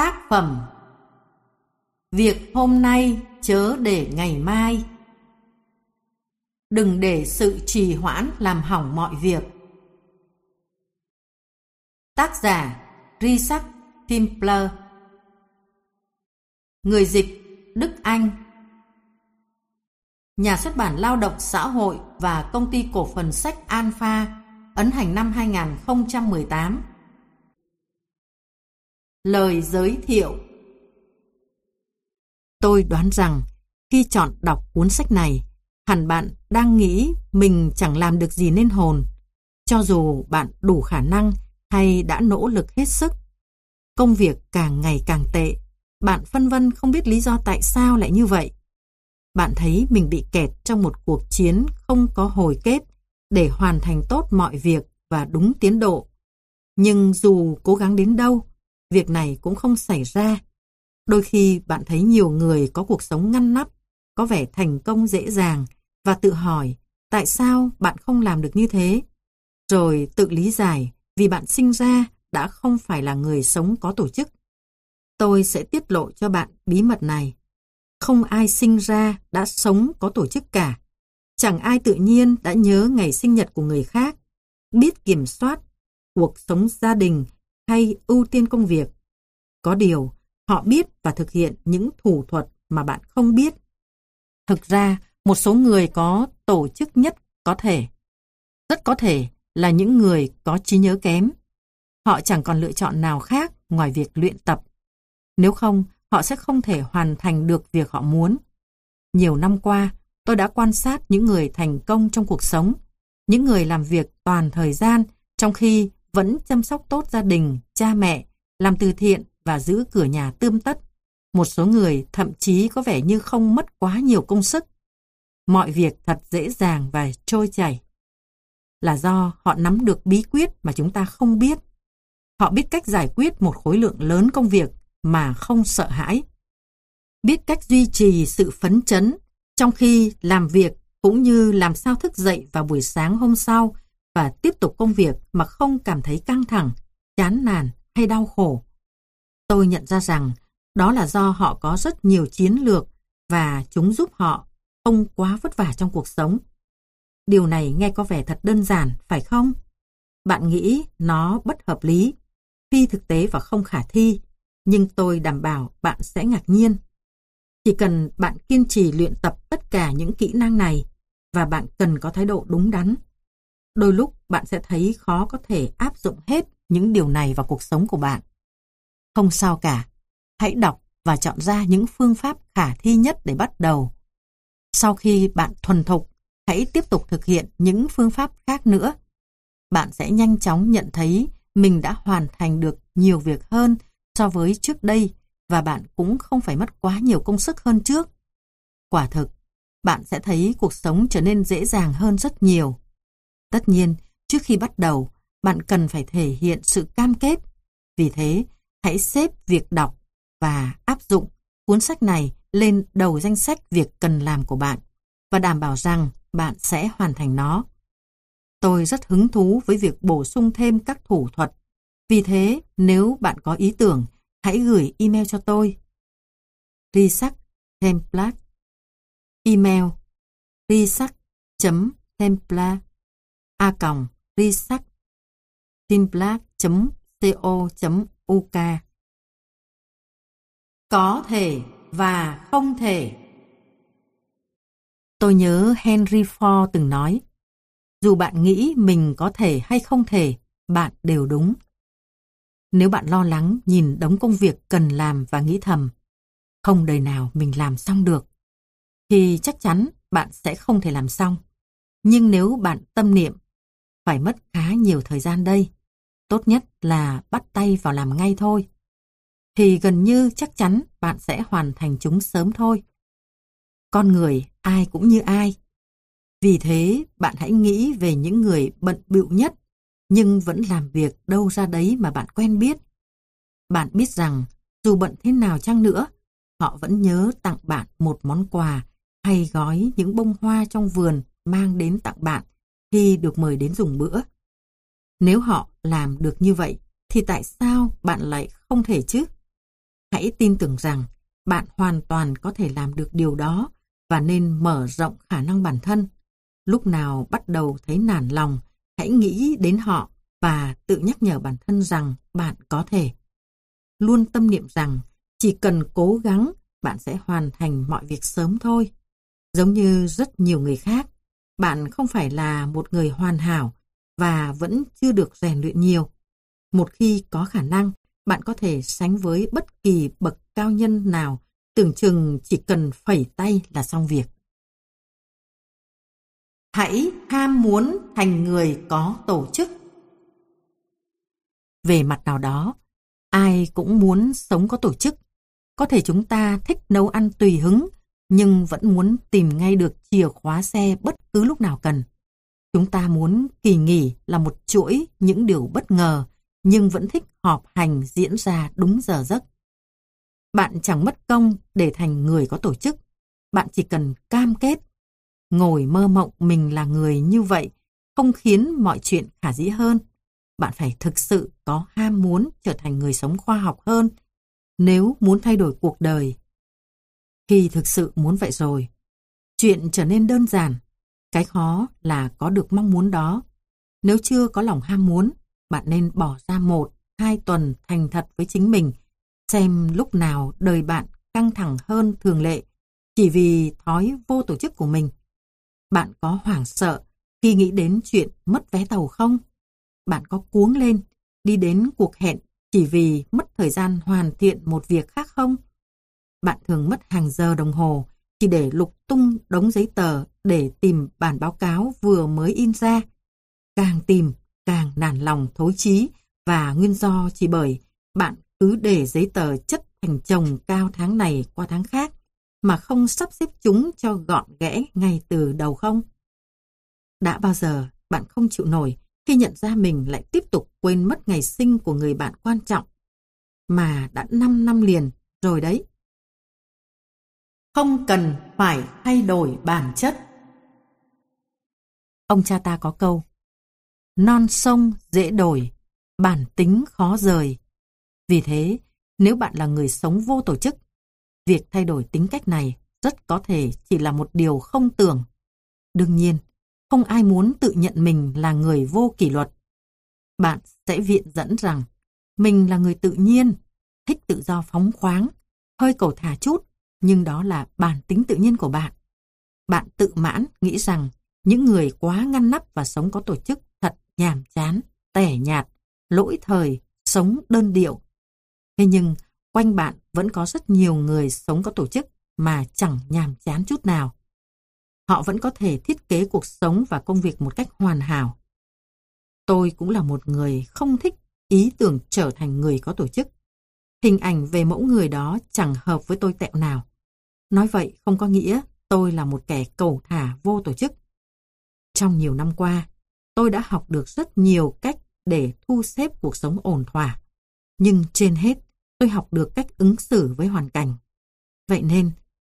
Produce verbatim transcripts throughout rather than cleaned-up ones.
Tác phẩm Việc hôm nay chớ để ngày mai. Đừng để sự trì hoãn làm hỏng mọi việc. Tác giả Richard Templar. Người dịch Đức Anh. Nhà xuất bản Lao động Xã hội và Công ty Cổ phần Sách Alpha, ấn hành năm hai không một tám. Lời giới thiệu. Tôi đoán rằng khi chọn đọc cuốn sách này, hẳn bạn đang nghĩ mình chẳng làm được gì nên hồn, cho dù bạn đủ khả năng hay đã nỗ lực hết sức. Công việc càng ngày càng tệ, bạn phân vân không biết lý do tại sao lại như vậy. Bạn thấy mình bị kẹt trong một cuộc chiến không có hồi kết để hoàn thành tốt mọi việc và đúng tiến độ. Nhưng dù cố gắng đến đâu, việc này cũng không xảy ra. Đôi khi bạn thấy nhiều người có cuộc sống ngăn nắp, có vẻ thành công dễ dàng và tự hỏi tại sao bạn không làm được như thế, rồi tự lý giải vì bạn sinh ra đã không phải là người sống có tổ chức. Tôi sẽ tiết lộ cho bạn bí mật này. Không ai sinh ra đã sống có tổ chức cả. Chẳng ai tự nhiên đã nhớ ngày sinh nhật của người khác, biết kiểm soát cuộc sống gia đình hay ưu tiên công việc. Có điều, họ biết và thực hiện những thủ thuật mà bạn không biết. Thực ra, một số người có tổ chức nhất có thể, rất có thể là những người có trí nhớ kém. Họ chẳng còn lựa chọn nào khác ngoài việc luyện tập. Nếu không, họ sẽ không thể hoàn thành được việc họ muốn. Nhiều năm qua, tôi đã quan sát những người thành công trong cuộc sống, những người làm việc toàn thời gian trong khi vẫn chăm sóc tốt gia đình, cha mẹ, làm từ thiện và giữ cửa nhà tươm tất. Một số người thậm chí có vẻ như không mất quá nhiều công sức. Mọi việc thật dễ dàng và trôi chảy. Là do họ nắm được bí quyết mà chúng ta không biết. Họ biết cách giải quyết một khối lượng lớn công việc mà không sợ hãi. Biết cách duy trì sự phấn chấn trong khi làm việc, cũng như làm sao thức dậy vào buổi sáng hôm sau và tiếp tục công việc mà không cảm thấy căng thẳng, chán nản hay đau khổ. Tôi nhận ra rằng đó là do họ có rất nhiều chiến lược và chúng giúp họ không quá vất vả trong cuộc sống. Điều này nghe có vẻ thật đơn giản, phải không? Bạn nghĩ nó bất hợp lý, phi thực tế và không khả thi, nhưng tôi đảm bảo bạn sẽ ngạc nhiên. Chỉ cần bạn kiên trì luyện tập tất cả những kỹ năng này và bạn cần có thái độ đúng đắn. Đôi lúc bạn sẽ thấy khó có thể áp dụng hết những điều này vào cuộc sống của bạn. Không sao cả, hãy đọc và chọn ra những phương pháp khả thi nhất để bắt đầu. Sau khi bạn thuần thục, hãy tiếp tục thực hiện những phương pháp khác nữa. Bạn sẽ nhanh chóng nhận thấy mình đã hoàn thành được nhiều việc hơn so với trước đây và bạn cũng không phải mất quá nhiều công sức hơn trước. Quả thực, bạn sẽ thấy cuộc sống trở nên dễ dàng hơn rất nhiều. Tất nhiên, trước khi bắt đầu, bạn cần phải thể hiện sự cam kết. Vì thế, hãy xếp việc đọc và áp dụng cuốn sách này lên đầu danh sách việc cần làm của bạn và đảm bảo rằng bạn sẽ hoàn thành nó. Tôi rất hứng thú với việc bổ sung thêm các thủ thuật. Vì thế, nếu bạn có ý tưởng, hãy gửi email cho tôi. Richard Templar. Email richard chấm templar a còng richard templar chấm co chấm uk. Có thể và không thể. Tôi nhớ Henry Ford từng nói, dù bạn nghĩ mình có thể hay không thể, bạn đều đúng. Nếu bạn lo lắng nhìn đống công việc cần làm và nghĩ thầm, không đời nào mình làm xong được, thì chắc chắn bạn sẽ không thể làm xong. Nhưng nếu bạn tâm niệm, phải mất khá nhiều thời gian đây, tốt nhất là bắt tay vào làm ngay thôi, thì gần như chắc chắn bạn sẽ hoàn thành chúng sớm thôi. Con người ai cũng như ai. Vì thế, bạn hãy nghĩ về những người bận bịu nhất, nhưng vẫn làm việc đâu ra đấy mà bạn quen biết. Bạn biết rằng, dù bận thế nào chăng nữa, họ vẫn nhớ tặng bạn một món quà hay gói những bông hoa trong vườn mang đến tặng bạn khi được mời đến dùng bữa. Nếu họ làm được như vậy, thì tại sao bạn lại không thể chứ? Hãy tin tưởng rằng bạn hoàn toàn có thể làm được điều đó và nên mở rộng khả năng bản thân. Lúc nào bắt đầu thấy nản lòng, hãy nghĩ đến họ và tự nhắc nhở bản thân rằng bạn có thể. Luôn tâm niệm rằng chỉ cần cố gắng, bạn sẽ hoàn thành mọi việc sớm thôi. Giống như rất nhiều người khác, bạn không phải là một người hoàn hảo và vẫn chưa được rèn luyện nhiều. Một khi có khả năng, bạn có thể sánh với bất kỳ bậc cao nhân nào, tưởng chừng chỉ cần phẩy tay là xong việc. Hãy ham muốn thành người có tổ chức. Về mặt nào đó, ai cũng muốn sống có tổ chức. Có thể chúng ta thích nấu ăn tùy hứng, nhưng vẫn muốn tìm ngay được chìa khóa xe bất cứ lúc nào cần. Chúng ta muốn kỳ nghỉ là một chuỗi những điều bất ngờ, nhưng vẫn thích họp hành diễn ra đúng giờ giấc. Bạn chẳng mất công để thành người có tổ chức. Bạn chỉ cần cam kết. Ngồi mơ mộng mình là người như vậy không khiến mọi chuyện khả dĩ hơn. Bạn phải thực sự có ham muốn trở thành người sống khoa học hơn nếu muốn thay đổi cuộc đời. Khi thực sự muốn vậy rồi, chuyện trở nên đơn giản. Cái khó là có được mong muốn đó. Nếu chưa có lòng ham muốn, bạn nên bỏ ra một, hai tuần thành thật với chính mình, xem lúc nào đời bạn căng thẳng hơn thường lệ chỉ vì thói vô tổ chức của mình. Bạn có hoảng sợ khi nghĩ đến chuyện mất vé tàu không? Bạn có cuống lên đi đến cuộc hẹn chỉ vì mất thời gian hoàn thiện một việc khác không? Bạn thường mất hàng giờ đồng hồ chỉ để lục tung đống giấy tờ để tìm bản báo cáo vừa mới in ra. Càng tìm, càng nản lòng thối chí, và nguyên do chỉ bởi bạn cứ để giấy tờ chất thành chồng cao tháng này qua tháng khác mà không sắp xếp chúng cho gọn ghẽ ngay từ đầu không? Đã bao giờ bạn không chịu nổi khi nhận ra mình lại tiếp tục quên mất ngày sinh của người bạn quan trọng, mà đã năm năm liền rồi đấy? Không cần phải thay đổi bản chất. Ông cha ta có câu: non sông dễ đổi, bản tính khó rời. Vì thế, nếu bạn là người sống vô tổ chức, việc thay đổi tính cách này rất có thể chỉ là một điều không tưởng. Đương nhiên, không ai muốn tự nhận mình là người vô kỷ luật. Bạn sẽ viện dẫn rằng mình là người tự nhiên, thích tự do phóng khoáng, hơi cầu thả chút, nhưng đó là bản tính tự nhiên của bạn. Bạn tự mãn nghĩ rằng những người quá ngăn nắp và sống có tổ chức thật nhàm chán, tẻ nhạt, lỗi thời, sống đơn điệu. Thế nhưng, quanh bạn vẫn có rất nhiều người sống có tổ chức mà chẳng nhàm chán chút nào. Họ vẫn có thể thiết kế cuộc sống và công việc một cách hoàn hảo. Tôi cũng là một người không thích ý tưởng trở thành người có tổ chức. Hình ảnh về mẫu người đó chẳng hợp với tôi tẹo nào. Nói vậy không có nghĩa tôi là một kẻ cầu thả vô tổ chức. Trong nhiều năm qua, tôi đã học được rất nhiều cách để thu xếp cuộc sống ổn thỏa. Nhưng trên hết, tôi học được cách ứng xử với hoàn cảnh. Vậy nên,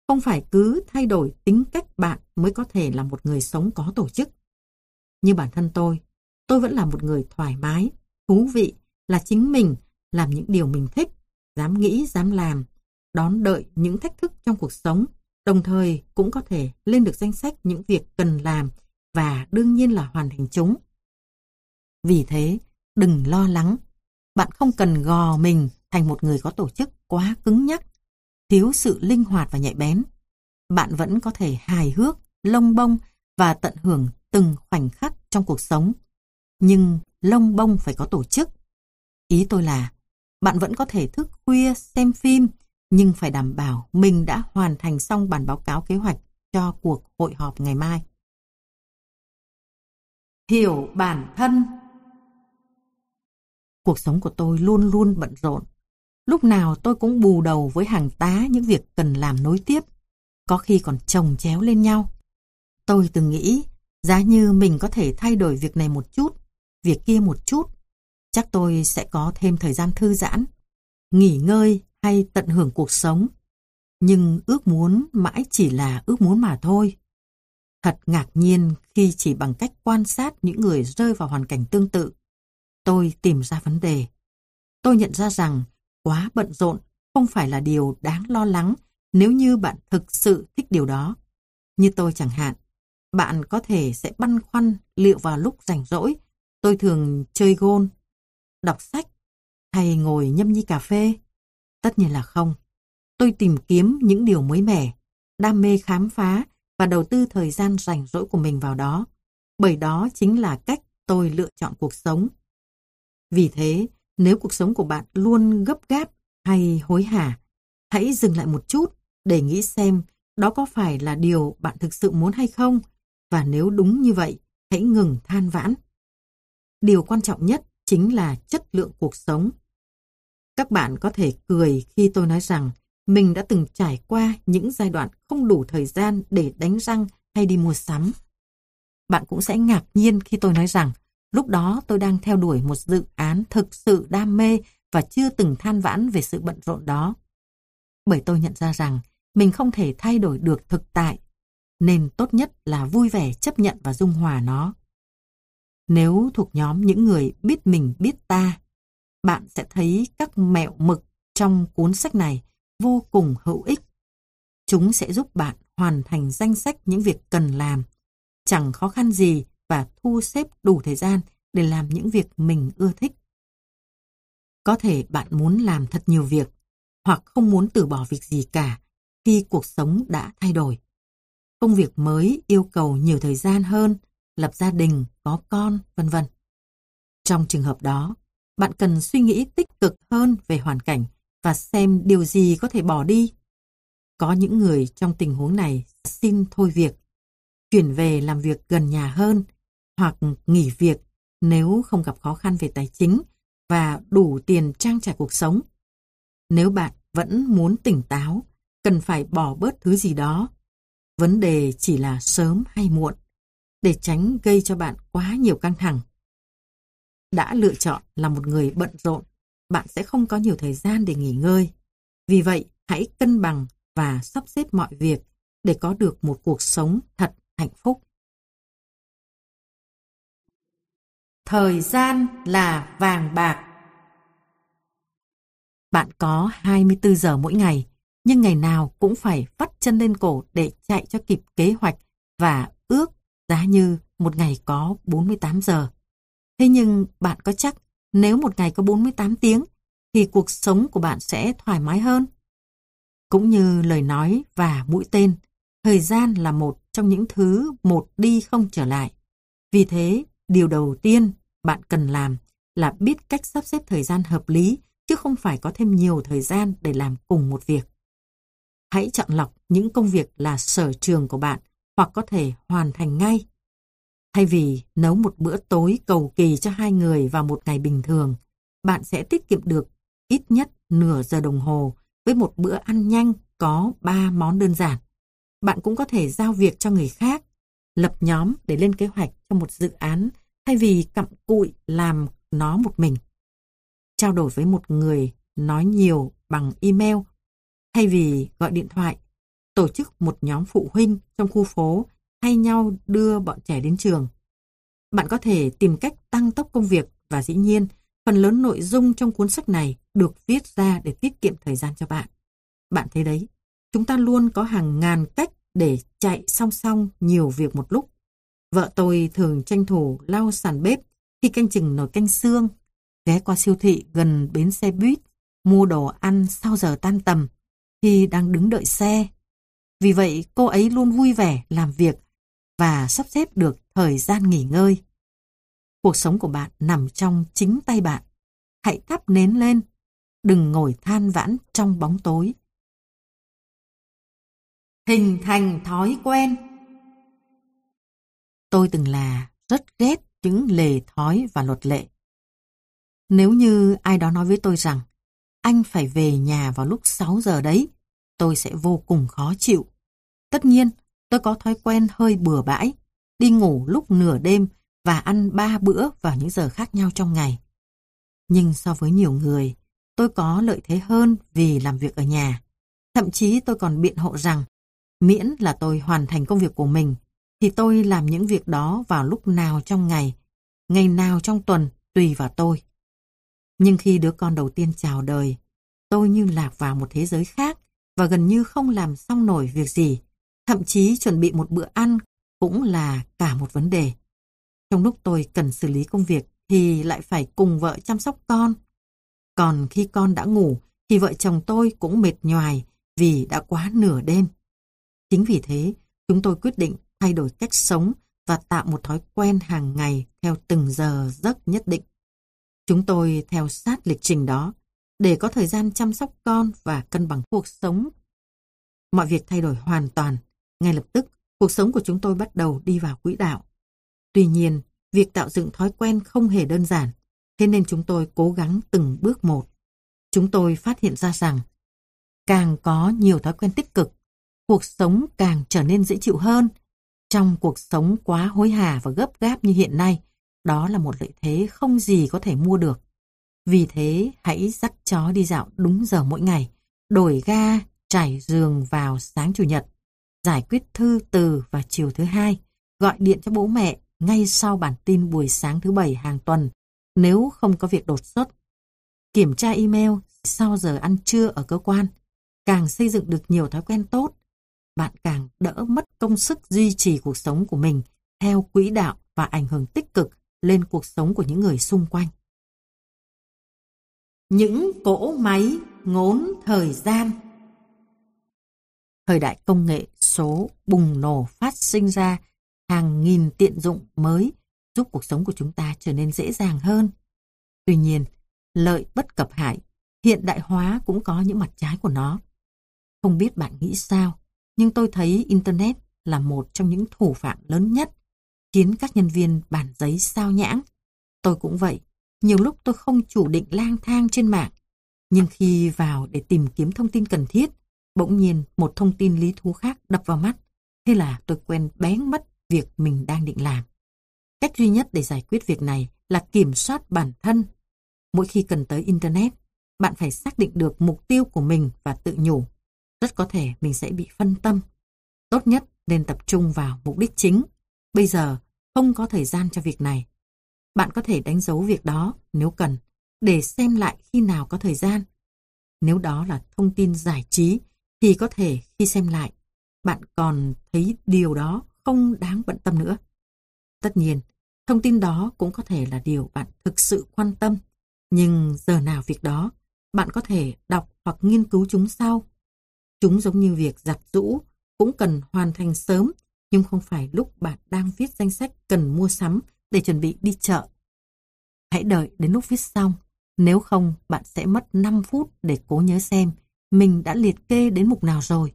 không phải cứ thay đổi tính cách bạn mới có thể là một người sống có tổ chức. Như bản thân tôi, tôi vẫn là một người thoải mái, thú vị, là chính mình, làm những điều mình thích, dám nghĩ, dám làm, đón đợi những thách thức trong cuộc sống, đồng thời cũng có thể lên được danh sách những việc cần làm và đương nhiên là hoàn thành chúng. Vì thế, đừng lo lắng. Bạn không cần gò mình thành một người có tổ chức quá cứng nhắc, thiếu sự linh hoạt và nhạy bén. Bạn vẫn có thể hài hước, lông bông và tận hưởng từng khoảnh khắc trong cuộc sống. Nhưng lông bông phải có tổ chức. Ý tôi là, bạn vẫn có thể thức khuya xem phim, nhưng phải đảm bảo mình đã hoàn thành xong bản báo cáo kế hoạch cho cuộc hội họp ngày mai. Hiểu bản thân. Cuộc sống của tôi luôn luôn bận rộn. Lúc nào tôi cũng bù đầu với hàng tá những việc cần làm nối tiếp, có khi còn chồng chéo lên nhau. Tôi từng nghĩ, giá như mình có thể thay đổi việc này một chút, việc kia một chút, chắc tôi sẽ có thêm thời gian thư giãn, nghỉ ngơi hay tận hưởng cuộc sống. Nhưng ước muốn mãi chỉ là ước muốn mà thôi. Thật ngạc nhiên khi chỉ bằng cách quan sát những người rơi vào hoàn cảnh tương tự, tôi tìm ra vấn đề. Tôi nhận ra rằng quá bận rộn không phải là điều đáng lo lắng nếu như bạn thực sự thích điều đó. Như tôi chẳng hạn, bạn có thể sẽ băn khoăn liệu vào lúc rảnh rỗi tôi thường chơi gôn, đọc sách hay ngồi nhâm nhi cà phê. Tất nhiên là không. Tôi tìm kiếm những điều mới mẻ, đam mê khám phá và đầu tư thời gian rảnh rỗi của mình vào đó. Bởi đó chính là cách tôi lựa chọn cuộc sống. Vì thế, nếu cuộc sống của bạn luôn gấp gáp hay hối hả, hãy dừng lại một chút để nghĩ xem đó có phải là điều bạn thực sự muốn hay không, và nếu đúng như vậy, hãy ngừng than vãn. Điều quan trọng nhất chính là chất lượng cuộc sống. Các bạn có thể cười khi tôi nói rằng mình đã từng trải qua những giai đoạn không đủ thời gian để đánh răng hay đi mua sắm. Bạn cũng sẽ ngạc nhiên khi tôi nói rằng lúc đó tôi đang theo đuổi một dự án thực sự đam mê và chưa từng than vãn về sự bận rộn đó. Bởi tôi nhận ra rằng mình không thể thay đổi được thực tại, nên tốt nhất là vui vẻ chấp nhận và dung hòa nó. Nếu thuộc nhóm những người biết mình biết ta, bạn sẽ thấy các mẹo mực trong cuốn sách này vô cùng hữu ích. Chúng sẽ giúp bạn hoàn thành danh sách những việc cần làm, chẳng khó khăn gì, và thu xếp đủ thời gian để làm những việc mình ưa thích. Có thể bạn muốn làm thật nhiều việc, hoặc không muốn từ bỏ việc gì cả khi cuộc sống đã thay đổi. Công việc mới yêu cầu nhiều thời gian hơn, lập gia đình, có con, vân vân. Trong trường hợp đó, bạn cần suy nghĩ tích cực hơn về hoàn cảnh và xem điều gì có thể bỏ đi. Có những người trong tình huống này xin thôi việc, chuyển về làm việc gần nhà hơn, hoặc nghỉ việc nếu không gặp khó khăn về tài chính và đủ tiền trang trải cuộc sống. Nếu bạn vẫn muốn tỉnh táo, cần phải bỏ bớt thứ gì đó. Vấn đề chỉ là sớm hay muộn, để tránh gây cho bạn quá nhiều căng thẳng. Đã lựa chọn là một người bận rộn, bạn sẽ không có nhiều thời gian để nghỉ ngơi. Vì vậy, hãy cân bằng và sắp xếp mọi việc để có được một cuộc sống thật hạnh phúc. Thời gian là vàng bạc. Bạn có hai mươi tư giờ mỗi ngày, nhưng ngày nào cũng phải vắt chân lên cổ để chạy cho kịp kế hoạch và ước giá như một ngày có bốn mươi tám giờ. Thế nhưng bạn có chắc nếu một ngày có bốn mươi tám tiếng thì cuộc sống của bạn sẽ thoải mái hơn? Cũng như lời nói và mũi tên, thời gian là một trong những thứ một đi không trở lại. Vì thế, điều đầu tiên bạn cần làm là biết cách sắp xếp thời gian hợp lý, chứ không phải có thêm nhiều thời gian để làm cùng một việc. Hãy chọn lọc những công việc là sở trường của bạn hoặc có thể hoàn thành ngay. Thay vì nấu một bữa tối cầu kỳ cho hai người vào một ngày bình thường, bạn sẽ tiết kiệm được ít nhất nửa giờ đồng hồ với một bữa ăn nhanh có ba món đơn giản. Bạn cũng có thể giao việc cho người khác, lập nhóm để lên kế hoạch cho một dự án thay vì cặm cụi làm nó một mình. Trao đổi với một người nói nhiều bằng email thay vì gọi điện thoại, tổ chức một nhóm phụ huynh trong khu phố thay nhau đưa bọn trẻ đến trường. Bạn có thể tìm cách tăng tốc công việc, và dĩ nhiên, phần lớn nội dung trong cuốn sách này được viết ra để tiết kiệm thời gian cho bạn. Bạn thấy đấy, chúng ta luôn có hàng ngàn cách để chạy song song nhiều việc một lúc. Vợ tôi thường tranh thủ lau sàn bếp khi canh chừng nồi canh xương, ghé qua siêu thị gần bến xe buýt, mua đồ ăn sau giờ tan tầm khi đang đứng đợi xe. Vì vậy, cô ấy luôn vui vẻ làm việc và sắp xếp được thời gian nghỉ ngơi. Cuộc sống của bạn nằm trong chính tay bạn. Hãy thắp nến lên, đừng ngồi than vãn trong bóng tối. Hình thành thói quen. Tôi từng là rất ghét những lề thói và luật lệ. Nếu như ai đó nói với tôi rằng anh phải về nhà vào lúc sáu giờ đấy, tôi sẽ vô cùng khó chịu. Tất nhiên, tôi có thói quen hơi bừa bãi, đi ngủ lúc nửa đêm và ăn ba bữa vào những giờ khác nhau trong ngày. Nhưng so với nhiều người, tôi có lợi thế hơn vì làm việc ở nhà. Thậm chí tôi còn biện hộ rằng miễn là tôi hoàn thành công việc của mình thì tôi làm những việc đó vào lúc nào trong ngày, ngày nào trong tuần tùy vào tôi. Nhưng khi đứa con đầu tiên chào đời, Tôi như lạc vào một thế giới khác và gần như không làm xong nổi việc gì. Thậm chí chuẩn bị một bữa ăn cũng là cả một vấn đề. Trong lúc tôi cần xử lý công việc thì lại phải cùng vợ chăm sóc con. Còn khi con đã ngủ thì vợ chồng tôi cũng mệt nhoài vì đã quá nửa đêm. Chính vì thế, chúng tôi quyết định thay đổi cách sống và tạo một thói quen hàng ngày theo từng giờ giấc nhất định. Chúng tôi theo sát lịch trình đó để có thời gian chăm sóc con và cân bằng cuộc sống. Mọi việc thay đổi hoàn toàn. Ngay lập tức, cuộc sống của chúng tôi bắt đầu đi vào quỹ đạo. Tuy nhiên, việc tạo dựng thói quen không hề đơn giản, thế nên chúng tôi cố gắng từng bước một. Chúng tôi phát hiện ra rằng, càng có nhiều thói quen tích cực, cuộc sống càng trở nên dễ chịu hơn. Trong cuộc sống quá hối hả và gấp gáp như hiện nay, đó là một lợi thế không gì có thể mua được. Vì thế, hãy dắt chó đi dạo đúng giờ mỗi ngày, đổi ga, trải giường vào sáng Chủ nhật, giải quyết thư từ vào chiều thứ hai, gọi điện cho bố mẹ ngay sau bản tin buổi sáng thứ bảy hàng tuần nếu không có việc đột xuất, kiểm tra email sau giờ ăn trưa ở cơ quan. Càng xây dựng được nhiều thói quen tốt, bạn càng đỡ mất công sức duy trì cuộc sống của mình theo quỹ đạo và ảnh hưởng tích cực lên cuộc sống của những người xung quanh. Những cỗ máy ngốn thời gian. Thời đại công nghệ số bùng nổ phát sinh ra hàng nghìn tiện dụng mới giúp cuộc sống của chúng ta trở nên dễ dàng hơn. Tuy nhiên, lợi bất cập hại, hiện đại hóa cũng có những mặt trái của nó. Không biết bạn nghĩ sao, nhưng tôi thấy Internet là một trong những thủ phạm lớn nhất, khiến các nhân viên bàn giấy sao nhãng. Tôi cũng vậy, nhiều lúc tôi không chủ định lang thang trên mạng, nhưng khi vào để tìm kiếm thông tin cần thiết, bỗng nhiên một thông tin lý thú khác đập vào mắt, thế là tôi quên bén mất việc mình đang định làm. Cách duy nhất để giải quyết việc này là kiểm soát bản thân. Mỗi khi cần tới Internet, bạn phải xác định được mục tiêu của mình và tự nhủ, rất có thể mình sẽ bị phân tâm. Tốt nhất nên tập trung vào mục đích chính. Bây giờ không có thời gian cho việc này. Bạn có thể đánh dấu việc đó nếu cần, để xem lại khi nào có thời gian. Nếu đó là thông tin giải trí, thì có thể khi xem lại, bạn còn thấy điều đó không đáng bận tâm nữa. Tất nhiên, thông tin đó cũng có thể là điều bạn thực sự quan tâm, nhưng giờ nào việc đó, bạn có thể đọc hoặc nghiên cứu chúng sau. Chúng giống như việc giặt giũ, cũng cần hoàn thành sớm, nhưng không phải lúc bạn đang viết danh sách cần mua sắm để chuẩn bị đi chợ. Hãy đợi đến lúc viết xong, nếu không bạn sẽ mất năm phút để cố nhớ xem mình đã liệt kê đến mục nào rồi.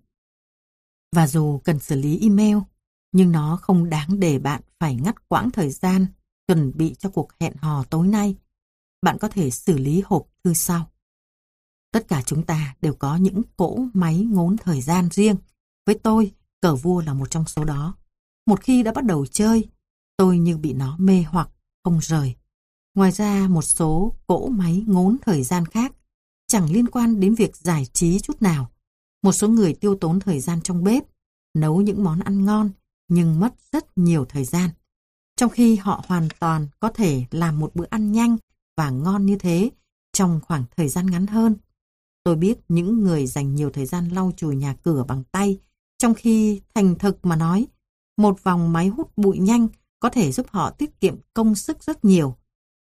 Và dù cần xử lý email, nhưng nó không đáng để bạn phải ngắt quãng thời gian chuẩn bị cho cuộc hẹn hò tối nay. Bạn có thể xử lý hộp thư sau. Tất cả chúng ta đều có những cỗ máy ngốn thời gian riêng. Với tôi, cờ vua là một trong số đó. Một khi đã bắt đầu chơi, tôi như bị nó mê hoặc, không rời. Ngoài ra một số cỗ máy ngốn thời gian khác chẳng liên quan đến việc giải trí chút nào. Một số người tiêu tốn thời gian trong bếp, nấu những món ăn ngon nhưng mất rất nhiều thời gian, trong khi họ hoàn toàn có thể làm một bữa ăn nhanh và ngon như thế trong khoảng thời gian ngắn hơn. Tôi biết những người dành nhiều thời gian lau chùi nhà cửa bằng tay, trong khi thành thực mà nói, một vòng máy hút bụi nhanh có thể giúp họ tiết kiệm công sức rất nhiều.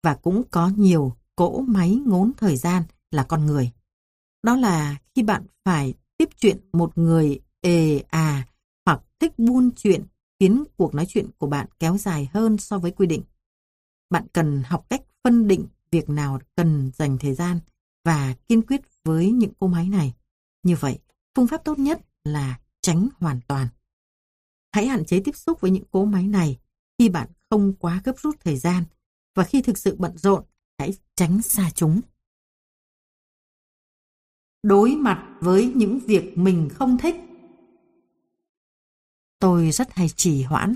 Và cũng có nhiều cỗ máy ngốn thời gian là con người. Đó là khi bạn phải tiếp chuyện một người ề à hoặc thích buôn chuyện khiến cuộc nói chuyện của bạn kéo dài hơn so với quy định. Bạn cần học cách phân định việc nào cần dành thời gian và kiên quyết với những cỗ máy này. Như vậy, phương pháp tốt nhất là tránh hoàn toàn. Hãy hạn chế tiếp xúc với những cỗ máy này khi bạn không quá gấp rút thời gian, và khi thực sự bận rộn, hãy tránh xa chúng. Đối mặt với những việc mình không thích. Tôi rất hay trì hoãn.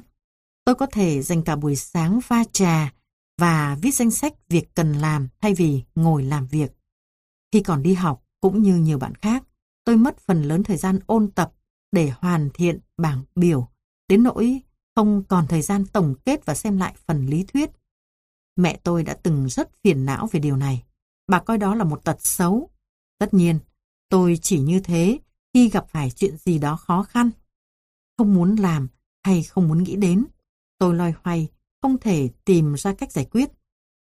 Tôi có thể dành cả buổi sáng pha trà và viết danh sách việc cần làm thay vì ngồi làm việc. Khi còn đi học, cũng như nhiều bạn khác, tôi mất phần lớn thời gian ôn tập để hoàn thiện bảng biểu, đến nỗi không còn thời gian tổng kết và xem lại phần lý thuyết. Mẹ tôi đã từng rất phiền não về điều này. Bà coi đó là một tật xấu. Tất nhiên, tôi chỉ như thế khi gặp phải chuyện gì đó khó khăn. Không muốn làm hay không muốn nghĩ đến, tôi loay hoay, không thể tìm ra cách giải quyết.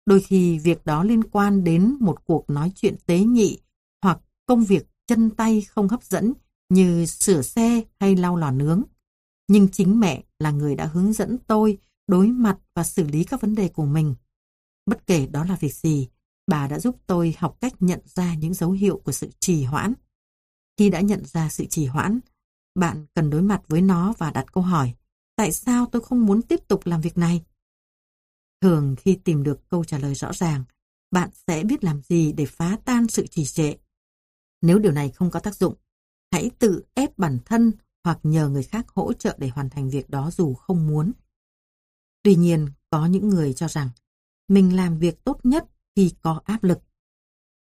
Đôi khi việc đó liên quan đến một cuộc nói chuyện tế nhị hoặc công việc chân tay không hấp dẫn như sửa xe hay lau lò nướng. Nhưng chính mẹ là người đã hướng dẫn tôi đối mặt và xử lý các vấn đề của mình. Bất kể đó là việc gì, bà đã giúp tôi học cách nhận ra những dấu hiệu của sự trì hoãn. Khi đã nhận ra sự trì hoãn, bạn cần đối mặt với nó và đặt câu hỏi, tại sao tôi không muốn tiếp tục làm việc này? Thường khi tìm được câu trả lời rõ ràng, bạn sẽ biết làm gì để phá tan sự trì trệ. Nếu điều này không có tác dụng, hãy tự ép bản thân hoặc nhờ người khác hỗ trợ để hoàn thành việc đó dù không muốn. Tuy nhiên, có những người cho rằng mình làm việc tốt nhất khi có áp lực.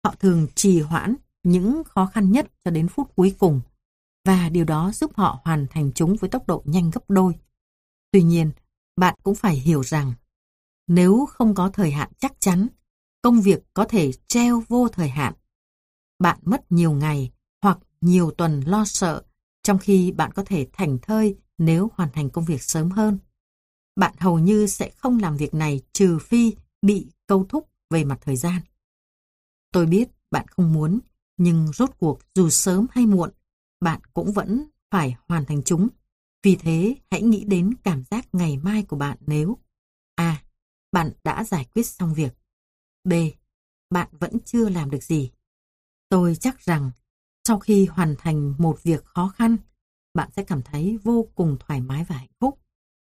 Họ thường trì hoãn những khó khăn nhất cho đến phút cuối cùng, và điều đó giúp họ hoàn thành chúng với tốc độ nhanh gấp đôi. Tuy nhiên, bạn cũng phải hiểu rằng nếu không có thời hạn chắc chắn, công việc có thể treo vô thời hạn. Bạn mất nhiều ngày hoặc nhiều tuần lo sợ, trong khi bạn có thể thảnh thơi nếu hoàn thành công việc sớm hơn. Bạn hầu như sẽ không làm việc này trừ phi bị câu thúc về mặt thời gian. Tôi biết bạn không muốn, nhưng rốt cuộc dù sớm hay muộn, bạn cũng vẫn phải hoàn thành chúng. Vì thế, hãy nghĩ đến cảm giác ngày mai của bạn nếu A. Bạn đã giải quyết xong việc. B. Bạn vẫn chưa làm được gì. Tôi chắc rằng sau khi hoàn thành một việc khó khăn, bạn sẽ cảm thấy vô cùng thoải mái và hạnh phúc.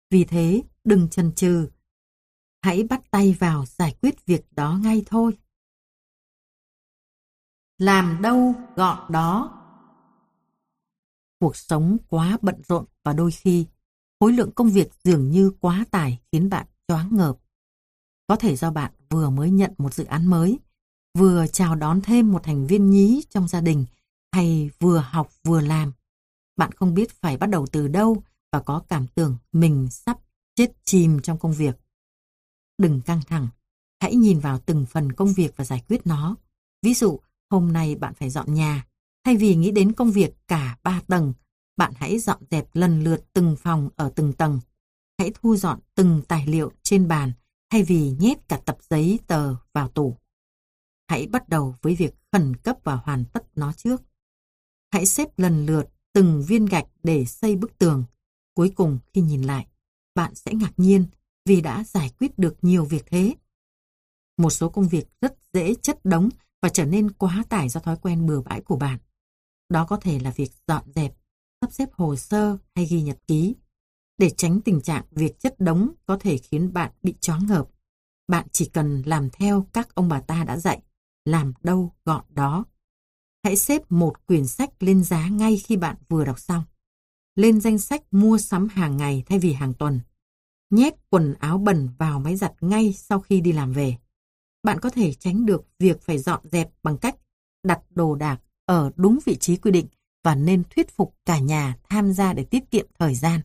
Vì thế, đừng chần chừ. Hãy bắt tay vào giải quyết việc đó ngay thôi. Làm đâu gọn đó. Cuộc sống quá bận rộn và đôi khi, khối lượng công việc dường như quá tải khiến bạn choáng ngợp. Có thể do bạn vừa mới nhận một dự án mới, vừa chào đón thêm một thành viên nhí trong gia đình, hay vừa học vừa làm. Bạn không biết phải bắt đầu từ đâu và có cảm tưởng mình sắp chết chìm trong công việc. Đừng căng thẳng, hãy nhìn vào từng phần công việc và giải quyết nó. Ví dụ, hôm nay bạn phải dọn nhà. Thay vì nghĩ đến công việc cả ba tầng, bạn hãy dọn dẹp lần lượt từng phòng ở từng tầng. Hãy thu dọn từng tài liệu trên bàn, thay vì nhét cả tập giấy tờ vào tủ. Hãy bắt đầu với việc khẩn cấp và hoàn tất nó trước. Hãy xếp lần lượt từng viên gạch để xây bức tường. Cuối cùng khi nhìn lại, bạn sẽ ngạc nhiên vì đã giải quyết được nhiều việc thế. Một số công việc rất dễ chất đống và trở nên quá tải do thói quen bừa bãi của bạn. Đó có thể là việc dọn dẹp, sắp xếp hồ sơ hay ghi nhật ký. Để tránh tình trạng việc chất đống có thể khiến bạn bị choáng ngợp, bạn chỉ cần làm theo các ông bà ta đã dạy, làm đâu gọn đó. Hãy xếp một quyển sách lên giá ngay khi bạn vừa đọc xong. Lên danh sách mua sắm hàng ngày thay vì hàng tuần. Nhét quần áo bẩn vào máy giặt ngay sau khi đi làm về. Bạn có thể tránh được việc phải dọn dẹp bằng cách đặt đồ đạc ở đúng vị trí quy định và nên thuyết phục cả nhà tham gia để tiết kiệm thời gian.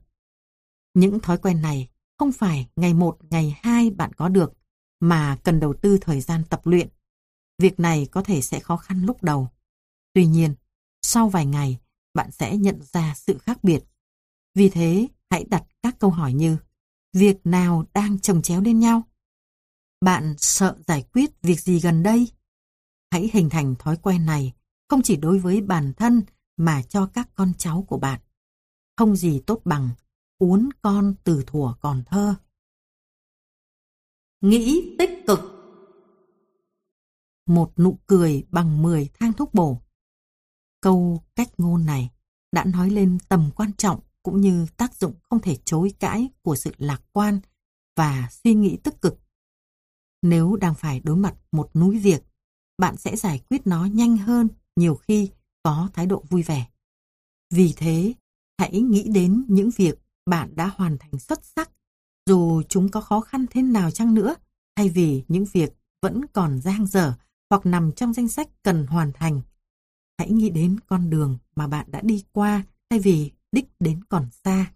Những thói quen này không phải ngày một, ngày hai bạn có được, mà cần đầu tư thời gian tập luyện. Việc này có thể sẽ khó khăn lúc đầu. Tuy nhiên, sau vài ngày, bạn sẽ nhận ra sự khác biệt. Vì thế, hãy đặt các câu hỏi như: việc nào đang chồng chéo lên nhau? Bạn sợ giải quyết việc gì gần đây? Hãy hình thành thói quen này không chỉ đối với bản thân mà cho các con cháu của bạn. Không gì tốt bằng uốn con từ thuở còn thơ. Nghĩ tích cực. Một nụ cười bằng mười thang thuốc bổ. Câu cách ngôn này đã nói lên tầm quan trọng cũng như tác dụng không thể chối cãi của sự lạc quan và suy nghĩ tích cực. Nếu đang phải đối mặt một núi việc, bạn sẽ giải quyết nó nhanh hơn nhiều khi có thái độ vui vẻ. Vì thế, hãy nghĩ đến những việc bạn đã hoàn thành xuất sắc, dù chúng có khó khăn thế nào chăng nữa, thay vì những việc vẫn còn dang dở hoặc nằm trong danh sách cần hoàn thành. Hãy nghĩ đến con đường mà bạn đã đi qua thay vì đích đến còn xa.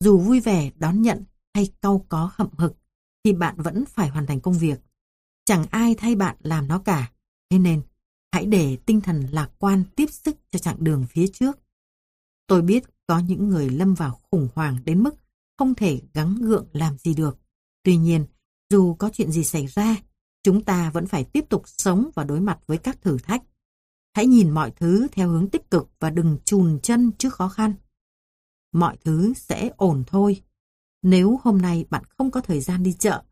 Dù vui vẻ đón nhận hay cau có hậm hực, thì bạn vẫn phải hoàn thành công việc. Chẳng ai thay bạn làm nó cả. Thế nên, Hãy để tinh thần lạc quan tiếp sức cho chặng đường phía trước. Tôi biết có những người lâm vào khủng hoảng đến mức không thể gắng gượng làm gì được. Tuy nhiên, dù có chuyện gì xảy ra, chúng ta vẫn phải tiếp tục sống và đối mặt với các thử thách. Hãy nhìn mọi thứ theo hướng tích cực và đừng chùn chân trước khó khăn. Mọi thứ sẽ ổn thôi. Nếu hôm nay bạn không có thời gian đi chợ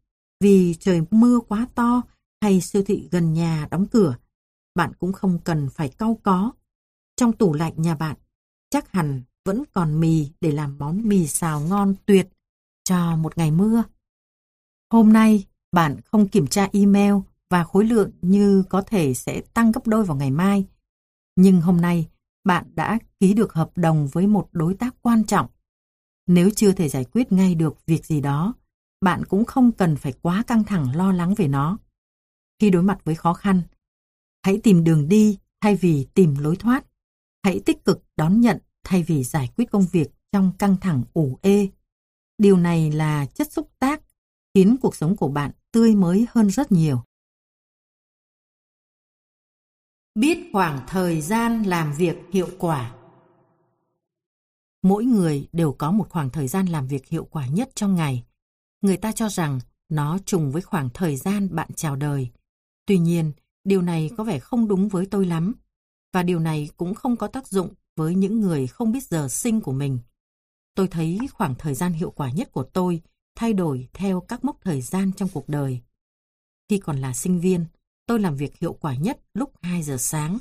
vì trời mưa quá to hay siêu thị gần nhà đóng cửa, bạn cũng không cần phải cau có. Trong tủ lạnh nhà bạn chắc hẳn vẫn còn mì để làm món mì xào ngon tuyệt cho một ngày mưa. Hôm nay bạn không kiểm tra email và khối lượng như có thể sẽ tăng gấp đôi vào ngày mai. Nhưng hôm nay bạn đã ký được hợp đồng với một đối tác quan trọng. Nếu chưa thể giải quyết ngay được việc gì đó, bạn cũng không cần phải quá căng thẳng lo lắng về nó. Khi đối mặt với khó khăn, hãy tìm đường đi thay vì tìm lối thoát. Hãy tích cực đón nhận thay vì giải quyết công việc trong căng thẳng ủ ê. Điều này là chất xúc tác khiến cuộc sống của bạn tươi mới hơn rất nhiều. Biết khoảng thời gian làm việc hiệu quả. Mỗi người đều có một khoảng thời gian làm việc hiệu quả nhất trong ngày. Người ta cho rằng nó trùng với khoảng thời gian bạn chào đời. Tuy nhiên, điều này có vẻ không đúng với tôi lắm. Và điều này cũng không có tác dụng với những người không biết giờ sinh của mình. Tôi thấy khoảng thời gian hiệu quả nhất của tôi thay đổi theo các mốc thời gian trong cuộc đời. Khi còn là sinh viên, tôi làm việc hiệu quả nhất lúc hai giờ sáng.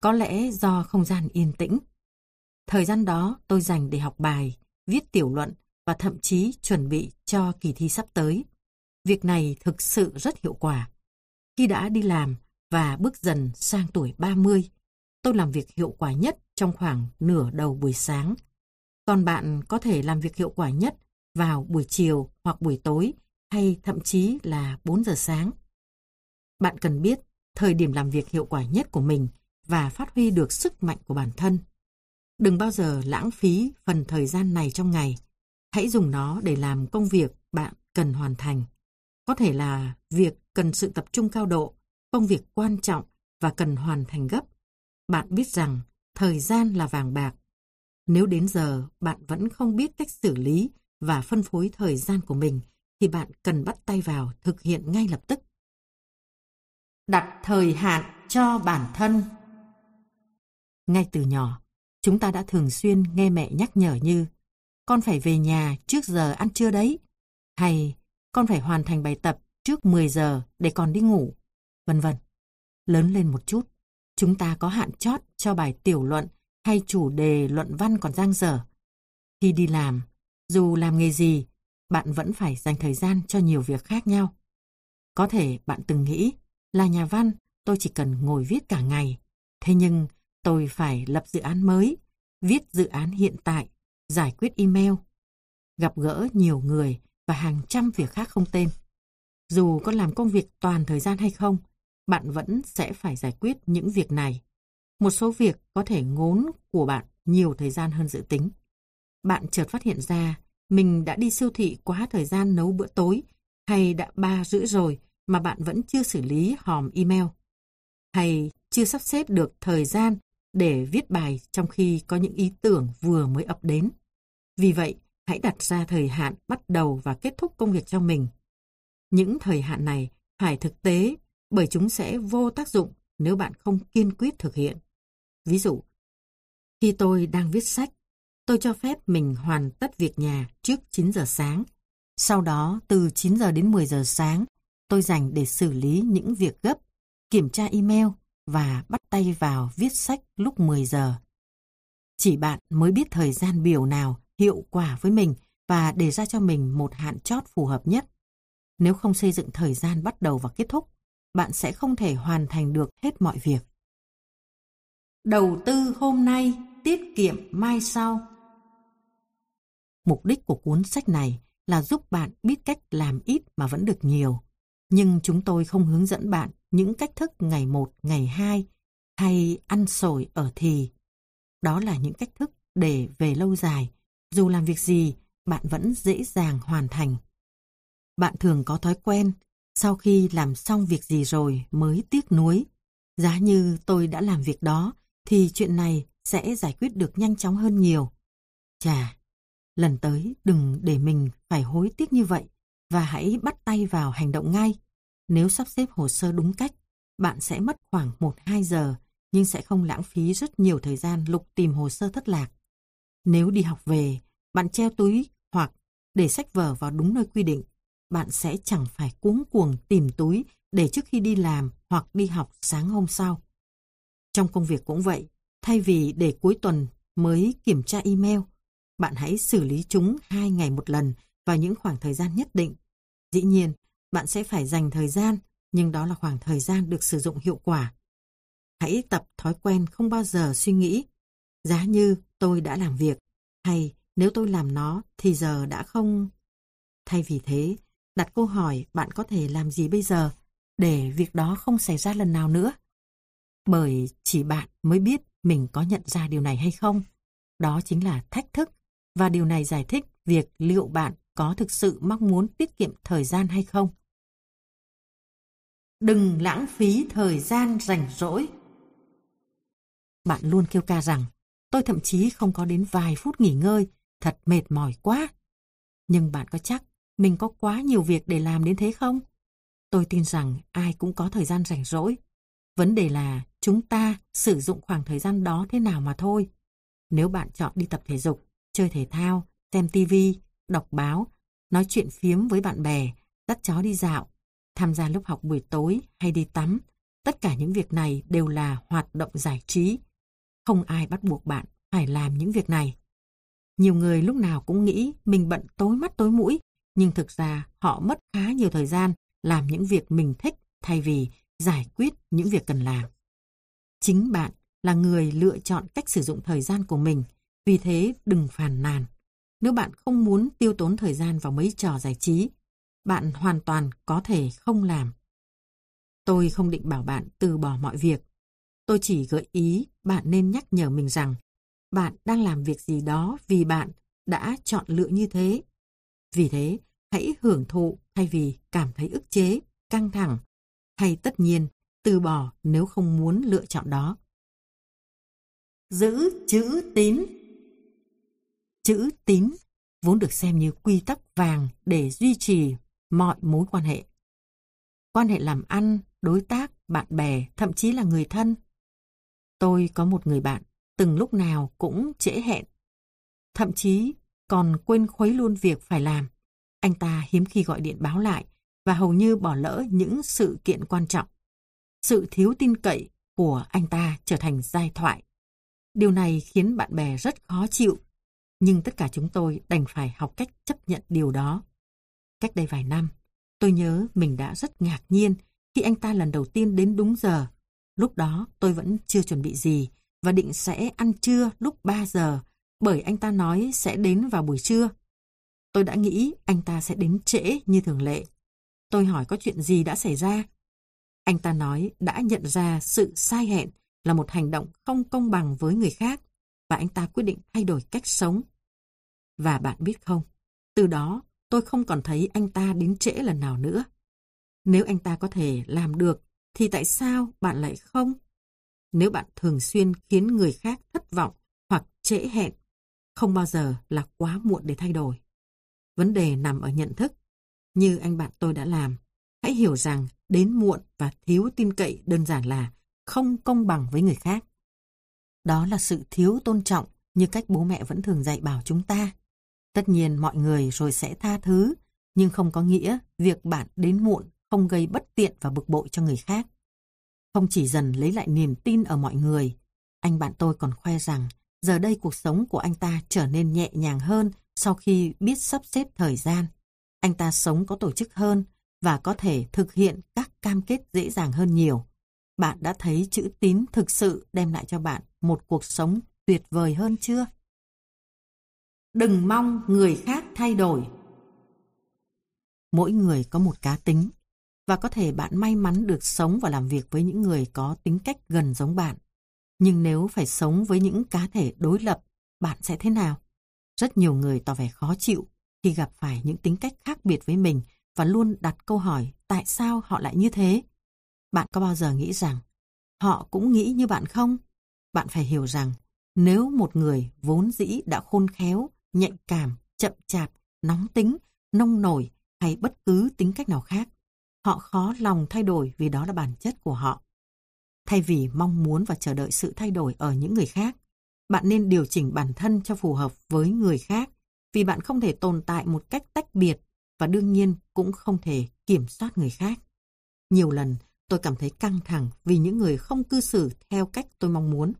Có lẽ do không gian yên tĩnh. Thời gian đó tôi dành để học bài, viết tiểu luận và thậm chí chuẩn bị cho kỳ thi sắp tới. Việc này thực sự rất hiệu quả. Khi đã đi làm và bước dần sang tuổi ba mươi, tôi làm việc hiệu quả nhất trong khoảng nửa đầu buổi sáng. Còn bạn có thể làm việc hiệu quả nhất vào buổi chiều hoặc buổi tối hay thậm chí là bốn giờ sáng. Bạn cần biết thời điểm làm việc hiệu quả nhất của mình và phát huy được sức mạnh của bản thân. Đừng bao giờ lãng phí phần thời gian này trong ngày. Hãy dùng nó để làm công việc bạn cần hoàn thành. Có thể là việc cần sự tập trung cao độ, công việc quan trọng và cần hoàn thành gấp. Bạn biết rằng thời gian là vàng bạc. Nếu đến giờ bạn vẫn không biết cách xử lý và phân phối thời gian của mình, thì bạn cần bắt tay vào thực hiện ngay lập tức. Đặt thời hạn cho bản thân. Ngay từ nhỏ, chúng ta đã thường xuyên nghe mẹ nhắc nhở như con phải về nhà trước giờ ăn trưa đấy, hay con phải hoàn thành bài tập trước mười giờ để còn đi ngủ, vân vân. Lớn lên một chút, chúng ta có hạn chót cho bài tiểu luận hay chủ đề luận văn còn dang dở. Khi đi làm, dù làm nghề gì, bạn vẫn phải dành thời gian cho nhiều việc khác nhau. Có thể bạn từng nghĩ là nhà văn, tôi chỉ cần ngồi viết cả ngày. Thế nhưng tôi phải lập dự án mới, viết dự án hiện tại, giải quyết email, gặp gỡ nhiều người và hàng trăm việc khác không tên. Dù có làm công việc toàn thời gian hay không, bạn vẫn sẽ phải giải quyết những việc này. Một số việc có thể ngốn của bạn nhiều thời gian hơn dự tính. Bạn chợt phát hiện ra mình đã đi siêu thị quá thời gian nấu bữa tối, hay đã ba rưỡi rồi mà bạn vẫn chưa xử lý hòm email, hay chưa sắp xếp được thời gian để viết bài trong khi có những ý tưởng vừa mới ập đến. Vì vậy, hãy đặt ra thời hạn bắt đầu và kết thúc công việc cho mình. Những thời hạn này phải thực tế, bởi chúng sẽ vô tác dụng nếu bạn không kiên quyết thực hiện. Ví dụ, khi tôi đang viết sách, tôi cho phép mình hoàn tất việc nhà trước chín giờ sáng. Sau đó, từ chín giờ đến mười giờ sáng, tôi dành để xử lý những việc gấp, kiểm tra email và bắt tay vào viết sách lúc mười giờ. Chỉ bạn mới biết thời gian biểu nào hiệu quả với mình và đề ra cho mình một hạn chót phù hợp nhất. Nếu không xây dựng thời gian bắt đầu và kết thúc, bạn sẽ không thể hoàn thành được hết mọi việc. Đầu tư hôm nay, tiết kiệm mai sau. Mục đích của cuốn sách này là giúp bạn biết cách làm ít mà vẫn được nhiều. Nhưng chúng tôi không hướng dẫn bạn những cách thức ngày một, ngày hai hay ăn sổi ở thì. Đó là những cách thức để về lâu dài, dù làm việc gì, bạn vẫn dễ dàng hoàn thành. Bạn thường có thói quen, sau khi làm xong việc gì rồi mới tiếc nuối. Giá như tôi đã làm việc đó, thì chuyện này sẽ giải quyết được nhanh chóng hơn nhiều. Chà, lần tới đừng để mình phải hối tiếc như vậy, và hãy bắt tay vào hành động ngay. Nếu sắp xếp hồ sơ đúng cách, bạn sẽ mất khoảng một đến hai giờ, nhưng sẽ không lãng phí rất nhiều thời gian lục tìm hồ sơ thất lạc. Nếu đi học về, bạn treo túi hoặc để sách vở vào đúng nơi quy định, bạn sẽ chẳng phải cuống cuồng tìm túi để trước khi đi làm hoặc đi học sáng hôm sau. Trong công việc cũng vậy, thay vì để cuối tuần mới kiểm tra email, bạn hãy xử lý chúng hai ngày một lần vào những khoảng thời gian nhất định. Dĩ nhiên, bạn sẽ phải dành thời gian, nhưng đó là khoảng thời gian được sử dụng hiệu quả. Hãy tập thói quen không bao giờ suy nghĩ, giá như tôi đã làm việc, hay nếu tôi làm nó thì giờ đã không. Thay vì thế, đặt câu hỏi bạn có thể làm gì bây giờ để việc đó không xảy ra lần nào nữa. Bởi chỉ bạn mới biết mình có nhận ra điều này hay không. Đó chính là thách thức, và điều này giải thích việc liệu bạn có thực sự mong muốn tiết kiệm thời gian hay không. Đừng lãng phí thời gian rảnh rỗi. Bạn luôn kêu ca rằng, tôi thậm chí không có đến vài phút nghỉ ngơi, thật mệt mỏi quá. Nhưng bạn có chắc mình có quá nhiều việc để làm đến thế không? Tôi tin rằng ai cũng có thời gian rảnh rỗi. Vấn đề là chúng ta sử dụng khoảng thời gian đó thế nào mà thôi. Nếu bạn chọn đi tập thể dục, chơi thể thao, xem tivi, đọc báo, nói chuyện phiếm với bạn bè, dắt chó đi dạo, tham gia lớp học buổi tối hay đi tắm, tất cả những việc này đều là hoạt động giải trí. Không ai bắt buộc bạn phải làm những việc này. Nhiều người lúc nào cũng nghĩ mình bận tối mắt tối mũi, nhưng thực ra họ mất khá nhiều thời gian làm những việc mình thích thay vì giải quyết những việc cần làm. Chính bạn là người lựa chọn cách sử dụng thời gian của mình, vì thế đừng phàn nàn. Nếu bạn không muốn tiêu tốn thời gian vào mấy trò giải trí, bạn hoàn toàn có thể không làm. Tôi không định bảo bạn từ bỏ mọi việc. Tôi chỉ gợi ý bạn nên nhắc nhở mình rằng bạn đang làm việc gì đó vì bạn đã chọn lựa như thế. Vì thế, hãy hưởng thụ thay vì cảm thấy ức chế, căng thẳng, hay tất nhiên từ bỏ nếu không muốn lựa chọn đó. Giữ chữ tín. Chữ tín vốn được xem như quy tắc vàng để duy trì mọi mối quan hệ. Quan hệ làm ăn, đối tác, bạn bè, thậm chí là người thân. Tôi có một người bạn từng lúc nào cũng trễ hẹn, thậm chí còn quên khuấy luôn việc phải làm. Anh ta hiếm khi gọi điện báo lại và hầu như bỏ lỡ những sự kiện quan trọng. Sự thiếu tin cậy của anh ta trở thành giai thoại. Điều này khiến bạn bè rất khó chịu, nhưng tất cả chúng tôi đành phải học cách chấp nhận điều đó. Cách đây vài năm, tôi nhớ mình đã rất ngạc nhiên khi anh ta lần đầu tiên đến đúng giờ. Lúc đó tôi vẫn chưa chuẩn bị gì và định sẽ ăn trưa lúc ba giờ, bởi anh ta nói sẽ đến vào buổi trưa. Tôi đã nghĩ anh ta sẽ đến trễ như thường lệ. Tôi hỏi có chuyện gì đã xảy ra. Anh ta nói đã nhận ra sự sai hẹn là một hành động không công bằng với người khác, và anh ta quyết định thay đổi cách sống. Và bạn biết không, từ đó tôi không còn thấy anh ta đến trễ lần nào nữa. Nếu anh ta có thể làm được, thì tại sao bạn lại không? Nếu bạn thường xuyên khiến người khác thất vọng hoặc trễ hẹn, không bao giờ là quá muộn để thay đổi. Vấn đề nằm ở nhận thức, như anh bạn tôi đã làm. Hãy hiểu rằng đến muộn và thiếu tin cậy đơn giản là không công bằng với người khác. Đó là sự thiếu tôn trọng, như cách bố mẹ vẫn thường dạy bảo chúng ta. Tất nhiên mọi người rồi sẽ tha thứ, nhưng không có nghĩa việc bạn đến muộn không gây bất tiện và bực bội cho người khác. Không chỉ dần lấy lại niềm tin ở mọi người, anh bạn tôi còn khoe rằng giờ đây cuộc sống của anh ta trở nên nhẹ nhàng hơn sau khi biết sắp xếp thời gian. Anh ta sống có tổ chức hơn và có thể thực hiện các cam kết dễ dàng hơn nhiều. Bạn đã thấy chữ tín thực sự đem lại cho bạn một cuộc sống tuyệt vời hơn chưa? Đừng mong người khác thay đổi. Mỗi người có một cá tính, và có thể bạn may mắn được sống và làm việc với những người có tính cách gần giống bạn. Nhưng nếu phải sống với những cá thể đối lập, bạn sẽ thế nào? Rất nhiều người tỏ vẻ khó chịu khi gặp phải những tính cách khác biệt với mình và luôn đặt câu hỏi tại sao họ lại như thế. Bạn có bao giờ nghĩ rằng họ cũng nghĩ như bạn không? Bạn phải hiểu rằng, nếu một người vốn dĩ đã khôn khéo, nhạy cảm, chậm chạp, nóng tính, nông nổi hay bất cứ tính cách nào khác, họ khó lòng thay đổi vì đó là bản chất của họ. Thay vì mong muốn và chờ đợi sự thay đổi ở những người khác, bạn nên điều chỉnh bản thân cho phù hợp với người khác, vì bạn không thể tồn tại một cách tách biệt và đương nhiên cũng không thể kiểm soát người khác. Nhiều lần tôi cảm thấy căng thẳng vì những người không cư xử theo cách tôi mong muốn.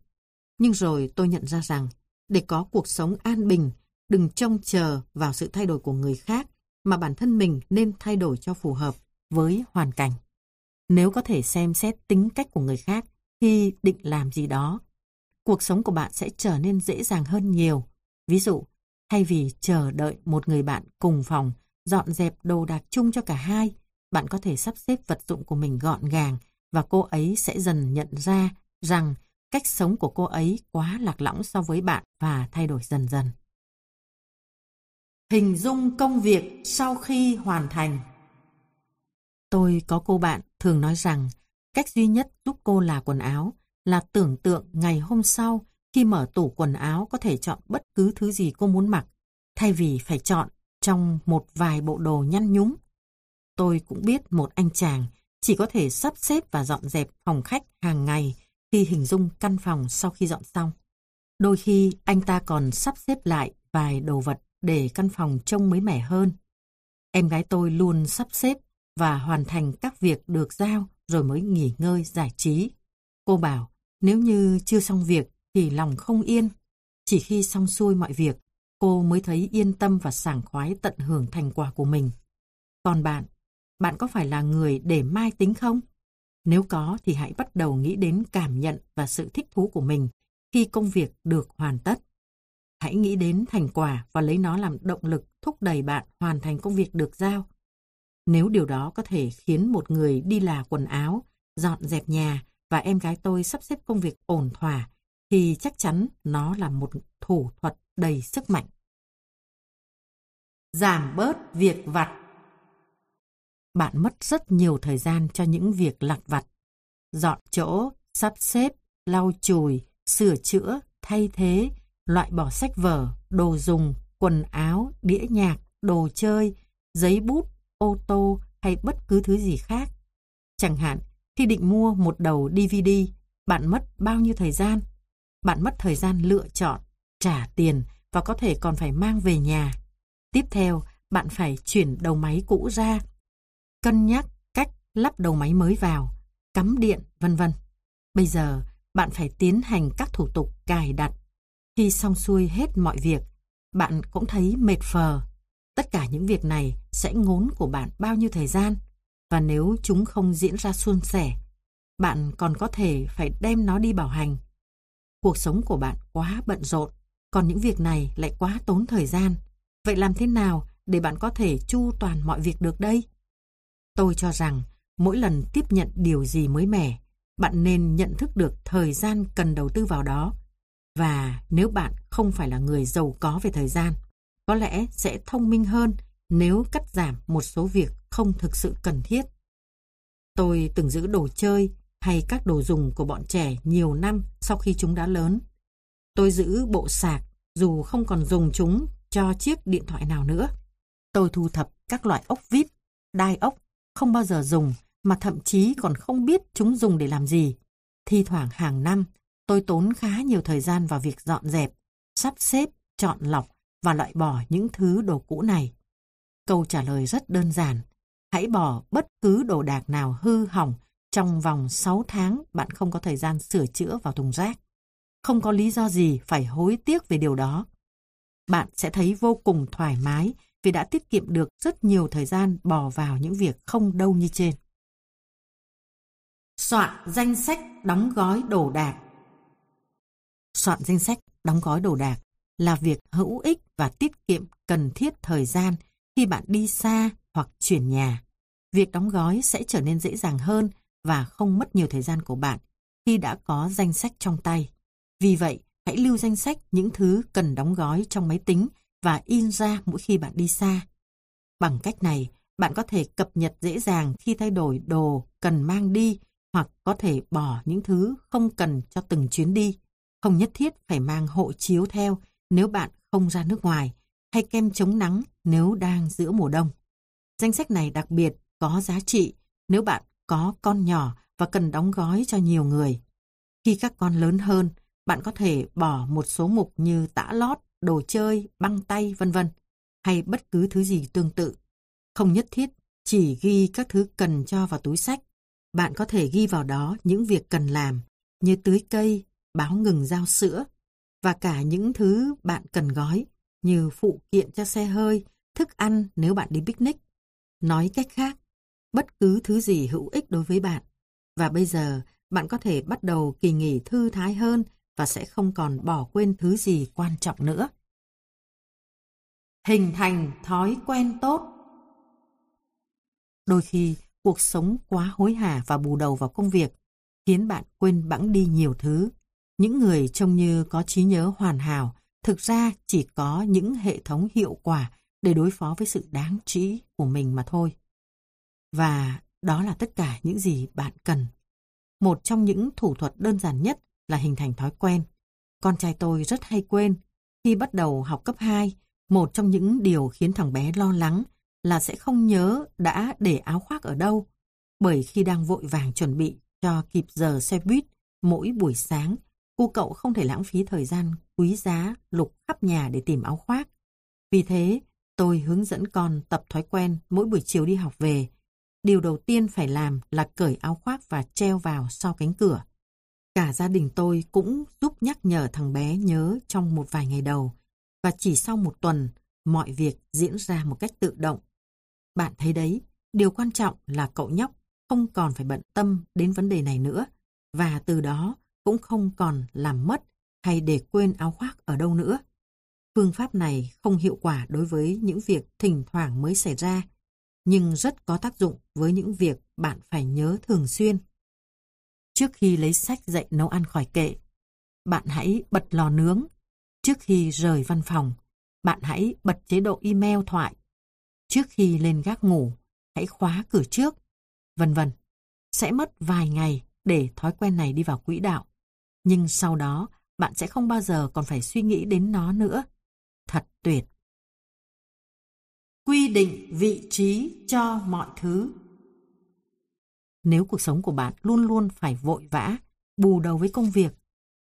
Nhưng rồi tôi nhận ra rằng, để có cuộc sống an bình, đừng trông chờ vào sự thay đổi của người khác, mà bản thân mình nên thay đổi cho phù hợp với hoàn cảnh. Nếu có thể xem xét tính cách của người khác khi định làm gì đó, cuộc sống của bạn sẽ trở nên dễ dàng hơn nhiều. Ví dụ, thay vì chờ đợi một người bạn cùng phòng dọn dẹp đồ đạc chung cho cả hai, bạn có thể sắp xếp vật dụng của mình gọn gàng và cô ấy sẽ dần nhận ra rằng cách sống của cô ấy quá lạc lõng so với bạn và thay đổi dần dần. Hình dung công việc sau khi hoàn thành. Tôi có cô bạn thường nói rằng cách duy nhất giúp cô là quần áo là tưởng tượng ngày hôm sau khi mở tủ quần áo có thể chọn bất cứ thứ gì cô muốn mặc, thay vì phải chọn trong một vài bộ đồ nhăn nhúm. Tôi cũng biết một anh chàng chỉ có thể sắp xếp và dọn dẹp phòng khách hàng ngày khi hình dung căn phòng sau khi dọn xong. Đôi khi anh ta còn sắp xếp lại vài đồ vật để căn phòng trông mới mẻ hơn. Em gái tôi luôn sắp xếp và hoàn thành các việc được giao rồi mới nghỉ ngơi giải trí. Cô bảo nếu như chưa xong việc thì lòng không yên. Chỉ khi xong xuôi mọi việc, cô mới thấy yên tâm và sảng khoái tận hưởng thành quả của mình. Còn bạn, bạn có phải là người để mai tính không? Nếu có thì hãy bắt đầu nghĩ đến cảm nhận và sự thích thú của mình khi công việc được hoàn tất. Hãy nghĩ đến thành quả và lấy nó làm động lực thúc đẩy bạn hoàn thành công việc được giao. Nếu điều đó có thể khiến một người đi là quần áo, dọn dẹp nhà và em gái tôi sắp xếp công việc ổn thỏa, thì chắc chắn nó là một thủ thuật đầy sức mạnh. Giảm bớt việc vặt. Bạn mất rất nhiều thời gian cho những việc lặt vặt. Dọn chỗ, sắp xếp, lau chùi, sửa chữa, thay thế, loại bỏ sách vở, đồ dùng, quần áo, đĩa nhạc, đồ chơi, giấy bút, ô tô hay bất cứ thứ gì khác. Chẳng hạn, khi định mua một đầu đê vê đê, bạn mất bao nhiêu thời gian? Bạn mất thời gian lựa chọn, trả tiền và có thể còn phải mang về nhà. Tiếp theo, bạn phải chuyển đầu máy cũ ra, cân nhắc cách lắp đầu máy mới vào, cắm điện, vân vân. Bây giờ, bạn phải tiến hành các thủ tục cài đặt. Khi xong xuôi hết mọi việc, bạn cũng thấy mệt phờ. Tất cả những việc này sẽ ngốn của bạn bao nhiêu thời gian, và nếu chúng không diễn ra suôn sẻ, bạn còn có thể phải đem nó đi bảo hành. Cuộc sống của bạn quá bận rộn, còn những việc này lại quá tốn thời gian. Vậy làm thế nào để bạn có thể chu toàn mọi việc được đây? Tôi cho rằng mỗi lần tiếp nhận điều gì mới mẻ, bạn nên nhận thức được thời gian cần đầu tư vào đó. Và nếu bạn không phải là người giàu có về thời gian, có lẽ sẽ thông minh hơn nếu cắt giảm một số việc không thực sự cần thiết. Tôi từng giữ đồ chơi hay các đồ dùng của bọn trẻ nhiều năm sau khi chúng đã lớn. Tôi giữ bộ sạc dù không còn dùng chúng cho chiếc điện thoại nào nữa. Tôi thu thập các loại ốc vít, đai ốc không bao giờ dùng mà thậm chí còn không biết chúng dùng để làm gì. Thi thoảng hàng năm, tôi tốn khá nhiều thời gian vào việc dọn dẹp, sắp xếp, chọn lọc và loại bỏ những thứ đồ cũ này. Câu trả lời rất đơn giản. Hãy bỏ bất cứ đồ đạc nào hư hỏng trong vòng sáu tháng bạn không có thời gian sửa chữa vào thùng rác. Không có lý do gì phải hối tiếc về điều đó. Bạn sẽ thấy vô cùng thoải mái vì đã tiết kiệm được rất nhiều thời gian bỏ vào những việc không đâu như trên. Soạn danh sách đóng gói đồ đạc. Soạn danh sách đóng gói đồ đạc là việc hữu ích và tiết kiệm cần thiết thời gian khi bạn đi xa hoặc chuyển nhà. Việc đóng gói sẽ trở nên dễ dàng hơn và không mất nhiều thời gian của bạn khi đã có danh sách trong tay. Vì vậy, hãy lưu danh sách những thứ cần đóng gói trong máy tính và in ra mỗi khi bạn đi xa. Bằng cách này, bạn có thể cập nhật dễ dàng khi thay đổi đồ cần mang đi hoặc có thể bỏ những thứ không cần cho từng chuyến đi. Không nhất thiết phải mang hộ chiếu theo nếu bạn không ra nước ngoài, hay kem chống nắng nếu đang giữa mùa đông. Danh sách này đặc biệt có giá trị nếu bạn có con nhỏ và cần đóng gói cho nhiều người. Khi các con lớn hơn, bạn có thể bỏ một số mục như tã lót, đồ chơi, băng tay, vân vân, hay bất cứ thứ gì tương tự. Không nhất thiết chỉ ghi các thứ cần cho vào túi sách. Bạn có thể ghi vào đó những việc cần làm như tưới cây, báo ngừng giao sữa, và cả những thứ bạn cần gói như phụ kiện cho xe hơi, thức ăn nếu bạn đi picnic. Nói cách khác, bất cứ thứ gì hữu ích đối với bạn. Và bây giờ, bạn có thể bắt đầu kỳ nghỉ thư thái hơn và sẽ không còn bỏ quên thứ gì quan trọng nữa. Hình thành thói quen tốt. Đôi khi, cuộc sống quá hối hả và bù đầu vào công việc khiến bạn quên bẵng đi nhiều thứ. Những người trông như có trí nhớ hoàn hảo thực ra chỉ có những hệ thống hiệu quả để đối phó với sự đáng trĩ của mình mà thôi. Và đó là tất cả những gì bạn cần. Một trong những thủ thuật đơn giản nhất là hình thành thói quen. Con trai tôi rất hay quên. Khi bắt đầu học cấp hai, một trong những điều khiến thằng bé lo lắng là sẽ không nhớ đã để áo khoác ở đâu. Bởi khi đang vội vàng chuẩn bị cho kịp giờ xe buýt mỗi buổi sáng, cô cậu không thể lãng phí thời gian quý giá lục khắp nhà để tìm áo khoác. Vì thế, tôi hướng dẫn con tập thói quen mỗi buổi chiều đi học về. Điều đầu tiên phải làm là cởi áo khoác và treo vào sau cánh cửa. Cả gia đình tôi cũng giúp nhắc nhở thằng bé nhớ trong một vài ngày đầu. Và chỉ sau một tuần, mọi việc diễn ra một cách tự động. Bạn thấy đấy, điều quan trọng là cậu nhóc không còn phải bận tâm đến vấn đề này nữa. Và từ đó cũng không còn làm mất hay để quên áo khoác ở đâu nữa. Phương pháp này không hiệu quả đối với những việc thỉnh thoảng mới xảy ra, nhưng rất có tác dụng với những việc bạn phải nhớ thường xuyên. Trước khi lấy sách dạy nấu ăn khỏi kệ, bạn hãy bật lò nướng. Trước khi rời văn phòng, bạn hãy bật chế độ email thoại. Trước khi lên gác ngủ, hãy khóa cửa trước, vân vân. Sẽ mất vài ngày để thói quen này đi vào quỹ đạo, nhưng sau đó bạn sẽ không bao giờ còn phải suy nghĩ đến nó nữa. Thật tuyệt! Quy định vị trí cho mọi thứ. Nếu cuộc sống của bạn luôn luôn phải vội vã, bù đầu với công việc,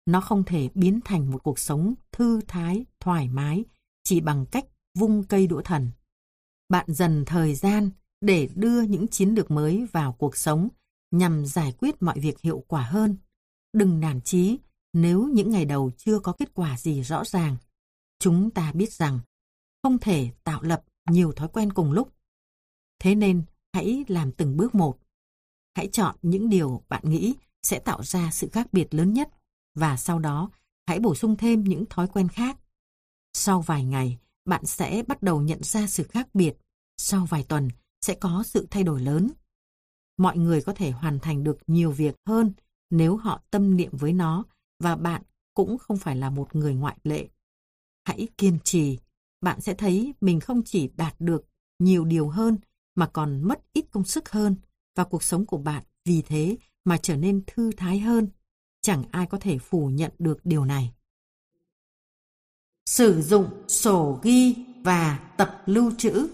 nó không thể biến thành một cuộc sống thư thái, thoải mái chỉ bằng cách vung cây đũa thần. Bạn dành thời gian để đưa những chiến lược mới vào cuộc sống nhằm giải quyết mọi việc hiệu quả hơn. Đừng nản chí nếu những ngày đầu chưa có kết quả gì rõ ràng. Chúng ta biết rằng không thể tạo lập nhiều thói quen cùng lúc. Thế nên hãy làm từng bước một. Hãy chọn những điều bạn nghĩ sẽ tạo ra sự khác biệt lớn nhất và sau đó hãy bổ sung thêm những thói quen khác. Sau vài ngày, bạn sẽ bắt đầu nhận ra sự khác biệt. Sau vài tuần, sẽ có sự thay đổi lớn. Mọi người có thể hoàn thành được nhiều việc hơn nếu họ tâm niệm với nó và bạn cũng không phải là một người ngoại lệ. Hãy kiên trì. Bạn sẽ thấy mình không chỉ đạt được nhiều điều hơn mà còn mất ít công sức hơn và cuộc sống của bạn vì thế mà trở nên thư thái hơn. Chẳng ai có thể phủ nhận được điều này. Sử dụng sổ ghi và tập lưu trữ.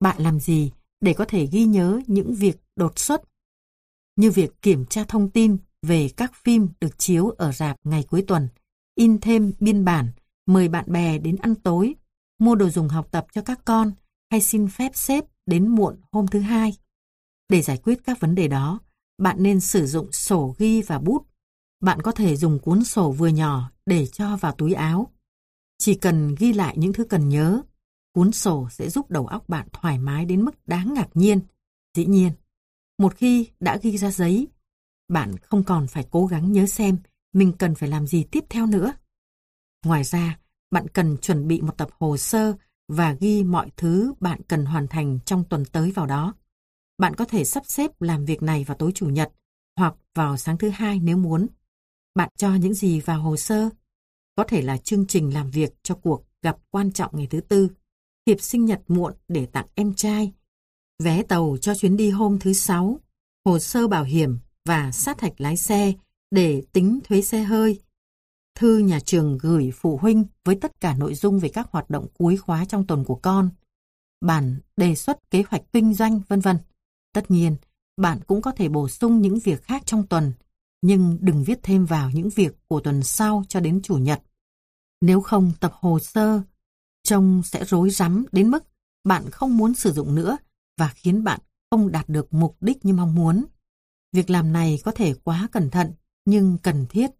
Bạn làm gì để có thể ghi nhớ những việc đột xuất, như việc kiểm tra thông tin về các phim được chiếu ở rạp ngày cuối tuần, in thêm biên bản, mời bạn bè đến ăn tối, mua đồ dùng học tập cho các con hay xin phép sếp đến muộn hôm thứ hai? Để giải quyết các vấn đề đó, bạn nên sử dụng sổ ghi và bút. Bạn có thể dùng cuốn sổ vừa nhỏ để cho vào túi áo. Chỉ cần ghi lại những thứ cần nhớ, cuốn sổ sẽ giúp đầu óc bạn thoải mái đến mức đáng ngạc nhiên. Dĩ nhiên, một khi đã ghi ra giấy, bạn không còn phải cố gắng nhớ xem mình cần phải làm gì tiếp theo nữa. Ngoài ra, bạn cần chuẩn bị một tập hồ sơ và ghi mọi thứ bạn cần hoàn thành trong tuần tới vào đó. Bạn có thể sắp xếp làm việc này vào tối Chủ nhật hoặc vào sáng thứ hai nếu muốn. Bạn cho những gì vào hồ sơ? Có thể là chương trình làm việc cho cuộc gặp quan trọng ngày thứ tư, thiệp sinh nhật muộn để tặng em trai, vé tàu cho chuyến đi hôm thứ sáu, hồ sơ bảo hiểm và sát hạch lái xe để tính thuế xe hơi. Thư nhà trường gửi phụ huynh với tất cả nội dung về các hoạt động cuối khóa trong tuần của con, bản đề xuất kế hoạch kinh doanh, vân vân. Tất nhiên, bạn cũng có thể bổ sung những việc khác trong tuần, nhưng đừng viết thêm vào những việc của tuần sau cho đến Chủ nhật. Nếu không, tập hồ sơ trông sẽ rối rắm đến mức bạn không muốn sử dụng nữa và khiến bạn không đạt được mục đích như mong muốn. Việc làm này có thể quá cẩn thận, nhưng cần thiết.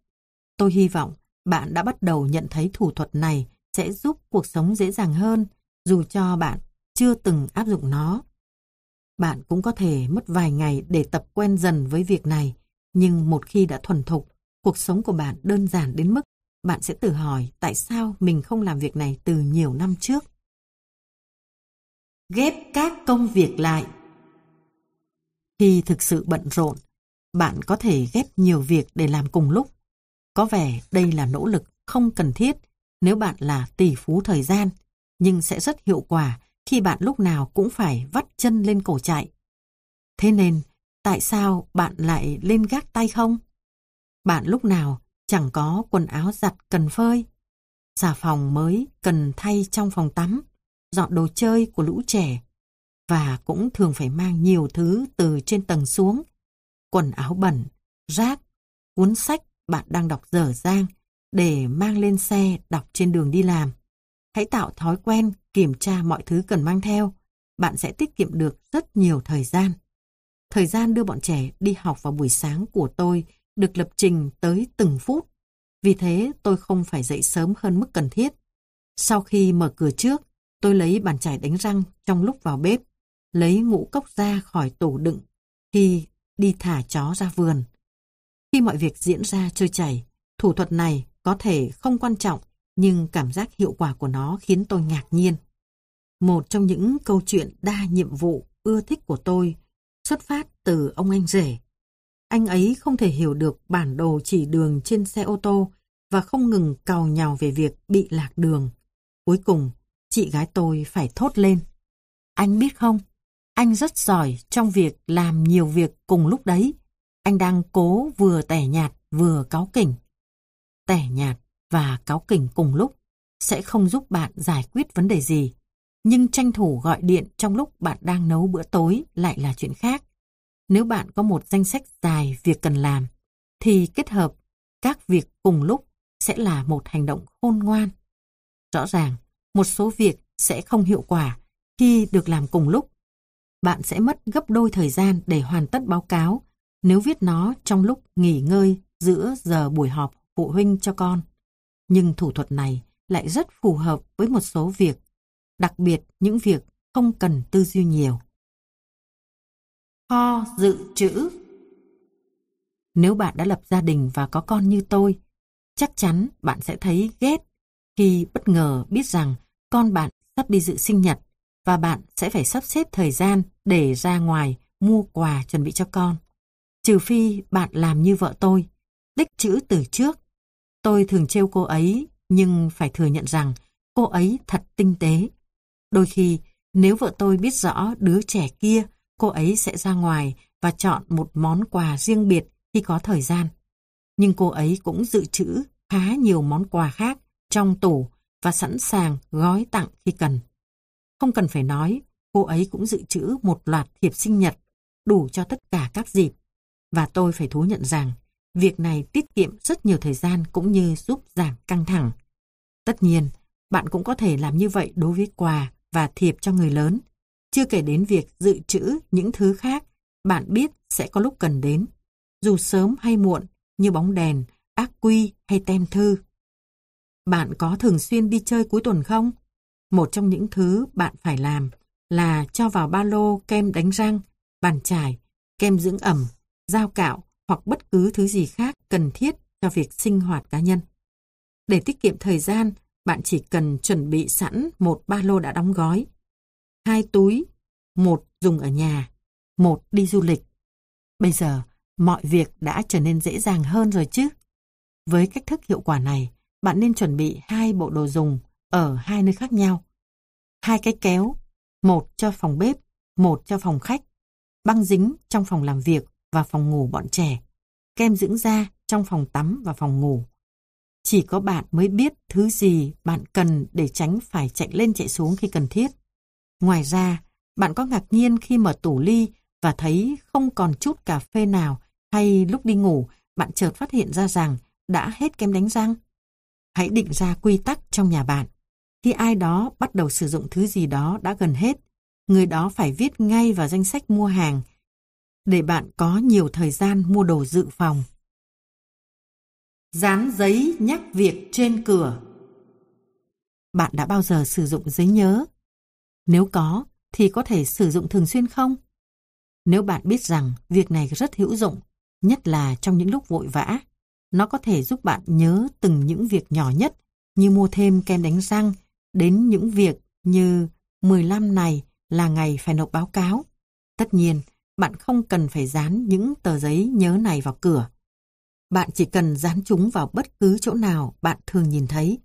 Tôi hy vọng bạn đã bắt đầu nhận thấy thủ thuật này sẽ giúp cuộc sống dễ dàng hơn, dù cho bạn chưa từng áp dụng nó. Bạn cũng có thể mất vài ngày để tập quen dần với việc này, nhưng một khi đã thuần thục, cuộc sống của bạn đơn giản đến mức bạn sẽ tự hỏi tại sao mình không làm việc này từ nhiều năm trước. Ghép các công việc lại. Khi thực sự bận rộn, bạn có thể ghép nhiều việc để làm cùng lúc. Có vẻ đây là nỗ lực không cần thiết nếu bạn là tỷ phú thời gian, nhưng sẽ rất hiệu quả khi bạn lúc nào cũng phải vắt chân lên cổ chạy. Thế nên, tại sao bạn lại lên gác tay không? Bạn lúc nào chẳng có quần áo giặt cần phơi, xà phòng mới cần thay trong phòng tắm, dọn đồ chơi của lũ trẻ, và cũng thường phải mang nhiều thứ từ trên tầng xuống. Quần áo bẩn, rác, cuốn sách bạn đang đọc dở dang để mang lên xe đọc trên đường đi làm. Hãy tạo thói quen kiểm tra mọi thứ cần mang theo. Bạn sẽ tiết kiệm được rất nhiều thời gian. Thời gian đưa bọn trẻ đi học vào buổi sáng của tôi được lập trình tới từng phút. Vì thế tôi không phải dậy sớm hơn mức cần thiết. Sau khi mở cửa trước, tôi lấy bàn chải đánh răng trong lúc vào bếp, lấy ngũ cốc ra khỏi tủ đựng khi đi thả chó ra vườn. Khi mọi việc diễn ra trôi chảy, thủ thuật này có thể không quan trọng, nhưng cảm giác hiệu quả của nó khiến tôi ngạc nhiên. Một trong những câu chuyện đa nhiệm vụ ưa thích của tôi xuất phát từ ông anh rể. Anh ấy không thể hiểu được bản đồ chỉ đường trên xe ô tô và không ngừng càu nhàu về việc bị lạc đường. Cuối cùng, chị gái tôi phải thốt lên: "Anh biết không, anh rất giỏi trong việc làm nhiều việc cùng lúc đấy. Anh đang cố vừa tẻ nhạt vừa cáu kỉnh." Tẻ nhạt và cáu kỉnh cùng lúc sẽ không giúp bạn giải quyết vấn đề gì, nhưng tranh thủ gọi điện trong lúc bạn đang nấu bữa tối lại là chuyện khác. Nếu bạn có một danh sách dài việc cần làm, thì kết hợp các việc cùng lúc sẽ là một hành động khôn ngoan. Rõ ràng, một số việc sẽ không hiệu quả khi được làm cùng lúc. Bạn sẽ mất gấp đôi thời gian để hoàn tất báo cáo nếu viết nó trong lúc nghỉ ngơi giữa giờ buổi họp phụ huynh cho con. Nhưng thủ thuật này lại rất phù hợp với một số việc, đặc biệt những việc không cần tư duy nhiều. Kho dự trữ. Nếu bạn đã lập gia đình và có con như tôi, chắc chắn bạn sẽ thấy ghét khi bất ngờ biết rằng con bạn sắp đi dự sinh nhật và bạn sẽ phải sắp xếp thời gian để ra ngoài mua quà chuẩn bị cho con. Trừ phi bạn làm như vợ tôi, tích trữ từ trước. Tôi thường trêu cô ấy, nhưng phải thừa nhận rằng cô ấy thật tinh tế. Đôi khi, nếu vợ tôi biết rõ đứa trẻ kia, cô ấy sẽ ra ngoài và chọn một món quà riêng biệt khi có thời gian. Nhưng cô ấy cũng dự trữ khá nhiều món quà khác trong tủ và sẵn sàng gói tặng khi cần. Không cần phải nói, cô ấy cũng dự trữ một loạt thiệp sinh nhật, đủ cho tất cả các dịp. Và tôi phải thú nhận rằng, việc này tiết kiệm rất nhiều thời gian cũng như giúp giảm căng thẳng. Tất nhiên, bạn cũng có thể làm như vậy đối với quà và thiệp cho người lớn. Chưa kể đến việc dự trữ những thứ khác bạn biết sẽ có lúc cần đến, dù sớm hay muộn, như bóng đèn, ác quy hay tem thư. Bạn có thường xuyên đi chơi cuối tuần không? Một trong những thứ bạn phải làm là cho vào ba lô kem đánh răng, bàn chải, kem dưỡng ẩm, dao cạo hoặc bất cứ thứ gì khác cần thiết cho việc sinh hoạt cá nhân. Để tiết kiệm thời gian, bạn chỉ cần chuẩn bị sẵn một ba lô đã đóng gói, hai túi, một dùng ở nhà, một đi du lịch. Bây giờ, mọi việc đã trở nên dễ dàng hơn rồi chứ? Với cách thức hiệu quả này, bạn nên chuẩn bị hai bộ đồ dùng ở hai nơi khác nhau. Hai cái kéo, một cho phòng bếp, một cho phòng khách, băng dính trong phòng làm việc và phòng ngủ bọn trẻ, kem dưỡng da trong phòng tắm và phòng ngủ. Chỉ có bạn mới biết thứ gì bạn cần để tránh phải chạy lên chạy xuống khi cần thiết. Ngoài ra, bạn có ngạc nhiên khi mở tủ ly và thấy không còn chút cà phê nào, hay lúc đi ngủ bạn chợt phát hiện ra rằng đã hết kem đánh răng. Hãy định ra quy tắc trong nhà bạn. Khi ai đó bắt đầu sử dụng thứ gì đó đã gần hết, người đó phải viết ngay vào danh sách mua hàng để bạn có nhiều thời gian mua đồ dự phòng. Dán giấy nhắc việc trên cửa. Bạn đã bao giờ sử dụng giấy nhớ? Nếu có, thì có thể sử dụng thường xuyên không? Nếu bạn biết rằng việc này rất hữu dụng, nhất là trong những lúc vội vã, nó có thể giúp bạn nhớ từng những việc nhỏ nhất như mua thêm kem đánh răng, đến những việc như mười lăm này là ngày phải nộp báo cáo. Tất nhiên, bạn không cần phải dán những tờ giấy nhớ này vào cửa. Bạn chỉ cần dán chúng vào bất cứ chỗ nào bạn thường nhìn thấy.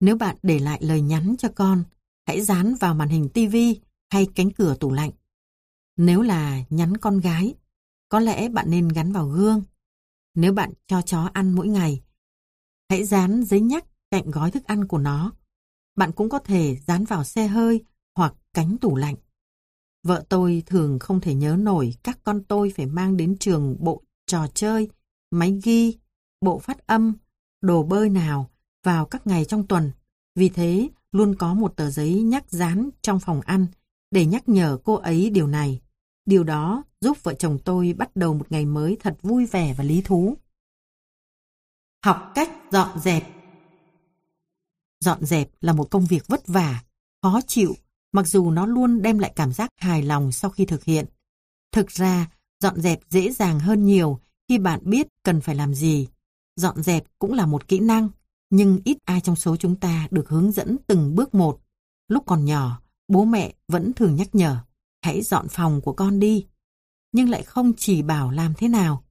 Nếu bạn để lại lời nhắn cho con, hãy dán vào màn hình tivi hay cánh cửa tủ lạnh. Nếu là nhắn con gái, có lẽ bạn nên gắn vào gương. Nếu bạn cho chó ăn mỗi ngày, hãy dán giấy nhắc cạnh gói thức ăn của nó. Bạn cũng có thể dán vào xe hơi hoặc cánh tủ lạnh. Vợ tôi thường không thể nhớ nổi các con tôi phải mang đến trường bộ trò chơi, máy ghi, bộ phát âm, đồ bơi nào vào các ngày trong tuần. Vì thế, luôn có một tờ giấy nhắc dán trong phòng ăn để nhắc nhở cô ấy điều này. Điều đó giúp vợ chồng tôi bắt đầu một ngày mới thật vui vẻ và lý thú. Học cách dọn dẹp. Dọn dẹp là một công việc vất vả, khó chịu, mặc dù nó luôn đem lại cảm giác hài lòng sau khi thực hiện. Thực ra, dọn dẹp dễ dàng hơn nhiều khi bạn biết cần phải làm gì. Dọn dẹp cũng là một kỹ năng, nhưng ít ai trong số chúng ta được hướng dẫn từng bước một. Lúc còn nhỏ, bố mẹ vẫn thường nhắc nhở, hãy dọn phòng của con đi, nhưng lại không chỉ bảo làm thế nào.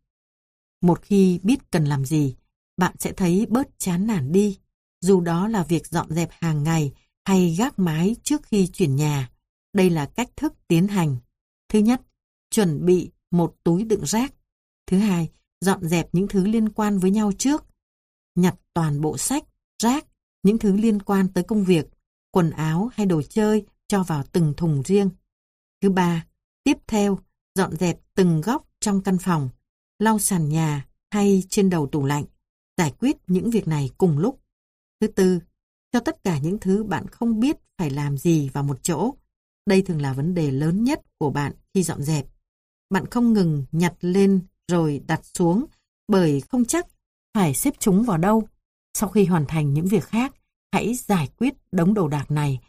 Một khi biết cần làm gì, bạn sẽ thấy bớt chán nản đi, dù đó là việc dọn dẹp hàng ngày hay gác mái trước khi chuyển nhà. Đây là cách thức tiến hành. Thứ nhất, chuẩn bị một túi đựng rác. Thứ hai, dọn dẹp những thứ liên quan với nhau trước. Nhặt toàn bộ sách, rác, những thứ liên quan tới công việc, quần áo hay đồ chơi cho vào từng thùng riêng. Thứ ba, tiếp theo, dọn dẹp từng góc trong căn phòng, lau sàn nhà hay trên đầu tủ lạnh, giải quyết những việc này cùng lúc. Thứ tư, cho tất cả những thứ bạn không biết phải làm gì vào một chỗ. Đây thường là vấn đề lớn nhất của bạn khi dọn dẹp. Bạn không ngừng nhặt lên rồi đặt xuống bởi không chắc phải xếp chúng vào đâu. Sau khi hoàn thành những việc khác, hãy giải quyết đống đồ đạc này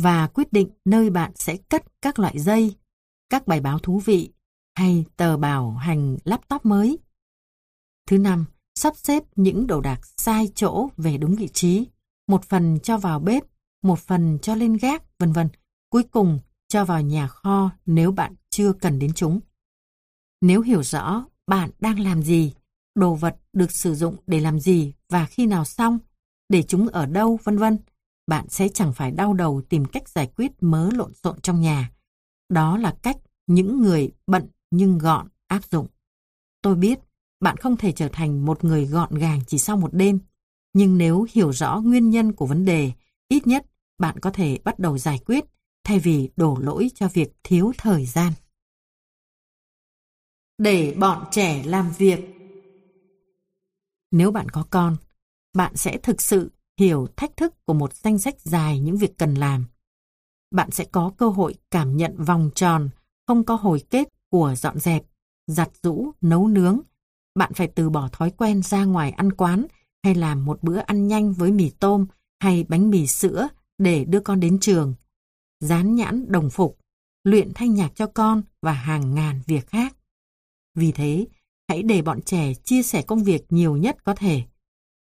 và quyết định nơi bạn sẽ cất các loại dây, các bài báo thú vị hay tờ bảo hành laptop mới. Thứ năm, sắp xếp những đồ đạc sai chỗ về đúng vị trí, một phần cho vào bếp, một phần cho lên gác, vân vân. Cuối cùng, cho vào nhà kho nếu bạn chưa cần đến chúng. Nếu hiểu rõ bạn đang làm gì, đồ vật được sử dụng để làm gì và khi nào xong, để chúng ở đâu, vân vân, bạn sẽ chẳng phải đau đầu tìm cách giải quyết mớ lộn xộn trong nhà. Đó là cách những người bận nhưng gọn áp dụng. Tôi biết bạn không thể trở thành một người gọn gàng chỉ sau một đêm, nhưng nếu hiểu rõ nguyên nhân của vấn đề, ít nhất bạn có thể bắt đầu giải quyết thay vì đổ lỗi cho việc thiếu thời gian. Để bọn trẻ làm việc. Nếu bạn có con, bạn sẽ thực sự hiểu thách thức của một danh sách dài những việc cần làm. Bạn sẽ có cơ hội cảm nhận vòng tròn không có hồi kết của dọn dẹp, giặt giũ, nấu nướng. Bạn phải từ bỏ thói quen ra ngoài ăn quán hay làm một bữa ăn nhanh với mì tôm hay bánh mì sữa để đưa con đến trường, dán nhãn đồng phục, luyện thanh nhạc cho con và hàng ngàn việc khác. Vì thế, hãy để bọn trẻ chia sẻ công việc nhiều nhất có thể.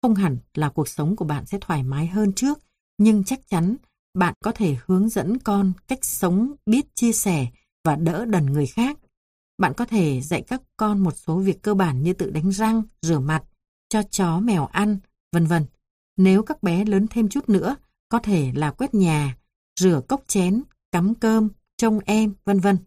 Không hẳn là cuộc sống của bạn sẽ thoải mái hơn trước, nhưng chắc chắn bạn có thể hướng dẫn con cách sống biết chia sẻ và đỡ đần người khác. Bạn có thể dạy các con một số việc cơ bản như tự đánh răng, rửa mặt, cho chó mèo ăn, vân vân. Nếu các bé lớn thêm chút nữa, có thể là quét nhà, rửa cốc chén, cắm cơm, trông em, vân vân.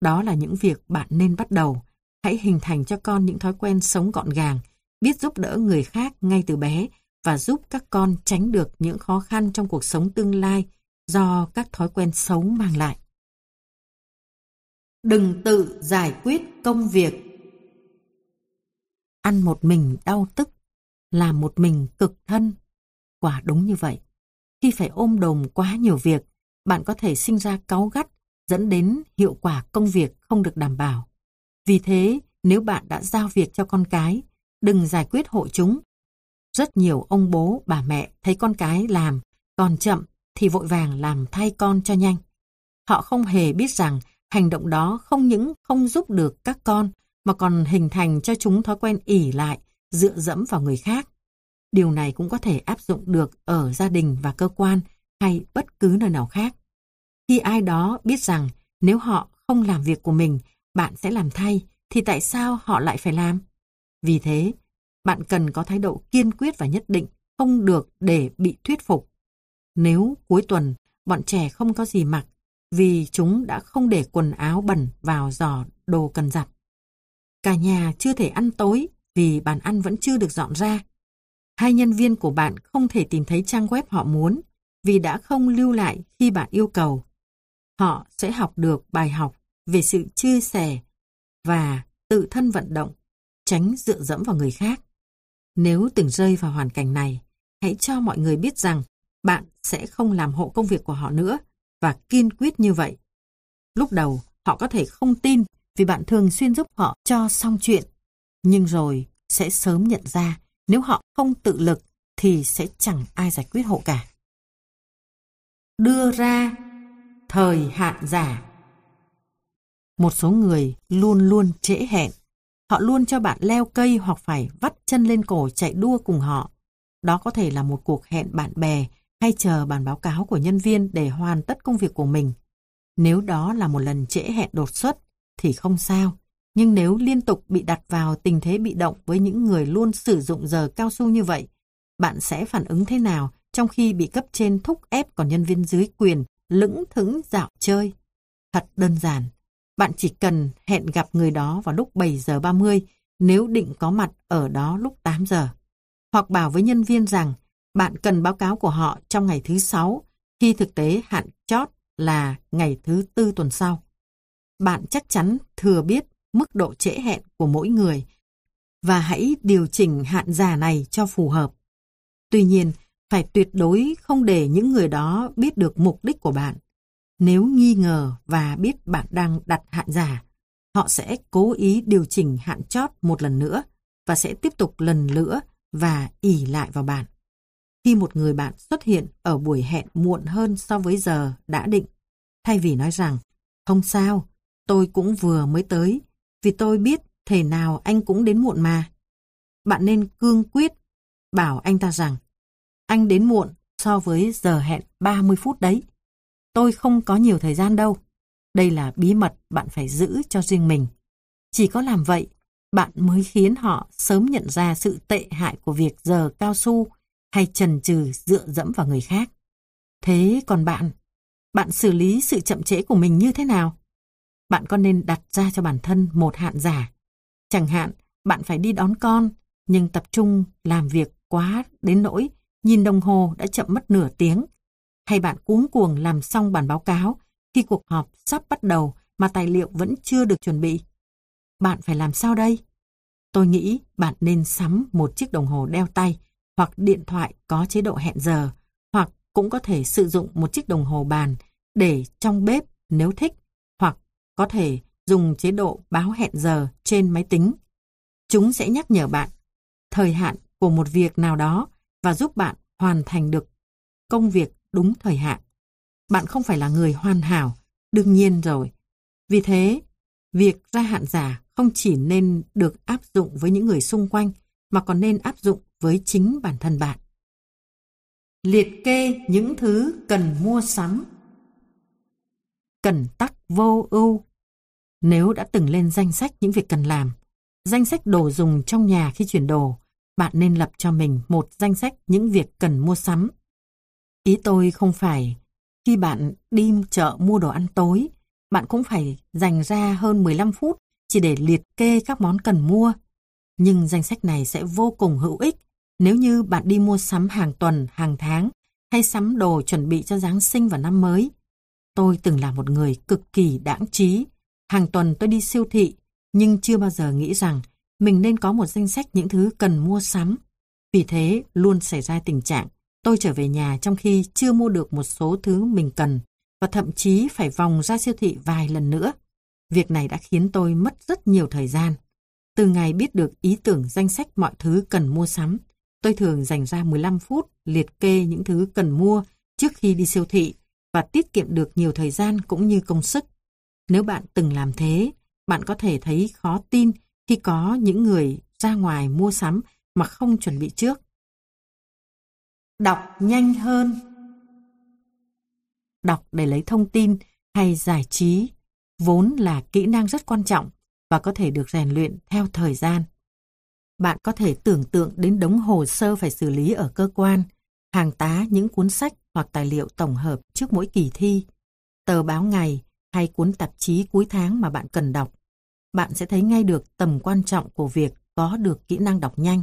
Đó là những việc bạn nên bắt đầu. Hãy hình thành cho con những thói quen sống gọn gàng, biết giúp đỡ người khác ngay từ bé và giúp các con tránh được những khó khăn trong cuộc sống tương lai do các thói quen xấu mang lại. Đừng tự giải quyết công việc. Ăn một mình đau tức, làm một mình cực thân. Quả đúng như vậy. Khi phải ôm đồm quá nhiều việc, bạn có thể sinh ra cáu gắt, dẫn đến hiệu quả công việc không được đảm bảo. Vì thế, nếu bạn đã giao việc cho con cái, đừng giải quyết hộ chúng. Rất nhiều ông bố, bà mẹ thấy con cái làm còn chậm thì vội vàng làm thay con cho nhanh. Họ không hề biết rằng hành động đó không những không giúp được các con mà còn hình thành cho chúng thói quen ỷ lại, dựa dẫm vào người khác. Điều này cũng có thể áp dụng được ở gia đình và cơ quan hay bất cứ nơi nào khác. Khi ai đó biết rằng nếu họ không làm việc của mình, bạn sẽ làm thay, thì tại sao họ lại phải làm? Vì thế, bạn cần có thái độ kiên quyết và nhất định, không được để bị thuyết phục. Nếu cuối tuần bọn trẻ không có gì mặc vì chúng đã không để quần áo bẩn vào giỏ đồ cần giặt, cả nhà chưa thể ăn tối vì bàn ăn vẫn chưa được dọn ra, hai nhân viên của bạn không thể tìm thấy trang web họ muốn vì đã không lưu lại khi bạn yêu cầu, họ sẽ học được bài học về sự chia sẻ và tự thân vận động, tránh dựa dẫm vào người khác. Nếu từng rơi vào hoàn cảnh này, hãy cho mọi người biết rằng bạn sẽ không làm hộ công việc của họ nữa và kiên quyết như vậy. Lúc đầu, họ có thể không tin vì bạn thường xuyên giúp họ cho xong chuyện, nhưng rồi sẽ sớm nhận ra nếu họ không tự lực thì sẽ chẳng ai giải quyết hộ cả. Đưa ra thời hạn giả. Một số người luôn luôn trễ hẹn. Họ luôn cho bạn leo cây hoặc phải vắt chân lên cổ chạy đua cùng họ. Đó có thể là một cuộc hẹn bạn bè hay chờ bản báo cáo của nhân viên để hoàn tất công việc của mình. Nếu đó là một lần trễ hẹn đột xuất thì không sao. Nhưng nếu liên tục bị đặt vào tình thế bị động với những người luôn sử dụng giờ cao su như vậy, bạn sẽ phản ứng thế nào trong khi bị cấp trên thúc ép còn nhân viên dưới quyền lững thững dạo chơi? Thật đơn giản. Bạn chỉ cần hẹn gặp người đó vào lúc bảy giờ ba mươi nếu định có mặt ở đó lúc tám giờ. Hoặc bảo với nhân viên rằng bạn cần báo cáo của họ trong ngày thứ sáu khi thực tế hạn chót là ngày thứ tư tuần sau. Bạn chắc chắn thừa biết mức độ trễ hẹn của mỗi người và hãy điều chỉnh hạn giả này cho phù hợp. Tuy nhiên, phải tuyệt đối không để những người đó biết được mục đích của bạn. Nếu nghi ngờ và biết bạn đang đặt hạn giả, họ sẽ cố ý điều chỉnh hạn chót một lần nữa và sẽ tiếp tục lần nữa và ỷ lại vào bạn. Khi một người bạn xuất hiện ở buổi hẹn muộn hơn so với giờ đã định, thay vì nói rằng, không sao, tôi cũng vừa mới tới, vì tôi biết thể nào anh cũng đến muộn mà. Bạn nên cương quyết bảo anh ta rằng, anh đến muộn so với giờ hẹn ba mươi phút đấy. Tôi không có nhiều thời gian đâu. Đây là bí mật bạn phải giữ cho riêng mình. Chỉ có làm vậy, bạn mới khiến họ sớm nhận ra sự tệ hại của việc giờ cao su hay chần chừ dựa dẫm vào người khác. Thế còn bạn, bạn xử lý sự chậm trễ của mình như thế nào? Bạn có nên đặt ra cho bản thân một hạn giả? Chẳng hạn, bạn phải đi đón con, nhưng tập trung làm việc quá đến nỗi nhìn đồng hồ đã chậm mất nửa tiếng. Hay bạn cuống cuồng làm xong bản báo cáo khi cuộc họp sắp bắt đầu mà tài liệu vẫn chưa được chuẩn bị? Bạn phải làm sao đây? Tôi nghĩ bạn nên sắm một chiếc đồng hồ đeo tay hoặc điện thoại có chế độ hẹn giờ, hoặc cũng có thể sử dụng một chiếc đồng hồ bàn để trong bếp nếu thích, hoặc có thể dùng chế độ báo hẹn giờ trên máy tính. Chúng sẽ nhắc nhở bạn thời hạn của một việc nào đó và giúp bạn hoàn thành được công việc đúng thời hạn. Bạn không phải là người hoàn hảo, đương nhiên rồi. Vì thế, việc ra hạn giả không chỉ nên được áp dụng với những người xung quanh mà còn nên áp dụng với chính bản thân bạn. Liệt kê những thứ cần mua sắm. Cần tắc vô ưu. Nếu đã từng lên danh sách những việc cần làm, danh sách đồ dùng trong nhà khi chuyển đồ, bạn nên lập cho mình một danh sách những việc cần mua sắm. Ý tôi không phải khi bạn đi chợ mua đồ ăn tối, bạn cũng phải dành ra hơn mười lăm phút chỉ để liệt kê các món cần mua. Nhưng danh sách này sẽ vô cùng hữu ích nếu như bạn đi mua sắm hàng tuần, hàng tháng hay sắm đồ chuẩn bị cho Giáng sinh và năm mới. Tôi từng là một người cực kỳ đãng trí. Hàng tuần tôi đi siêu thị, nhưng chưa bao giờ nghĩ rằng mình nên có một danh sách những thứ cần mua sắm. Vì thế, luôn xảy ra tình trạng tôi trở về nhà trong khi chưa mua được một số thứ mình cần và thậm chí phải vòng ra siêu thị vài lần nữa. Việc này đã khiến tôi mất rất nhiều thời gian. Từ ngày biết được ý tưởng danh sách mọi thứ cần mua sắm, tôi thường dành ra mười lăm phút liệt kê những thứ cần mua trước khi đi siêu thị và tiết kiệm được nhiều thời gian cũng như công sức. Nếu bạn từng làm thế, bạn có thể thấy khó tin khi có những người ra ngoài mua sắm mà không chuẩn bị trước. Đọc nhanh hơn. Đọc để lấy thông tin hay giải trí vốn là kỹ năng rất quan trọng và có thể được rèn luyện theo thời gian. Bạn có thể tưởng tượng đến đống hồ sơ phải xử lý ở cơ quan, hàng tá những cuốn sách hoặc tài liệu tổng hợp trước mỗi kỳ thi, tờ báo ngày hay cuốn tạp chí cuối tháng mà bạn cần đọc. Bạn sẽ thấy ngay được tầm quan trọng của việc có được kỹ năng đọc nhanh.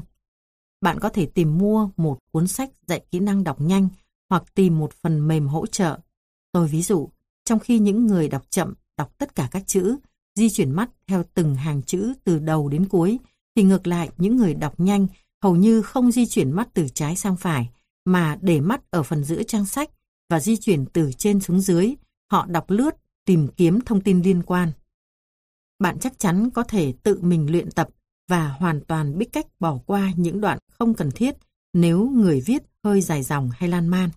Bạn có thể tìm mua một cuốn sách dạy kỹ năng đọc nhanh hoặc tìm một phần mềm hỗ trợ. Tôi ví dụ, trong khi những người đọc chậm đọc tất cả các chữ, di chuyển mắt theo từng hàng chữ từ đầu đến cuối, thì ngược lại những người đọc nhanh hầu như không di chuyển mắt từ trái sang phải, mà để mắt ở phần giữa trang sách và di chuyển từ trên xuống dưới, họ đọc lướt, tìm kiếm thông tin liên quan. Bạn chắc chắn có thể tự mình luyện tập và hoàn toàn biết cách bỏ qua những đoạn không cần thiết nếu người viết hơi dài dòng hay lan man.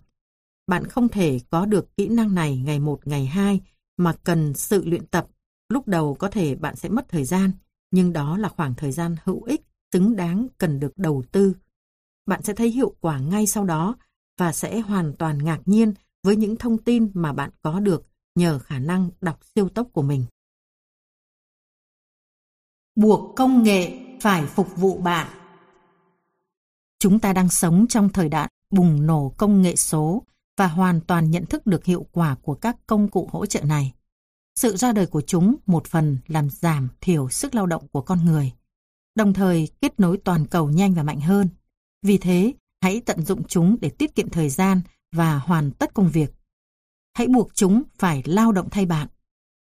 Bạn không thể có được kỹ năng này ngày một, ngày hai mà cần sự luyện tập. Lúc đầu có thể bạn sẽ mất thời gian, nhưng đó là khoảng thời gian hữu ích, xứng đáng cần được đầu tư. Bạn sẽ thấy hiệu quả ngay sau đó và sẽ hoàn toàn ngạc nhiên với những thông tin mà bạn có được nhờ khả năng đọc siêu tốc của mình. Buộc công nghệ phải phục vụ bạn. Chúng ta đang sống trong thời đại bùng nổ công nghệ số và hoàn toàn nhận thức được hiệu quả của các công cụ hỗ trợ này. Sự ra đời của chúng một phần làm giảm thiểu sức lao động của con người, đồng thời kết nối toàn cầu nhanh và mạnh hơn. Vì thế, hãy tận dụng chúng để tiết kiệm thời gian và hoàn tất công việc. Hãy buộc chúng phải lao động thay bạn.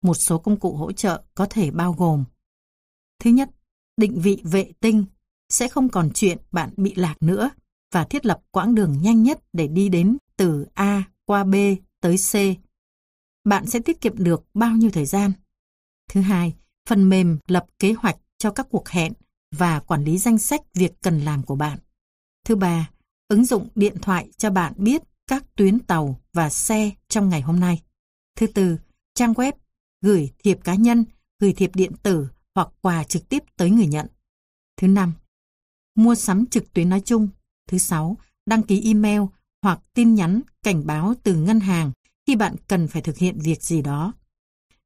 Một số công cụ hỗ trợ có thể bao gồm: thứ nhất, định vị vệ tinh. Sẽ không còn chuyện bạn bị lạc nữa và thiết lập quãng đường nhanh nhất để đi đến từ A qua B tới C. Bạn sẽ tiết kiệm được bao nhiêu thời gian? Thứ hai, phần mềm lập kế hoạch cho các cuộc hẹn và quản lý danh sách việc cần làm của bạn. Thứ ba, ứng dụng điện thoại cho bạn biết các tuyến tàu và xe trong ngày hôm nay. Thứ tư, trang web, gửi thiệp cá nhân, gửi thiệp điện tử hoặc quà trực tiếp tới người nhận. Thứ năm, mua sắm trực tuyến nói chung. Thứ sáu, đăng ký email hoặc tin nhắn cảnh báo từ ngân hàng khi bạn cần phải thực hiện việc gì đó.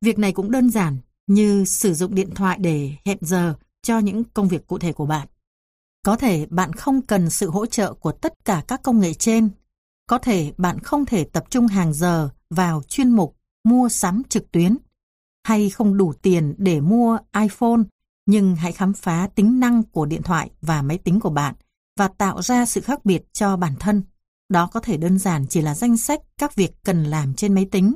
Việc này cũng đơn giản như sử dụng điện thoại để hẹn giờ cho những công việc cụ thể của bạn. Có thể bạn không cần sự hỗ trợ của tất cả các công nghệ trên. Có thể bạn không thể tập trung hàng giờ vào chuyên mục mua sắm trực tuyến, hay không đủ tiền để mua iPhone, nhưng hãy khám phá tính năng của điện thoại và máy tính của bạn và tạo ra sự khác biệt cho bản thân. Đó có thể đơn giản chỉ là danh sách các việc cần làm trên máy tính,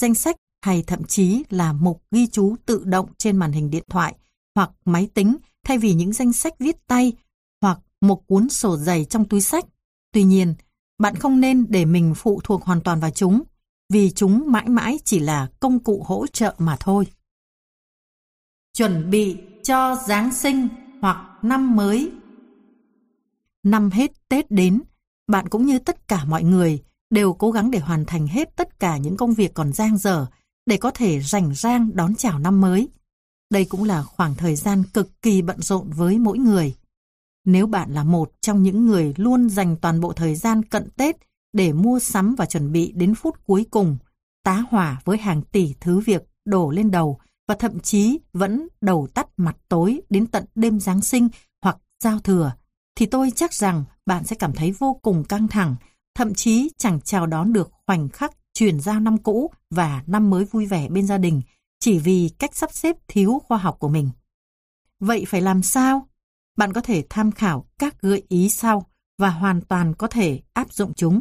danh sách hay thậm chí là mục ghi chú tự động trên màn hình điện thoại hoặc máy tính thay vì những danh sách viết tay hoặc một cuốn sổ dày trong túi sách. Tuy nhiên, bạn không nên để mình phụ thuộc hoàn toàn vào chúng, vì chúng mãi mãi chỉ là công cụ hỗ trợ mà thôi. Chuẩn bị cho Giáng sinh hoặc năm mới. Năm hết Tết đến, bạn cũng như tất cả mọi người đều cố gắng để hoàn thành hết tất cả những công việc còn dang dở để có thể rảnh rang đón chào năm mới. Đây cũng là khoảng thời gian cực kỳ bận rộn với mỗi người. Nếu bạn là một trong những người luôn dành toàn bộ thời gian cận Tết để mua sắm và chuẩn bị đến phút cuối cùng, tá hỏa với hàng tỷ thứ việc đổ lên đầu và thậm chí vẫn đầu tắt mặt tối đến tận đêm Giáng sinh hoặc giao thừa, thì tôi chắc rằng bạn sẽ cảm thấy vô cùng căng thẳng, thậm chí chẳng chào đón được khoảnh khắc chuyển giao năm cũ và năm mới vui vẻ bên gia đình, chỉ vì cách sắp xếp thiếu khoa học của mình. Vậy phải làm sao? Bạn có thể tham khảo các gợi ý sau và hoàn toàn có thể áp dụng chúng.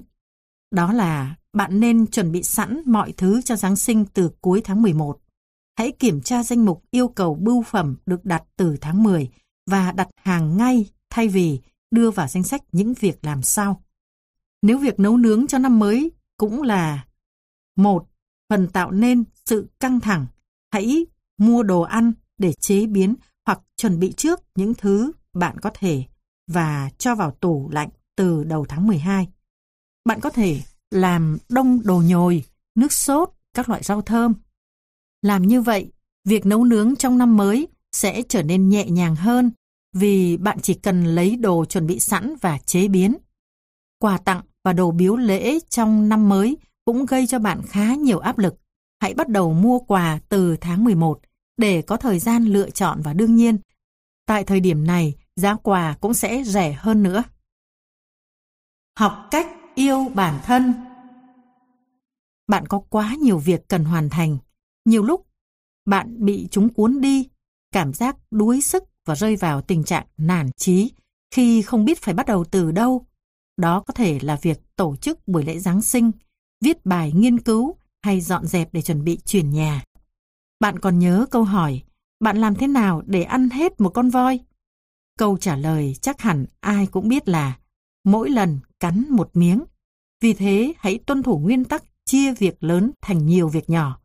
Đó là bạn nên chuẩn bị sẵn mọi thứ cho Giáng sinh từ cuối tháng mười một. Hãy kiểm tra danh mục yêu cầu bưu phẩm được đặt từ tháng mười và đặt hàng ngay thay vì đưa vào danh sách những việc làm sau. Nếu việc nấu nướng cho năm mới cũng là một phần tạo nên sự căng thẳng, hãy mua đồ ăn để chế biến hoặc chuẩn bị trước những thứ bạn có thể và cho vào tủ lạnh từ đầu tháng mười hai. Bạn có thể làm đông đồ nhồi, nước sốt, các loại rau thơm. Làm như vậy, việc nấu nướng trong năm mới sẽ trở nên nhẹ nhàng hơn vì bạn chỉ cần lấy đồ chuẩn bị sẵn và chế biến. Quà tặng và đồ biếu lễ trong năm mới cũng gây cho bạn khá nhiều áp lực. Hãy bắt đầu mua quà từ tháng mười một để có thời gian lựa chọn và đương nhiên, tại thời điểm này giá quà cũng sẽ rẻ hơn nữa. Học cách yêu bản thân. Bạn có quá nhiều việc cần hoàn thành. Nhiều lúc bạn bị chúng cuốn đi, cảm giác đuối sức và rơi vào tình trạng nản chí khi không biết phải bắt đầu từ đâu. Đó có thể là việc tổ chức buổi lễ Giáng sinh, viết bài nghiên cứu hay dọn dẹp để chuẩn bị chuyển nhà. Bạn còn nhớ câu hỏi, bạn làm thế nào để ăn hết một con voi? Câu trả lời chắc hẳn ai cũng biết là mỗi lần cắn một miếng. Vì thế hãy tuân thủ nguyên tắc chia việc lớn thành nhiều việc nhỏ.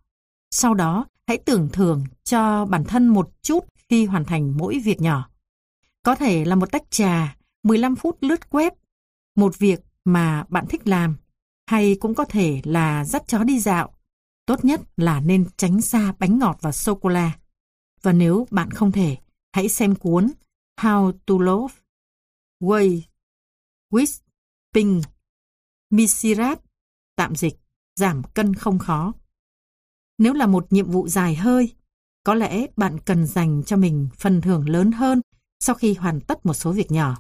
Sau đó hãy tưởng thưởng cho bản thân một chút khi hoàn thành mỗi việc nhỏ. Có thể là một tách trà, mười lăm phút lướt web, một việc mà bạn thích làm, hay cũng có thể là dắt chó đi dạo. Tốt nhất là nên tránh xa bánh ngọt và sô-cô-la. Và nếu bạn không thể, hãy xem cuốn How to Love, Way, With, Ping, Misirat, tạm dịch, giảm cân không khó. Nếu là một nhiệm vụ dài hơi, có lẽ bạn cần dành cho mình phần thưởng lớn hơn sau khi hoàn tất một số việc nhỏ.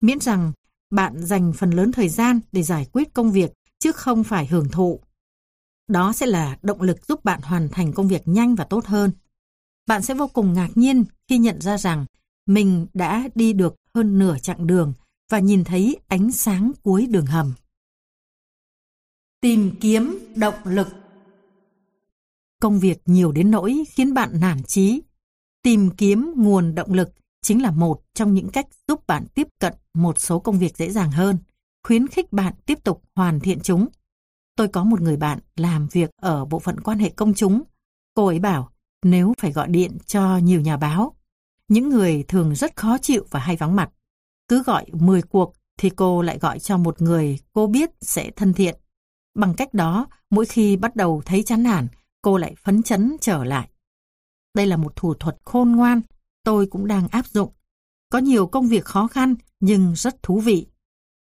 Miễn rằng bạn dành phần lớn thời gian để giải quyết công việc chứ không phải hưởng thụ. Đó sẽ là động lực giúp bạn hoàn thành công việc nhanh và tốt hơn. Bạn sẽ vô cùng ngạc nhiên khi nhận ra rằng mình đã đi được hơn nửa chặng đường và nhìn thấy ánh sáng cuối đường hầm. Tìm kiếm động lực. Công việc nhiều đến nỗi khiến bạn nản chí. Tìm kiếm nguồn động lực chính là một trong những cách giúp bạn tiếp cận một số công việc dễ dàng hơn, khuyến khích bạn tiếp tục hoàn thiện chúng. Tôi có một người bạn làm việc ở bộ phận quan hệ công chúng. Cô ấy bảo nếu phải gọi điện cho nhiều nhà báo, những người thường rất khó chịu và hay vắng mặt. Cứ gọi mười cuộc thì cô lại gọi cho một người cô biết sẽ thân thiện. Bằng cách đó, mỗi khi bắt đầu thấy chán nản, cô lại phấn chấn trở lại. Đây là một thủ thuật khôn ngoan, tôi cũng đang áp dụng. Có nhiều công việc khó khăn nhưng rất thú vị.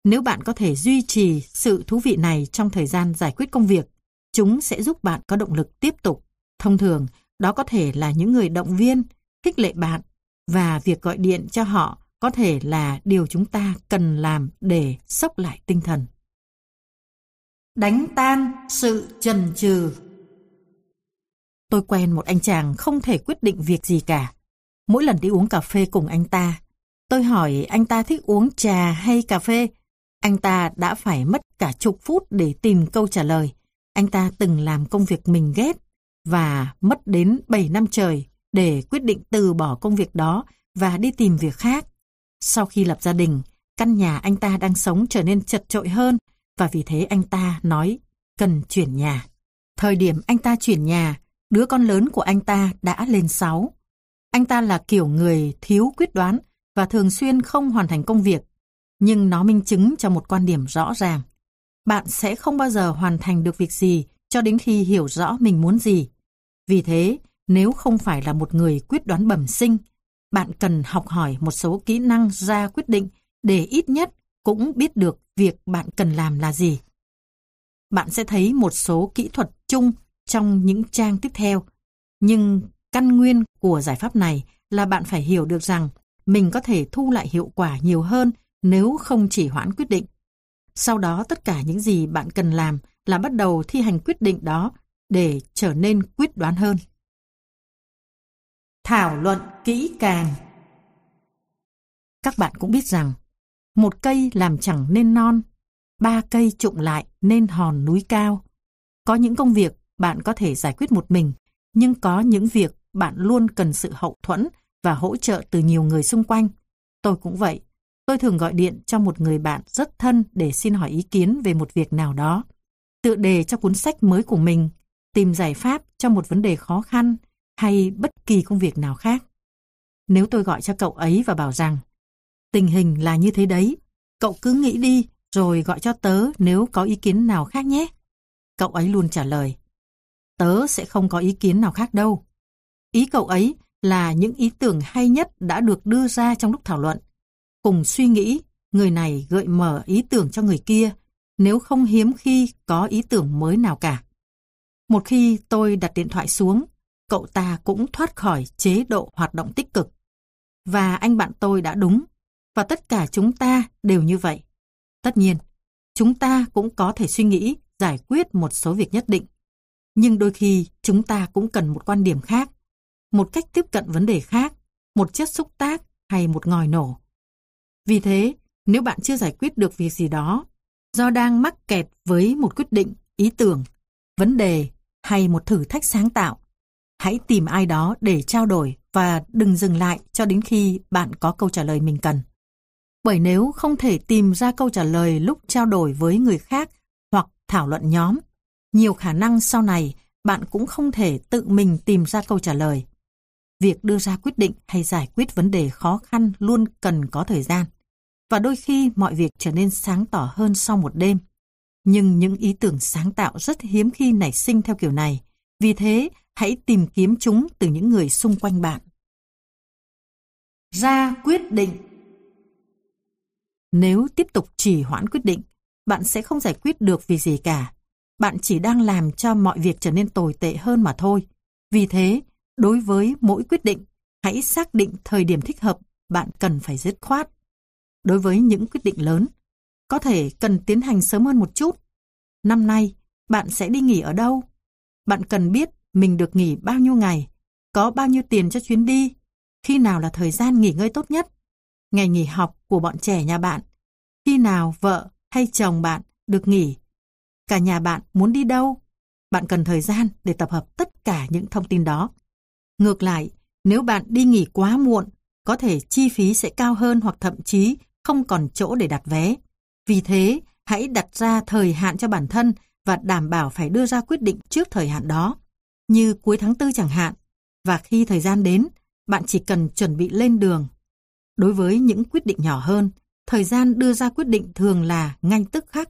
Nếu bạn có thể duy trì sự thú vị này trong thời gian giải quyết công việc, chúng sẽ giúp bạn có động lực tiếp tục. Thông thường, đó có thể là những người động viên, khích lệ bạn, và việc gọi điện cho họ có thể là điều chúng ta cần làm để xốc lại tinh thần. Đánh tan sự chần chừ. Tôi quen một anh chàng không thể quyết định việc gì cả. Mỗi lần đi uống cà phê cùng anh ta, tôi hỏi anh ta thích uống trà hay cà phê. Anh ta đã phải mất cả chục phút để tìm câu trả lời. Anh ta từng làm công việc mình ghét và mất đến bảy năm trời để quyết định từ bỏ công việc đó và đi tìm việc khác. Sau khi lập gia đình, căn nhà anh ta đang sống trở nên chật chội hơn và vì thế anh ta nói cần chuyển nhà. Thời điểm anh ta chuyển nhà, đứa con lớn của anh ta đã lên sáu. Anh ta là kiểu người thiếu quyết đoán và thường xuyên không hoàn thành công việc, nhưng nó minh chứng cho một quan điểm rõ ràng. Bạn sẽ không bao giờ hoàn thành được việc gì cho đến khi hiểu rõ mình muốn gì. Vì thế, nếu không phải là một người quyết đoán bẩm sinh, bạn cần học hỏi một số kỹ năng ra quyết định để ít nhất cũng biết được việc bạn cần làm là gì. Bạn sẽ thấy một số kỹ thuật chung trong những trang tiếp theo, nhưng căn nguyên của giải pháp này là bạn phải hiểu được rằng mình có thể thu lại hiệu quả nhiều hơn nếu không chỉ hoãn quyết định. Sau đó tất cả những gì bạn cần làm là bắt đầu thi hành quyết định đó để trở nên quyết đoán hơn. thảo luận kỹ càng. Các bạn cũng biết rằng, một cây làm chẳng nên non, ba cây chụm lại nên hòn núi cao. Có những công việc bạn có thể giải quyết một mình, nhưng có những việc bạn luôn cần sự hậu thuẫn và hỗ trợ từ nhiều người xung quanh. Tôi cũng vậy. Tôi thường gọi điện cho một người bạn rất thân để xin hỏi ý kiến về một việc nào đó, tựa đề cho cuốn sách mới của mình, tìm giải pháp cho một vấn đề khó khăn hay bất kỳ công việc nào khác. Nếu tôi gọi cho cậu ấy và bảo rằng tình hình là như thế đấy, cậu cứ nghĩ đi rồi gọi cho tớ nếu có ý kiến nào khác nhé, cậu ấy luôn trả lời: tớ sẽ không có ý kiến nào khác đâu. Ý cậu ấy là những ý tưởng hay nhất đã được đưa ra trong lúc thảo luận. Cùng suy nghĩ, người này gợi mở ý tưởng cho người kia, nếu không hiếm khi có ý tưởng mới nào cả. Một khi tôi đặt điện thoại xuống, cậu ta cũng thoát khỏi chế độ hoạt động tích cực. Và anh bạn tôi đã đúng, và tất cả chúng ta đều như vậy. Tất nhiên, chúng ta cũng có thể suy nghĩ, giải quyết một số việc nhất định. Nhưng đôi khi chúng ta cũng cần một quan điểm khác, một cách tiếp cận vấn đề khác, một chất xúc tác hay một ngòi nổ. Vì thế, nếu bạn chưa giải quyết được việc gì đó, do đang mắc kẹt với một quyết định, ý tưởng, vấn đề hay một thử thách sáng tạo, hãy tìm ai đó để trao đổi và đừng dừng lại cho đến khi bạn có câu trả lời mình cần. Bởi nếu không thể tìm ra câu trả lời lúc trao đổi với người khác hoặc thảo luận nhóm, nhiều khả năng sau này bạn cũng không thể tự mình tìm ra câu trả lời. Việc đưa ra quyết định hay giải quyết vấn đề khó khăn luôn cần có thời gian. Và đôi khi mọi việc trở nên sáng tỏ hơn sau một đêm. Nhưng những ý tưởng sáng tạo rất hiếm khi nảy sinh theo kiểu này. Vì thế, hãy tìm kiếm chúng từ những người xung quanh bạn. Ra quyết định. Nếu tiếp tục trì hoãn quyết định, bạn sẽ không giải quyết được vì gì cả. Bạn chỉ đang làm cho mọi việc trở nên tồi tệ hơn mà thôi. Vì thế, đối với mỗi quyết định, hãy xác định thời điểm thích hợp bạn cần phải dứt khoát. Đối với những quyết định lớn, có thể cần tiến hành sớm hơn một chút. Năm nay, bạn sẽ đi nghỉ ở đâu? Bạn cần biết mình được nghỉ bao nhiêu ngày, có bao nhiêu tiền cho chuyến đi, khi nào là thời gian nghỉ ngơi tốt nhất, ngày nghỉ học của bọn trẻ nhà bạn, khi nào vợ hay chồng bạn được nghỉ, cả nhà bạn muốn đi đâu. Bạn cần thời gian để tập hợp tất cả những thông tin đó. Ngược lại, nếu bạn đi nghỉ quá muộn, có thể chi phí sẽ cao hơn hoặc thậm chí không còn chỗ để đặt vé. Vì thế, hãy đặt ra thời hạn cho bản thân và đảm bảo phải đưa ra quyết định trước thời hạn đó, như cuối tháng tư chẳng hạn, và khi thời gian đến, bạn chỉ cần chuẩn bị lên đường. Đối với những quyết định nhỏ hơn, thời gian đưa ra quyết định thường là ngay tức khắc.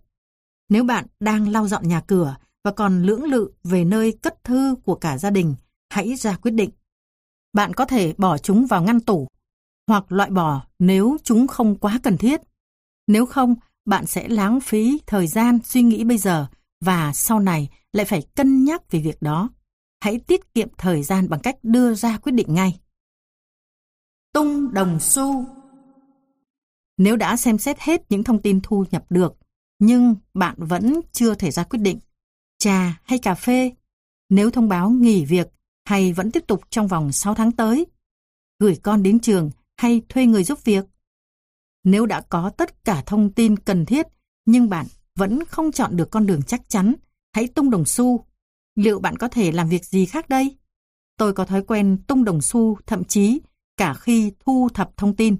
Nếu bạn đang lau dọn nhà cửa và còn lưỡng lự về nơi cất thư của cả gia đình, hãy ra quyết định. Bạn có thể bỏ chúng vào ngăn tủ hoặc loại bỏ nếu chúng không quá cần thiết. Nếu không, bạn sẽ lãng phí thời gian suy nghĩ bây giờ và sau này lại phải cân nhắc về việc đó. Hãy tiết kiệm thời gian bằng cách đưa ra quyết định ngay. Tung đồng xu. Nếu đã xem xét hết những thông tin thu nhập được, nhưng bạn vẫn chưa thể ra quyết định, trà hay cà phê, nếu thông báo nghỉ việc hay vẫn tiếp tục trong vòng sáu tháng tới, gửi con đến trường hay thuê người giúp việc. Nếu đã có tất cả thông tin cần thiết nhưng bạn vẫn không chọn được con đường chắc chắn, hãy tung đồng xu. Liệu bạn có thể làm việc gì khác đây? Tôi có thói quen tung đồng xu thậm chí cả khi thu thập thông tin.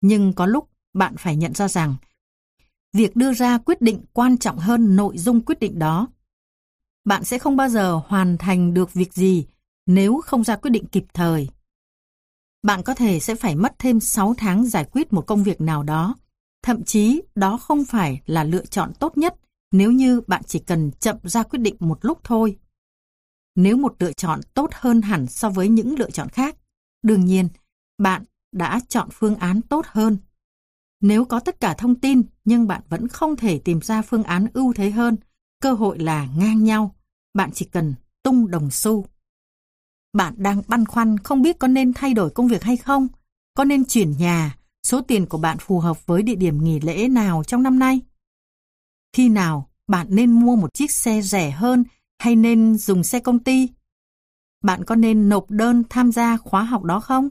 Nhưng có lúc bạn phải nhận ra rằng việc đưa ra quyết định quan trọng hơn nội dung quyết định đó. Bạn sẽ không bao giờ hoàn thành được việc gì nếu không ra quyết định kịp thời. Bạn có thể sẽ phải mất thêm sáu tháng giải quyết một công việc nào đó. Thậm chí đó không phải là lựa chọn tốt nhất nếu như bạn chỉ cần chậm ra quyết định một lúc thôi. Nếu một lựa chọn tốt hơn hẳn so với những lựa chọn khác, đương nhiên bạn đã chọn phương án tốt hơn. Nếu có tất cả thông tin nhưng bạn vẫn không thể tìm ra phương án ưu thế hơn, cơ hội là ngang nhau, bạn chỉ cần tung đồng xu. Bạn đang băn khoăn không biết có nên thay đổi công việc hay không, có nên chuyển nhà, số tiền của bạn phù hợp với địa điểm nghỉ lễ nào trong năm nay. Khi nào bạn nên mua một chiếc xe rẻ hơn hay nên dùng xe công ty? bạn có nên nộp đơn tham gia khóa học đó không?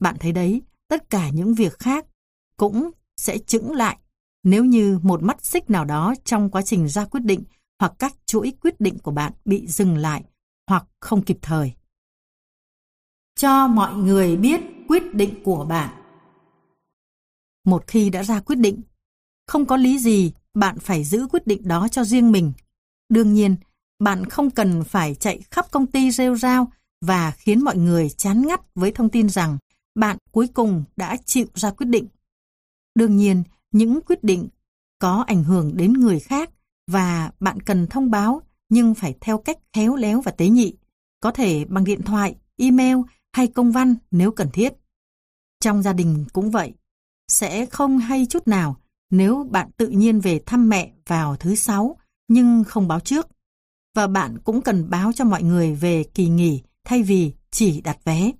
Bạn thấy đấy, tất cả những việc khác cũng sẽ chững lại nếu như một mắt xích nào đó trong quá trình ra quyết định hoặc các chuỗi quyết định của bạn bị dừng lại hoặc không kịp thời. Cho mọi người biết quyết định của bạn. Một khi đã ra quyết định, không có lý gì bạn phải giữ quyết định đó cho riêng mình. Đương nhiên, bạn không cần phải chạy khắp công ty rêu rao và khiến mọi người chán ngắt với thông tin rằng bạn cuối cùng đã chịu ra quyết định. Đương nhiên, những quyết định có ảnh hưởng đến người khác và bạn cần thông báo, nhưng phải theo cách khéo léo và tế nhị, có thể bằng điện thoại, email hay công văn nếu cần thiết. Trong gia đình cũng vậy, sẽ không hay chút nào nếu bạn tự nhiên về thăm mẹ vào thứ Sáu nhưng không báo trước. Và bạn cũng cần báo cho mọi người về kỳ nghỉ thay vì chỉ đặt vé.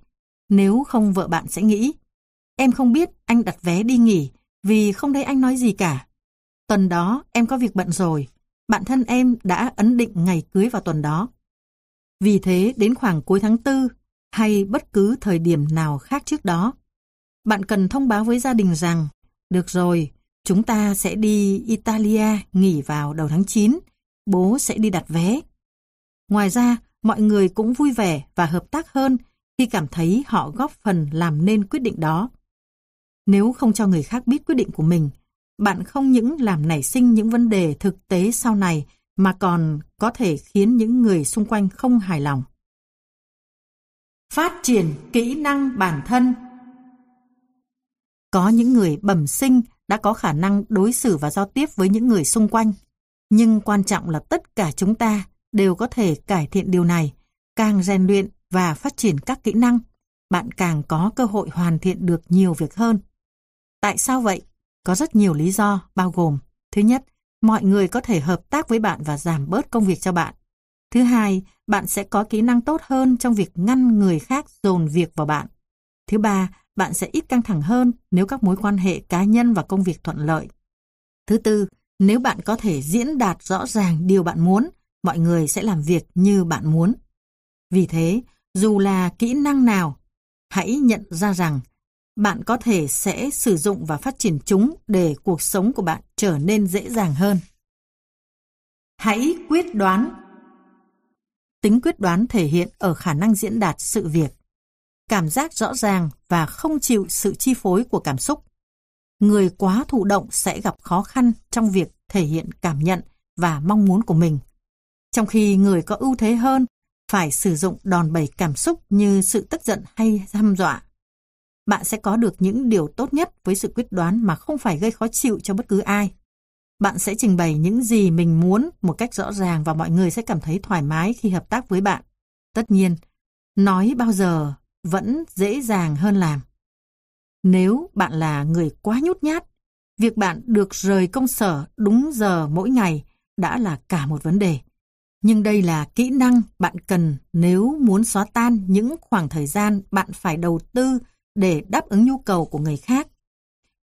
Nếu không, vợ bạn sẽ nghĩ: em không biết anh đặt vé đi nghỉ vì không thấy anh nói gì cả. Tuần đó em có việc bận rồi. Bạn thân em đã ấn định ngày cưới vào tuần đó. Vì thế đến khoảng cuối tháng tư hay bất cứ thời điểm nào khác trước đó, bạn cần thông báo với gia đình rằng: được rồi, chúng ta sẽ đi Italia nghỉ vào đầu tháng chín. Bố sẽ đi đặt vé. Ngoài ra, mọi người cũng vui vẻ và hợp tác hơn khi cảm thấy họ góp phần làm nên quyết định đó. Nếu không cho người khác biết quyết định của mình, bạn không những làm nảy sinh những vấn đề thực tế sau này mà còn có thể khiến những người xung quanh không hài lòng. Phát triển kỹ năng bản thân. Có những người bẩm sinh đã có khả năng đối xử và giao tiếp với những người xung quanh. Nhưng quan trọng là tất cả chúng ta đều có thể cải thiện điều này. Càng rèn luyện và phát triển các kỹ năng, bạn càng có cơ hội hoàn thiện được nhiều việc hơn. Tại sao vậy? Có rất nhiều lý do, bao gồm: thứ nhất, mọi người có thể hợp tác với bạn và giảm bớt công việc cho bạn. Thứ hai, bạn sẽ có kỹ năng tốt hơn trong việc ngăn người khác dồn việc vào bạn. Thứ ba, bạn sẽ ít căng thẳng hơn nếu các mối quan hệ cá nhân và công việc thuận lợi. Thứ tư, nếu bạn có thể diễn đạt rõ ràng điều bạn muốn, mọi người sẽ làm việc như bạn muốn. Vì thế, dù là kỹ năng nào, hãy nhận ra rằng bạn có thể sẽ sử dụng và phát triển chúng để cuộc sống của bạn trở nên dễ dàng hơn. Hãy quyết đoán. Tính quyết đoán thể hiện ở khả năng diễn đạt sự việc, cảm giác rõ ràng và không chịu sự chi phối của cảm xúc. Người quá thụ động sẽ gặp khó khăn trong việc thể hiện cảm nhận và mong muốn của mình. Trong khi người có ưu thế hơn phải sử dụng đòn bẩy cảm xúc như sự tức giận hay hăm dọa. Bạn sẽ có được những điều tốt nhất với sự quyết đoán mà không phải gây khó chịu cho bất cứ ai. Bạn sẽ trình bày những gì mình muốn một cách rõ ràng và mọi người sẽ cảm thấy thoải mái khi hợp tác với bạn. Tất nhiên, nói bao giờ vẫn dễ dàng hơn làm. Nếu bạn là người quá nhút nhát, việc bạn được rời công sở đúng giờ mỗi ngày đã là cả một vấn đề. Nhưng đây là kỹ năng bạn cần nếu muốn xóa tan những khoảng thời gian bạn phải đầu tư để đáp ứng nhu cầu của người khác.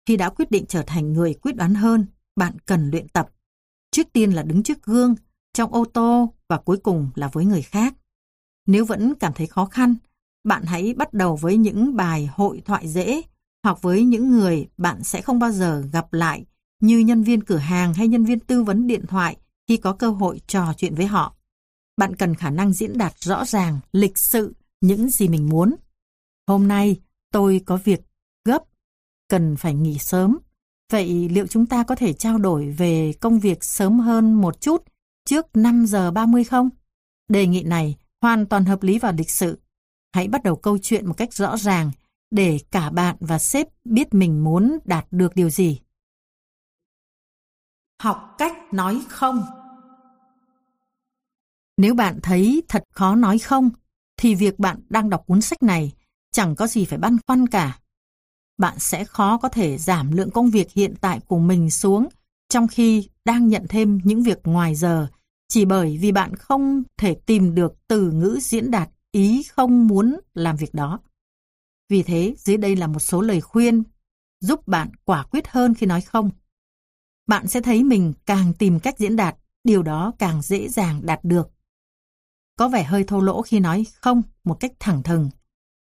Khi đã quyết định trở thành người quyết đoán hơn, bạn cần luyện tập. Trước tiên là đứng trước gương, trong ô tô và cuối cùng là với người khác. Nếu vẫn cảm thấy khó khăn, bạn hãy bắt đầu với những bài hội thoại dễ, hoặc với những người bạn sẽ không bao giờ gặp lại, như nhân viên cửa hàng hay nhân viên tư vấn điện thoại, khi có cơ hội trò chuyện với họ. Bạn cần khả năng diễn đạt rõ ràng, lịch sự những gì mình muốn. Hôm nay tôi có việc gấp, cần phải nghỉ sớm. Vậy liệu chúng ta có thể trao đổi về công việc sớm hơn một chút, trước năm giờ ba mươi không? Đề nghị này hoàn toàn hợp lý và lịch sự. Hãy bắt đầu câu chuyện một cách rõ ràng để cả bạn và sếp biết mình muốn đạt được điều gì. Học cách nói không. Nếu bạn thấy thật khó nói không, thì việc bạn đang đọc cuốn sách này chẳng có gì phải băn khoăn cả. Bạn sẽ khó có thể giảm lượng công việc hiện tại của mình xuống trong khi đang nhận thêm những việc ngoài giờ, chỉ bởi vì bạn không thể tìm được từ ngữ diễn đạt ý không muốn làm việc đó. Vì thế, dưới đây là một số lời khuyên giúp bạn quả quyết hơn khi nói không. Bạn sẽ thấy mình càng tìm cách diễn đạt, điều đó càng dễ dàng đạt được. có vẻ hơi thô lỗ khi nói không một cách thẳng thừng.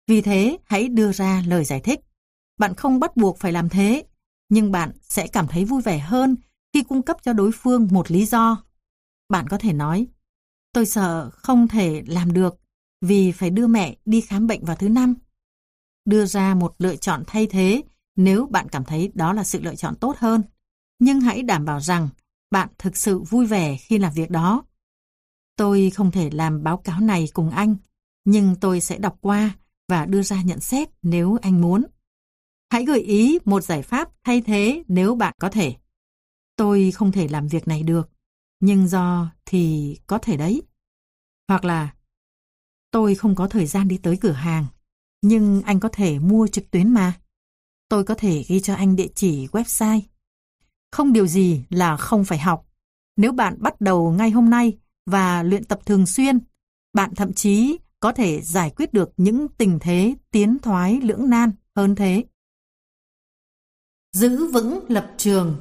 Vì thế, hãy đưa ra lời giải thích. Bạn không bắt buộc phải làm thế, nhưng bạn sẽ cảm thấy vui vẻ hơn khi cung cấp cho đối phương một lý do. Bạn có thể nói, tôi sợ không thể làm được vì phải đưa mẹ đi khám bệnh vào thứ năm. Đưa ra một lựa chọn thay thế nếu bạn cảm thấy đó là sự lựa chọn tốt hơn. Nhưng hãy đảm bảo rằng bạn thực sự vui vẻ khi làm việc đó. Tôi không thể làm báo cáo này cùng anh, nhưng tôi sẽ đọc qua và đưa ra nhận xét nếu anh muốn. Hãy gợi ý một giải pháp thay thế nếu bạn có thể. Tôi không thể làm việc này được, nhưng do thì có thể đấy. Hoặc là tôi không có thời gian đi tới cửa hàng, nhưng anh có thể mua trực tuyến mà. Tôi có thể ghi cho anh địa chỉ website. Không điều gì là không phải học. Nếu bạn bắt đầu ngay hôm nay và luyện tập thường xuyên, bạn thậm chí có thể giải quyết được những tình thế tiến thoái lưỡng nan hơn thế. Giữ vững lập trường.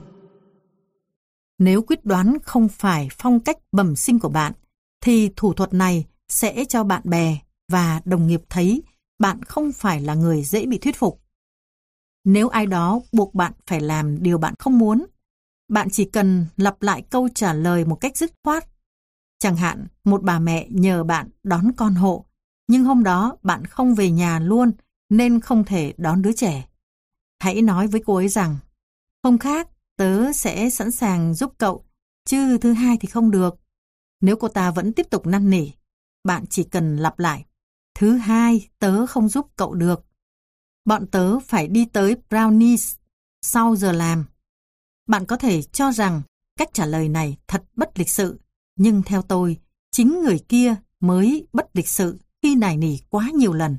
Nếu quyết đoán không phải phong cách bẩm sinh của bạn, thì thủ thuật này sẽ cho bạn bè và đồng nghiệp thấy bạn không phải là người dễ bị thuyết phục. Nếu ai đó buộc bạn phải làm điều bạn không muốn, bạn chỉ cần lặp lại câu trả lời một cách dứt khoát. Chẳng hạn, một bà mẹ nhờ bạn đón con hộ, nhưng hôm đó bạn không về nhà luôn nên không thể đón đứa trẻ. Hãy nói với cô ấy rằng, không khác, tớ sẽ sẵn sàng giúp cậu, chứ thứ hai thì không được. Nếu cô ta vẫn tiếp tục năn nỉ, bạn chỉ cần lặp lại, thứ hai tớ không giúp cậu được. Bọn tớ phải đi tới Brownies sau giờ làm. Bạn có thể cho rằng cách trả lời này thật bất lịch sự, nhưng theo tôi, chính người kia mới bất lịch sự khi nài nỉ quá nhiều lần.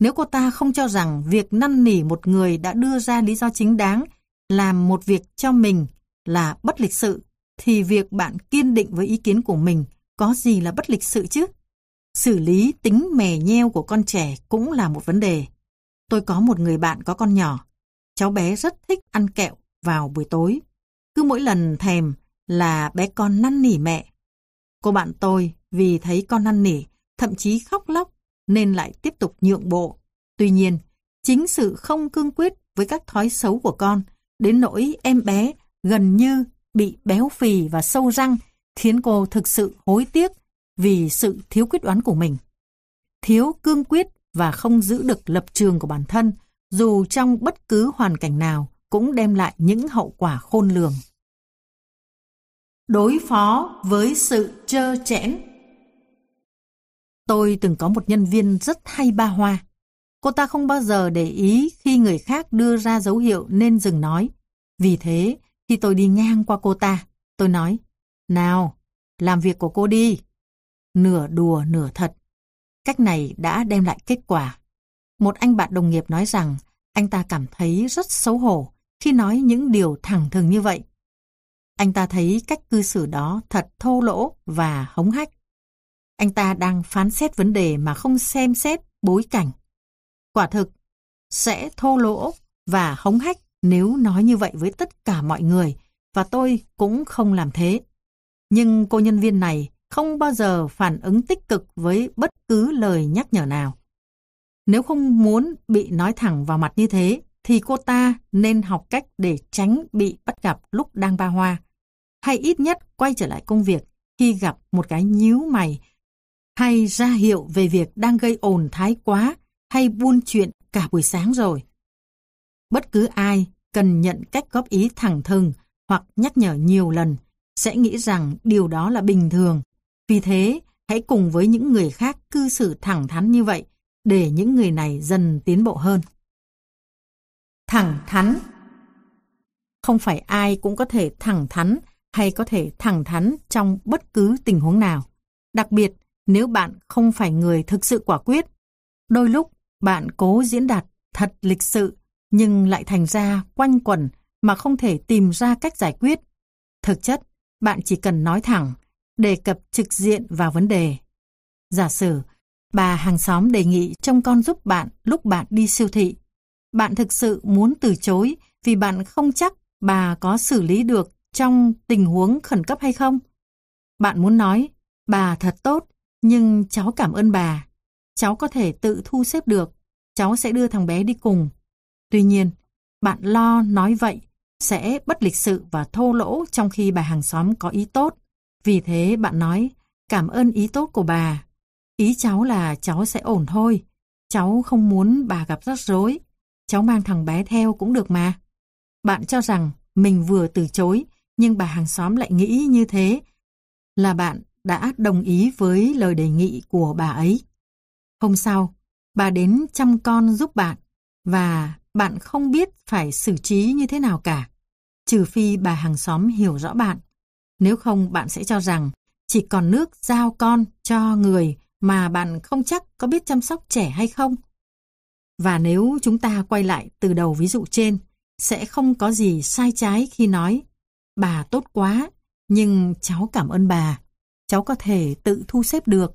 Nếu cô ta không cho rằng việc năn nỉ một người đã đưa ra lý do chính đáng làm một việc cho mình là bất lịch sự, thì việc bạn kiên định với ý kiến của mình có gì là bất lịch sự chứ? Xử lý tính mè nheo của con trẻ cũng là một vấn đề. Tôi có một người bạn có con nhỏ. Cháu bé rất thích ăn kẹo vào buổi tối. Cứ mỗi lần thèm là bé con năn nỉ mẹ. Cô bạn tôi vì thấy con năn nỉ, thậm chí khóc lóc nên lại tiếp tục nhượng bộ. Tuy nhiên, chính sự không cương quyết với các thói xấu của con, đến nỗi em bé gần như bị béo phì và sâu răng, khiến cô thực sự hối tiếc vì sự thiếu quyết đoán của mình. Thiếu cương quyết và không giữ được lập trường của bản thân, dù trong bất cứ hoàn cảnh nào, cũng đem lại những hậu quả khôn lường. Đối phó với sự trơ trẽn. Tôi từng có một nhân viên rất hay ba hoa. Cô ta không bao giờ để ý khi người khác đưa ra dấu hiệu nên dừng nói. Vì thế, khi tôi đi ngang qua cô ta, tôi nói, nào, làm việc của cô đi. Nửa đùa nửa thật. Cách này đã đem lại kết quả. Một anh bạn đồng nghiệp nói rằng anh ta cảm thấy rất xấu hổ khi nói những điều thẳng thừng như vậy. Anh ta thấy cách cư xử đó thật thô lỗ và hống hách. Anh ta đang phán xét vấn đề mà không xem xét bối cảnh. Quả thực, sẽ thô lỗ và hống hách nếu nói như vậy với tất cả mọi người, và tôi cũng không làm thế. Nhưng cô nhân viên này không bao giờ phản ứng tích cực với bất cứ lời nhắc nhở nào. Nếu không muốn bị nói thẳng vào mặt như thế, thì cô ta nên học cách để tránh bị bắt gặp lúc đang ba hoa, hay ít nhất quay trở lại công việc khi gặp một cái nhíu mày, hay ra hiệu về việc đang gây ồn thái quá, hay buôn chuyện cả buổi sáng rồi. Bất cứ ai cần nhận cách góp ý thẳng thừng hoặc nhắc nhở nhiều lần sẽ nghĩ rằng điều đó là bình thường. Vì thế, hãy cùng với những người khác cư xử thẳng thắn như vậy để những người này dần tiến bộ hơn. Thẳng thắn. Không phải ai cũng có thể thẳng thắn hay có thể thẳng thắn trong bất cứ tình huống nào. Đặc biệt, nếu bạn không phải người thực sự quả quyết, đôi lúc bạn cố diễn đạt thật lịch sự nhưng lại thành ra quanh quẩn mà không thể tìm ra cách giải quyết. Thực chất, bạn chỉ cần nói thẳng, đề cập trực diện vào vấn đề. Giả sử, bà hàng xóm đề nghị trông con giúp bạn lúc bạn đi siêu thị. Bạn thực sự muốn từ chối vì bạn không chắc bà có xử lý được trong tình huống khẩn cấp hay không. Bạn muốn nói, bà thật tốt, Nhưng cháu cảm ơn bà. Cháu có thể tự thu xếp được. Cháu sẽ đưa thằng bé đi cùng. Tuy nhiên, bạn lo nói vậy sẽ bất lịch sự và thô lỗ trong khi bà hàng xóm có ý tốt. Vì thế bạn nói, cảm ơn ý tốt của bà. Ý cháu là cháu sẽ ổn thôi. Cháu không muốn bà gặp rắc rối. Cháu mang thằng bé theo cũng được mà. Bạn cho rằng mình vừa từ chối, nhưng bà hàng xóm lại nghĩ như thế là bạn đã đồng ý với lời đề nghị của bà ấy. Hôm sau, bà đến chăm con giúp bạn và bạn không biết phải xử trí như thế nào cả, trừ phi bà hàng xóm hiểu rõ bạn. Nếu không, bạn sẽ cho rằng chỉ còn nước giao con cho người mà bạn không chắc có biết chăm sóc trẻ hay không. Và nếu chúng ta quay lại từ đầu ví dụ trên, sẽ không có gì sai trái khi nói bà tốt quá, nhưng cháu cảm ơn bà. Cháu có thể tự thu xếp được.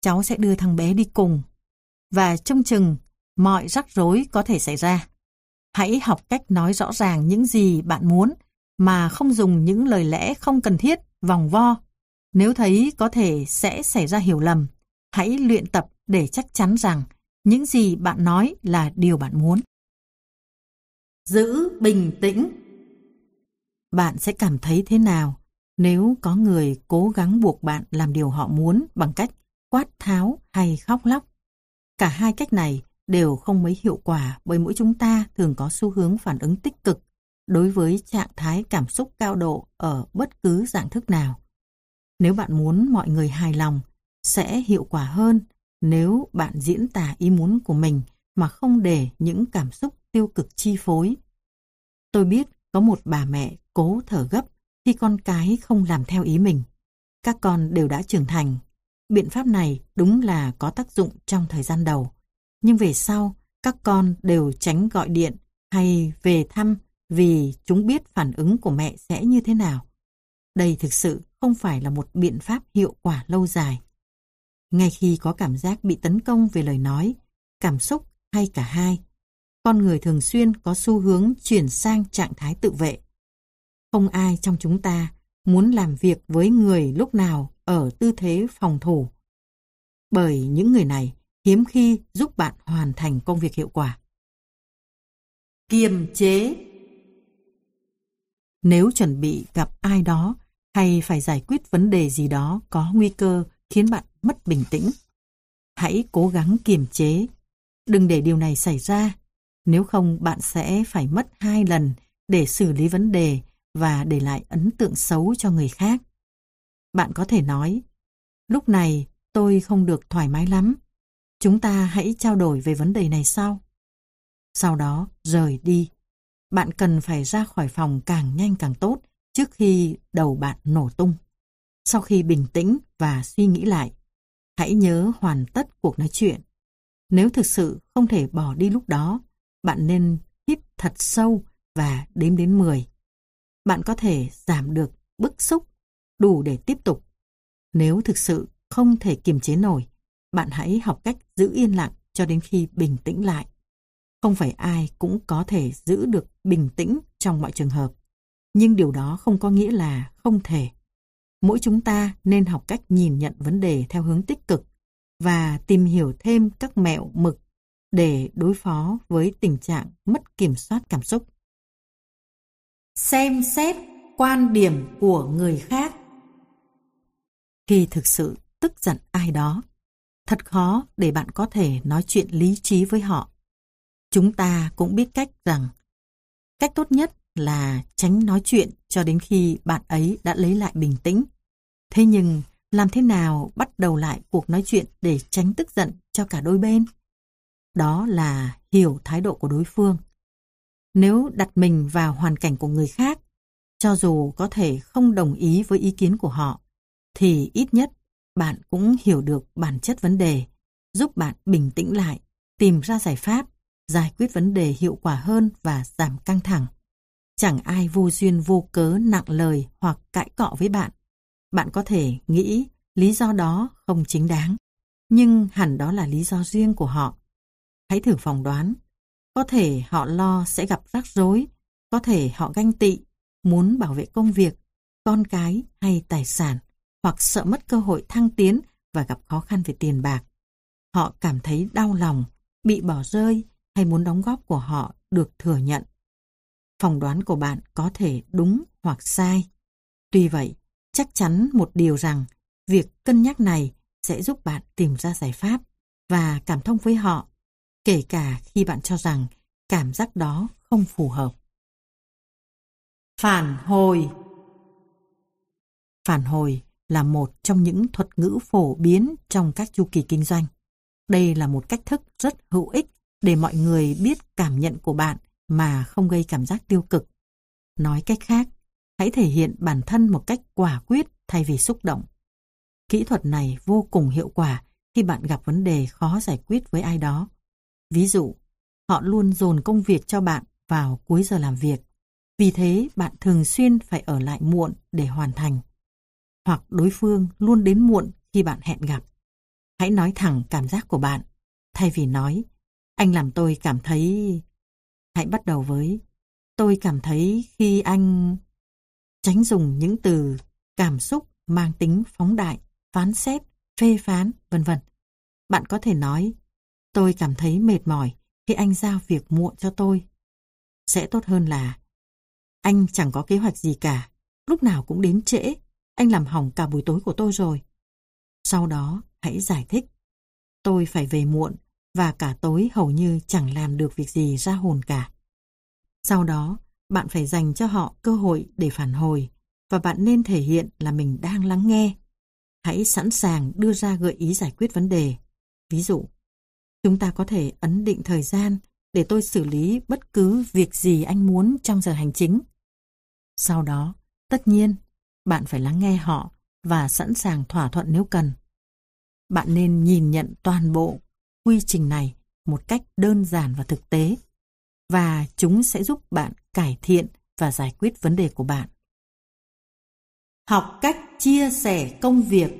Cháu sẽ đưa thằng bé đi cùng. Và trông chừng mọi rắc rối có thể xảy ra. Hãy học cách nói rõ ràng những gì bạn muốn mà không dùng những lời lẽ không cần thiết, vòng vo. Nếu thấy có thể sẽ xảy ra hiểu lầm, hãy luyện tập để chắc chắn rằng những gì bạn nói là điều bạn muốn. Giữ bình tĩnh. Bạn sẽ cảm thấy thế nào nếu có người cố gắng buộc bạn làm điều họ muốn bằng cách quát tháo hay khóc lóc? Cả hai cách này đều không mấy hiệu quả, bởi mỗi chúng ta thường có xu hướng phản ứng tích cực đối với trạng thái cảm xúc cao độ ở bất cứ dạng thức nào. Nếu bạn muốn mọi người hài lòng, sẽ hiệu quả hơn nếu bạn diễn tả ý muốn của mình mà không để những cảm xúc tiêu cực chi phối. Tôi biết có một bà mẹ cố thở gấp khi con cái không làm theo ý mình. Các con đều đã trưởng thành. Biện pháp này đúng là có tác dụng trong thời gian đầu. Nhưng về sau, các con đều tránh gọi điện hay về thăm vì chúng biết phản ứng của mẹ sẽ như thế nào. Đây thực sự không phải là một biện pháp hiệu quả lâu dài. Ngay khi có cảm giác bị tấn công về lời nói, cảm xúc hay cả hai, con người thường xuyên có xu hướng chuyển sang trạng thái tự vệ. Không ai trong chúng ta muốn làm việc với người lúc nào ở tư thế phòng thủ, bởi những người này hiếm khi giúp bạn hoàn thành công việc hiệu quả. Kiềm chế. Nếu chuẩn bị gặp ai đó hay phải giải quyết vấn đề gì đó có nguy cơ khiến bạn mất bình tĩnh, hãy cố gắng kiềm chế. Đừng để điều này xảy ra, nếu không bạn sẽ phải mất hai lần để xử lý vấn đề và để lại ấn tượng xấu cho người khác. Bạn có thể nói, lúc này tôi không được thoải mái lắm. Chúng ta hãy trao đổi về vấn đề này sau. Sau đó rời đi. Bạn cần phải ra khỏi phòng càng nhanh càng tốt trước khi đầu bạn nổ tung. Sau khi bình tĩnh và suy nghĩ lại, hãy nhớ hoàn tất cuộc nói chuyện. Nếu thực sự không thể bỏ đi lúc đó, bạn nên hít thật sâu và đếm đến mười. Bạn có thể giảm được bức xúc đủ để tiếp tục. Nếu thực sự không thể kiềm chế nổi, bạn hãy học cách giữ yên lặng cho đến khi bình tĩnh lại. Không phải ai cũng có thể giữ được bình tĩnh trong mọi trường hợp, nhưng điều đó không có nghĩa là không thể. Mỗi chúng ta nên học cách nhìn nhận vấn đề theo hướng tích cực và tìm hiểu thêm các mẹo mực để đối phó với tình trạng mất kiểm soát cảm xúc. Xem xét quan điểm của người khác. Khi thực sự tức giận ai đó, thật khó để bạn có thể nói chuyện lý trí với họ. Chúng ta cũng biết cách rằng cách tốt nhất là tránh nói chuyện cho đến khi bạn ấy đã lấy lại bình tĩnh. Thế nhưng, làm thế nào bắt đầu lại cuộc nói chuyện để tránh tức giận cho cả đôi bên? Đó là hiểu thái độ của đối phương. Nếu đặt mình vào hoàn cảnh của người khác, cho dù có thể không đồng ý với ý kiến của họ, thì ít nhất bạn cũng hiểu được bản chất vấn đề, giúp bạn bình tĩnh lại, tìm ra giải pháp, giải quyết vấn đề hiệu quả hơn và giảm căng thẳng. Chẳng ai vô duyên vô cớ nặng lời hoặc cãi cọ với bạn. Bạn có thể nghĩ lý do đó không chính đáng, nhưng hẳn đó là lý do riêng của họ. Hãy thử phỏng đoán. Có thể họ lo sẽ gặp rắc rối, có thể họ ganh tị, muốn bảo vệ công việc, con cái hay tài sản, hoặc sợ mất cơ hội thăng tiến và gặp khó khăn về tiền bạc. Họ cảm thấy đau lòng, bị bỏ rơi hay muốn đóng góp của họ được thừa nhận. Phỏng đoán của bạn có thể đúng hoặc sai. Tuy vậy, chắc chắn một điều rằng việc cân nhắc này sẽ giúp bạn tìm ra giải pháp và cảm thông với họ, kể cả khi bạn cho rằng cảm giác đó không phù hợp. Phản hồi. Phản hồi là một trong những thuật ngữ phổ biến trong các chu kỳ kinh doanh. Đây là một cách thức rất hữu ích để mọi người biết cảm nhận của bạn mà không gây cảm giác tiêu cực. Nói cách khác, hãy thể hiện bản thân một cách quả quyết thay vì xúc động. Kỹ thuật này vô cùng hiệu quả khi bạn gặp vấn đề khó giải quyết với ai đó. Ví dụ, họ luôn dồn công việc cho bạn vào cuối giờ làm việc. Vì thế, bạn thường xuyên phải ở lại muộn để hoàn thành. Hoặc đối phương luôn đến muộn khi bạn hẹn gặp. Hãy nói thẳng cảm giác của bạn, thay vì nói, anh làm tôi cảm thấy... Hãy bắt đầu với, tôi cảm thấy khi anh... Tránh dùng những từ cảm xúc mang tính phóng đại, phán xét, phê phán, vân vân. Bạn có thể nói, tôi cảm thấy mệt mỏi khi anh giao việc muộn cho tôi. Sẽ tốt hơn là, anh chẳng có kế hoạch gì cả, lúc nào cũng đến trễ, anh làm hỏng cả buổi tối của tôi rồi. Sau đó, hãy giải thích, tôi phải về muộn và cả tối hầu như chẳng làm được việc gì ra hồn cả. Sau đó, bạn phải dành cho họ cơ hội để phản hồi và bạn nên thể hiện là mình đang lắng nghe. Hãy sẵn sàng đưa ra gợi ý giải quyết vấn đề. Ví dụ, chúng ta có thể ấn định thời gian để tôi xử lý bất cứ việc gì anh muốn trong giờ hành chính. Sau đó, tất nhiên, bạn phải lắng nghe họ và sẵn sàng thỏa thuận nếu cần. Bạn nên nhìn nhận toàn bộ quy trình này một cách đơn giản và thực tế, và chúng sẽ giúp bạn cải thiện và giải quyết vấn đề của bạn. Học cách chia sẻ công việc.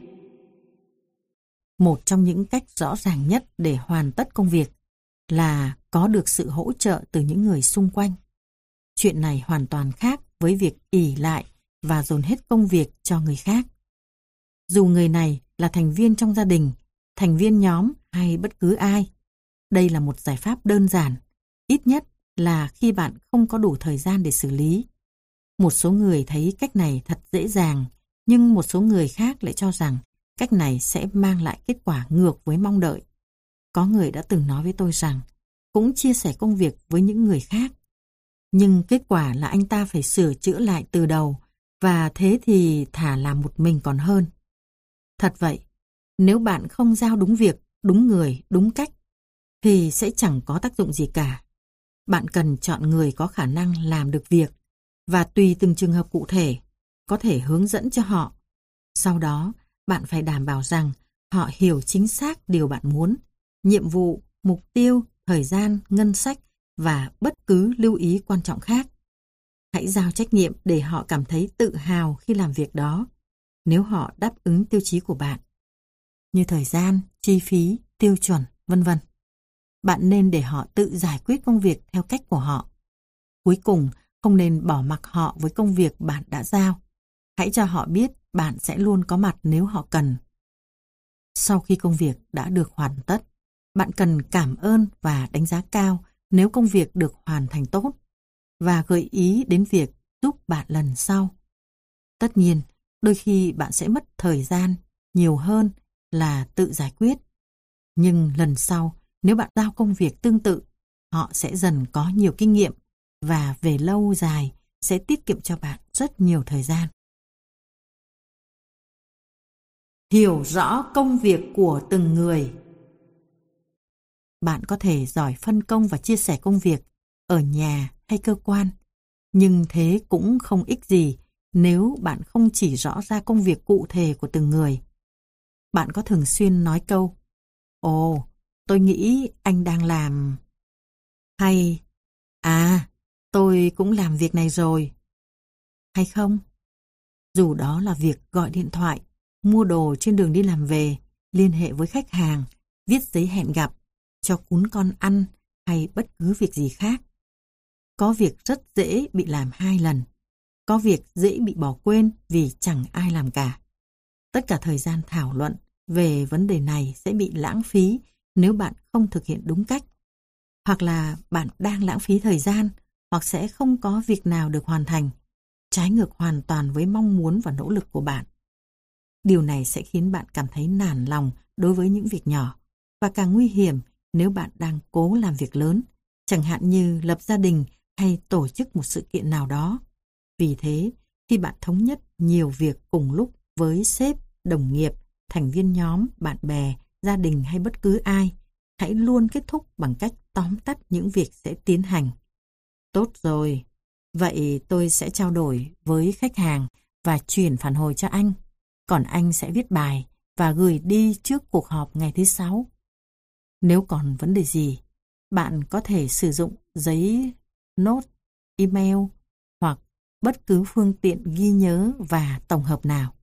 Một trong những cách rõ ràng nhất để hoàn tất công việc là có được sự hỗ trợ từ những người xung quanh. Chuyện này hoàn toàn khác với việc ỷ lại và dồn hết công việc cho người khác. Dù người này là thành viên trong gia đình, thành viên nhóm hay bất cứ ai, đây là một giải pháp đơn giản, ít nhất là khi bạn không có đủ thời gian để xử lý. Một số người thấy cách này thật dễ dàng, nhưng một số người khác lại cho rằng cách này sẽ mang lại kết quả ngược với mong đợi. Có người đã từng nói với tôi rằng cũng chia sẻ công việc với những người khác, nhưng kết quả là anh ta phải sửa chữa lại từ đầu, và thế thì thà làm một mình còn hơn. Thật vậy, nếu bạn không giao đúng việc, đúng người, đúng cách, thì sẽ chẳng có tác dụng gì cả. Bạn cần chọn người có khả năng làm được việc, và tùy từng trường hợp cụ thể, có thể hướng dẫn cho họ. Sau đó, bạn phải đảm bảo rằng họ hiểu chính xác điều bạn muốn, nhiệm vụ, mục tiêu, thời gian, ngân sách và bất cứ lưu ý quan trọng khác. Hãy giao trách nhiệm để họ cảm thấy tự hào khi làm việc đó, nếu họ đáp ứng tiêu chí của bạn, như thời gian, chi phí, tiêu chuẩn, vân vân. Bạn nên để họ tự giải quyết công việc theo cách của họ. Cuối cùng, không nên bỏ mặc họ với công việc bạn đã giao. Hãy cho họ biết bạn sẽ luôn có mặt nếu họ cần. Sau khi công việc đã được hoàn tất, bạn cần cảm ơn và đánh giá cao nếu công việc được hoàn thành tốt, và gợi ý đến việc giúp bạn lần sau. Tất nhiên, đôi khi bạn sẽ mất thời gian nhiều hơn là tự giải quyết. Nhưng lần sau, nếu bạn giao công việc tương tự, họ sẽ dần có nhiều kinh nghiệm và về lâu dài sẽ tiết kiệm cho bạn rất nhiều thời gian. Hiểu rõ công việc của từng người. Bạn có thể giỏi phân công và chia sẻ công việc ở nhà hay cơ quan, nhưng thế cũng không ích gì nếu bạn không chỉ rõ ra công việc cụ thể của từng người. Bạn có thường xuyên nói câu, ồ, tôi nghĩ anh đang làm... Hay, à, tôi cũng làm việc này rồi. Hay không? Dù đó là việc gọi điện thoại, mua đồ trên đường đi làm về, liên hệ với khách hàng, viết giấy hẹn gặp, cho cún con ăn hay bất cứ việc gì khác. Có việc rất dễ bị làm hai lần. Có việc dễ bị bỏ quên vì chẳng ai làm cả. Tất cả thời gian thảo luận, về vấn đề này sẽ bị lãng phí nếu bạn không thực hiện đúng cách. Hoặc là bạn đang lãng phí thời gian, hoặc sẽ không có việc nào được hoàn thành, trái ngược hoàn toàn với mong muốn và nỗ lực của bạn. Điều này sẽ khiến bạn cảm thấy nản lòng đối với những việc nhỏ, và càng nguy hiểm nếu bạn đang cố làm việc lớn, chẳng hạn như lập gia đình hay tổ chức một sự kiện nào đó. Vì thế, khi bạn thống nhất nhiều việc cùng lúc với sếp, đồng nghiệp, thành viên nhóm, bạn bè, gia đình hay bất cứ ai, hãy luôn kết thúc bằng cách tóm tắt những việc sẽ tiến hành. Tốt rồi, vậy tôi sẽ trao đổi với khách hàng và chuyển phản hồi cho anh. Còn anh sẽ viết bài và gửi đi trước cuộc họp ngày thứ sáu. Nếu còn vấn đề gì, bạn có thể sử dụng giấy nốt, email hoặc bất cứ phương tiện ghi nhớ và tổng hợp nào.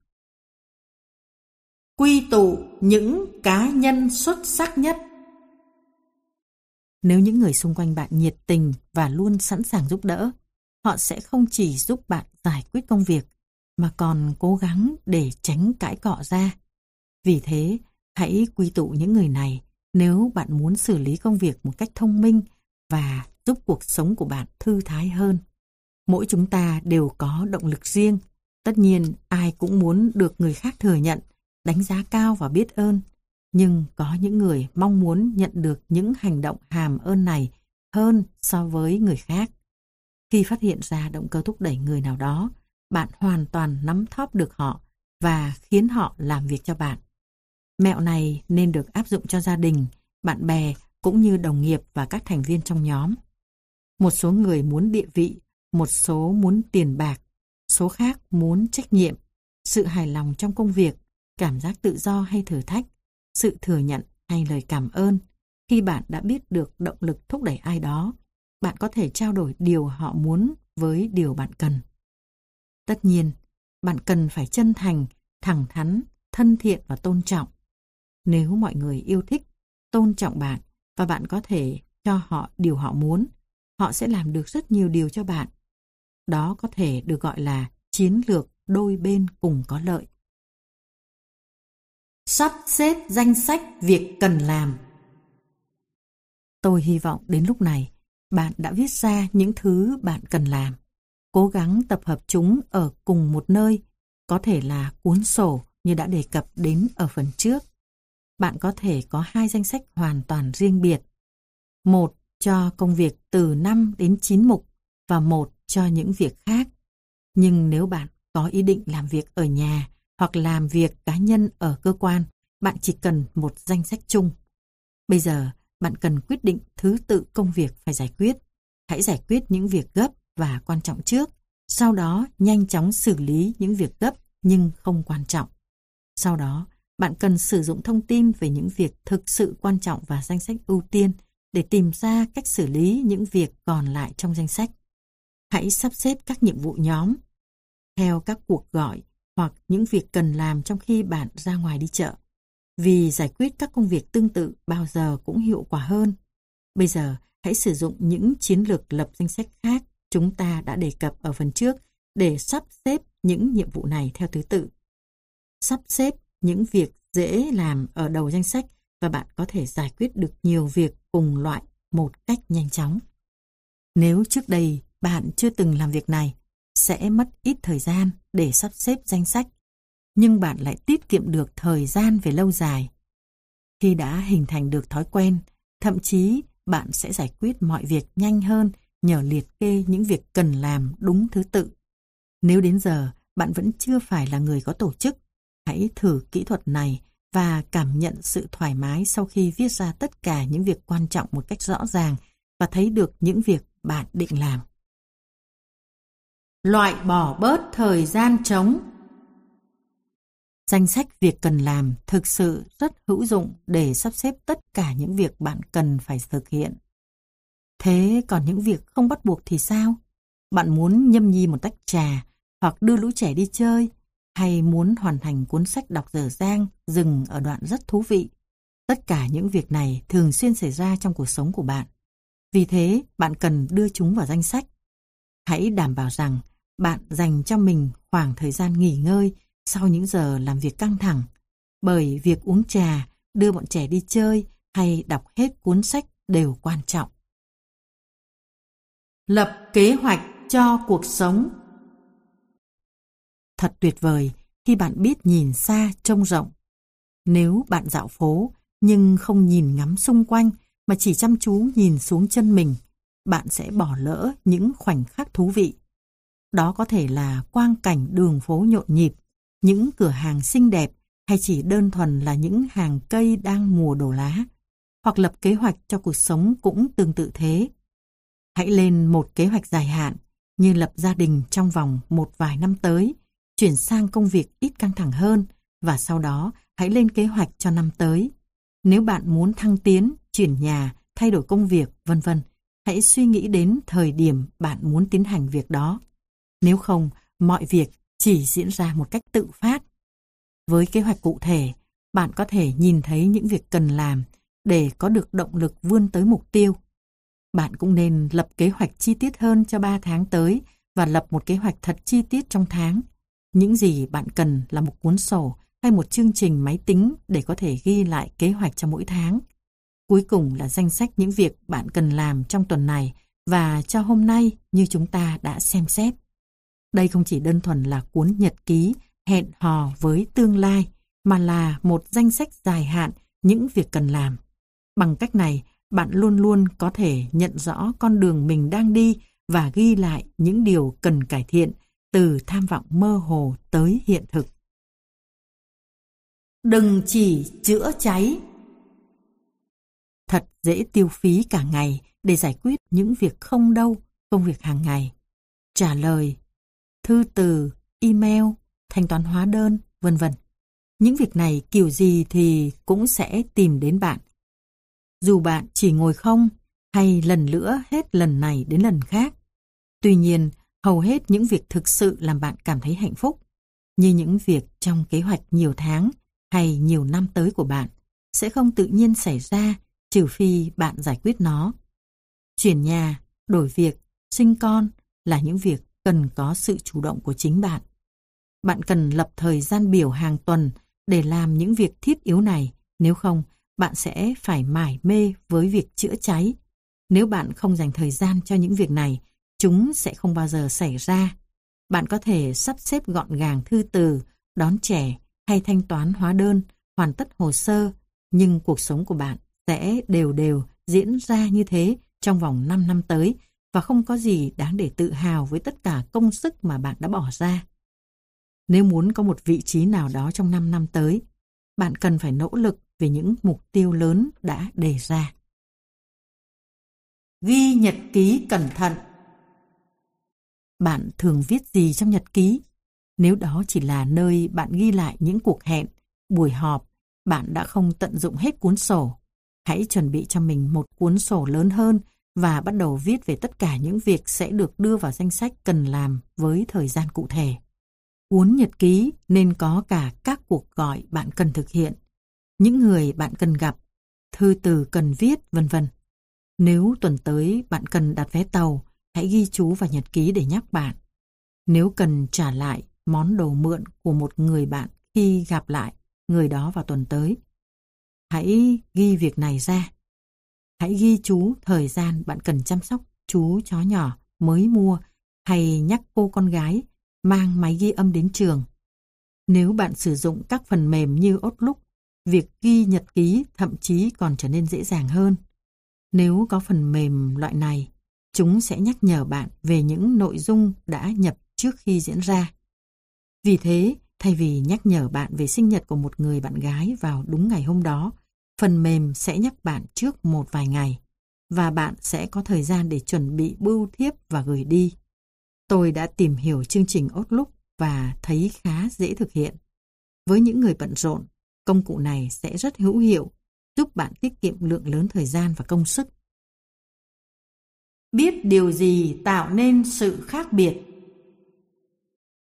Quy tụ những cá nhân xuất sắc nhất. Nếu những người xung quanh bạn nhiệt tình và luôn sẵn sàng giúp đỡ, họ sẽ không chỉ giúp bạn giải quyết công việc, mà còn cố gắng để tránh cãi cọ ra. Vì thế, hãy quy tụ những người này nếu bạn muốn xử lý công việc một cách thông minh và giúp cuộc sống của bạn thư thái hơn. Mỗi chúng ta đều có động lực riêng. Tất nhiên, ai cũng muốn được người khác thừa nhận, đánh giá cao và biết ơn. Nhưng có những người mong muốn nhận được những hành động hàm ơn này hơn so với người khác. Khi phát hiện ra động cơ thúc đẩy người nào đó, bạn hoàn toàn nắm thóp được họ và khiến họ làm việc cho bạn. Mẹo này nên được áp dụng cho gia đình, bạn bè cũng như đồng nghiệp và các thành viên trong nhóm. Một số người muốn địa vị, một số muốn tiền bạc, số khác muốn trách nhiệm, sự hài lòng trong công việc, cảm giác tự do hay thử thách, sự thừa nhận hay lời cảm ơn. Khi bạn đã biết được động lực thúc đẩy ai đó, bạn có thể trao đổi điều họ muốn với điều bạn cần. Tất nhiên, bạn cần phải chân thành, thẳng thắn, thân thiện và tôn trọng. Nếu mọi người yêu thích, tôn trọng bạn và bạn có thể cho họ điều họ muốn, họ sẽ làm được rất nhiều điều cho bạn. Đó có thể được gọi là chiến lược đôi bên cùng có lợi. Sắp xếp danh sách việc cần làm. Tôi hy vọng đến lúc này, bạn đã viết ra những thứ bạn cần làm. Cố gắng tập hợp chúng ở cùng một nơi, có thể là cuốn sổ như đã đề cập đến ở phần trước. Bạn có thể có hai danh sách hoàn toàn riêng biệt. Một cho công việc từ năm đến chín mục và một cho những việc khác. Nhưng nếu bạn có ý định làm việc ở nhà hoặc làm việc cá nhân ở cơ quan, bạn chỉ cần một danh sách chung. Bây giờ, bạn cần quyết định thứ tự công việc phải giải quyết. Hãy giải quyết những việc gấp và quan trọng trước, sau đó nhanh chóng xử lý những việc gấp nhưng không quan trọng. Sau đó, bạn cần sử dụng thông tin về những việc thực sự quan trọng và danh sách ưu tiên để tìm ra cách xử lý những việc còn lại trong danh sách. Hãy sắp xếp các nhiệm vụ nhóm theo các cuộc gọi hoặc những việc cần làm trong khi bạn ra ngoài đi chợ, vì giải quyết các công việc tương tự bao giờ cũng hiệu quả hơn. Bây giờ, hãy sử dụng những chiến lược lập danh sách khác chúng ta đã đề cập ở phần trước để sắp xếp những nhiệm vụ này theo thứ tự. Sắp xếp những việc dễ làm ở đầu danh sách và bạn có thể giải quyết được nhiều việc cùng loại một cách nhanh chóng. Nếu trước đây bạn chưa từng làm việc này, sẽ mất ít thời gian để sắp xếp danh sách, nhưng bạn lại tiết kiệm được thời gian về lâu dài. Khi đã hình thành được thói quen, thậm chí bạn sẽ giải quyết mọi việc nhanh hơn nhờ liệt kê những việc cần làm đúng thứ tự. Nếu đến giờ bạn vẫn chưa phải là người có tổ chức, hãy thử kỹ thuật này và cảm nhận sự thoải mái sau khi viết ra tất cả những việc quan trọng một cách rõ ràng và thấy được những việc bạn định làm. Loại bỏ bớt thời gian trống. Danh sách việc cần làm thực sự rất hữu dụng để sắp xếp tất cả những việc bạn cần phải thực hiện. Thế còn những việc không bắt buộc thì sao? Bạn muốn nhâm nhi một tách trà hoặc đưa lũ trẻ đi chơi, hay muốn hoàn thành cuốn sách đọc dở dang dừng ở đoạn rất thú vị. Tất cả những việc này thường xuyên xảy ra trong cuộc sống của bạn. Vì thế, bạn cần đưa chúng vào danh sách. Hãy đảm bảo rằng bạn dành cho mình khoảng thời gian nghỉ ngơi sau những giờ làm việc căng thẳng. bởi việc uống trà, đưa bọn trẻ đi chơi hay đọc hết cuốn sách đều quan trọng. Lập kế hoạch cho cuộc sống. Thật tuyệt vời khi bạn biết nhìn xa trông rộng. Nếu bạn dạo phố nhưng không nhìn ngắm xung quanh mà chỉ chăm chú nhìn xuống chân mình, bạn sẽ bỏ lỡ những khoảnh khắc thú vị. Đó có thể là quang cảnh đường phố nhộn nhịp, những cửa hàng xinh đẹp hay chỉ đơn thuần là những hàng cây đang mùa đổ lá. Hoặc lập kế hoạch cho cuộc sống cũng tương tự thế. Hãy lên một kế hoạch dài hạn như lập gia đình trong vòng một vài năm tới, chuyển sang công việc ít căng thẳng hơn và sau đó hãy lên kế hoạch cho năm tới. Nếu bạn muốn thăng tiến, chuyển nhà, thay đổi công việc, vân vân, hãy suy nghĩ đến thời điểm bạn muốn tiến hành việc đó. Nếu không, mọi việc chỉ diễn ra một cách tự phát. Với kế hoạch cụ thể, bạn có thể nhìn thấy những việc cần làm để có được động lực vươn tới mục tiêu. Bạn cũng nên lập kế hoạch chi tiết hơn cho ba tháng tới và lập một kế hoạch thật chi tiết trong tháng. Những gì bạn cần là một cuốn sổ hay một chương trình máy tính để có thể ghi lại kế hoạch cho mỗi tháng. Cuối cùng là danh sách những việc bạn cần làm trong tuần này và cho hôm nay như chúng ta đã xem xét. Đây không chỉ đơn thuần là cuốn nhật ký hẹn hò với tương lai, mà là một danh sách dài hạn những việc cần làm. Bằng cách này, bạn luôn luôn có thể nhận rõ con đường mình đang đi và ghi lại những điều cần cải thiện, từ tham vọng mơ hồ tới hiện thực. Đừng chỉ chữa cháy. Thật dễ tiêu phí cả ngày để giải quyết những việc không đâu, công việc hàng ngày. Trả lời, thư từ, email, thanh toán hóa đơn, vân vân. Những việc này kiểu gì thì cũng sẽ tìm đến bạn. Dù bạn chỉ ngồi không hay lần lữa hết lần này đến lần khác. Tuy nhiên, hầu hết những việc thực sự làm bạn cảm thấy hạnh phúc, như những việc trong kế hoạch nhiều tháng hay nhiều năm tới của bạn, sẽ không tự nhiên xảy ra trừ phi bạn giải quyết nó. Chuyển nhà, đổi việc, sinh con là những việc cần có sự chủ động của chính bạn. Bạn cần lập thời gian biểu hàng tuần để làm những việc thiết yếu này, nếu không, bạn sẽ phải mải mê với việc chữa cháy. Nếu bạn không dành thời gian cho những việc này, chúng sẽ không bao giờ xảy ra. Bạn có thể sắp xếp gọn gàng thư từ, đón trẻ hay thanh toán hóa đơn, hoàn tất hồ sơ, nhưng cuộc sống của bạn sẽ đều đều diễn ra như thế trong vòng năm năm tới và không có gì đáng để tự hào với tất cả công sức mà bạn đã bỏ ra. Nếu muốn có một vị trí nào đó trong năm năm tới, bạn cần phải nỗ lực về những mục tiêu lớn đã đề ra. Ghi nhật ký cẩn thận. Bạn thường viết gì trong nhật ký? Nếu đó chỉ là nơi bạn ghi lại những cuộc hẹn, buổi họp, bạn đã không tận dụng hết cuốn sổ. Hãy chuẩn bị cho mình một cuốn sổ lớn hơn và bắt đầu viết về tất cả những việc sẽ được đưa vào danh sách cần làm với thời gian cụ thể. Cuốn nhật ký nên có cả các cuộc gọi bạn cần thực hiện, những người bạn cần gặp, thư từ cần viết, vân vân. Nếu tuần tới bạn cần đặt vé tàu, hãy ghi chú vào nhật ký để nhắc bạn. Nếu cần trả lại món đồ mượn của một người bạn khi gặp lại người đó vào tuần tới, hãy ghi việc này ra. Hãy ghi chú thời gian bạn cần chăm sóc chú chó nhỏ mới mua hay nhắc cô con gái mang máy ghi âm đến trường. Nếu bạn sử dụng các phần mềm như Outlook, việc ghi nhật ký thậm chí còn trở nên dễ dàng hơn. Nếu có phần mềm loại này, chúng sẽ nhắc nhở bạn về những nội dung đã nhập trước khi diễn ra. Vì thế, thay vì nhắc nhở bạn về sinh nhật của một người bạn gái vào đúng ngày hôm đó, phần mềm sẽ nhắc bạn trước một vài ngày, và bạn sẽ có thời gian để chuẩn bị bưu thiếp và gửi đi. Tôi đã tìm hiểu chương trình Outlook và thấy khá dễ thực hiện. Với những người bận rộn, công cụ này sẽ rất hữu hiệu, giúp bạn tiết kiệm lượng lớn thời gian và công sức. Biết điều gì tạo nên sự khác biệt.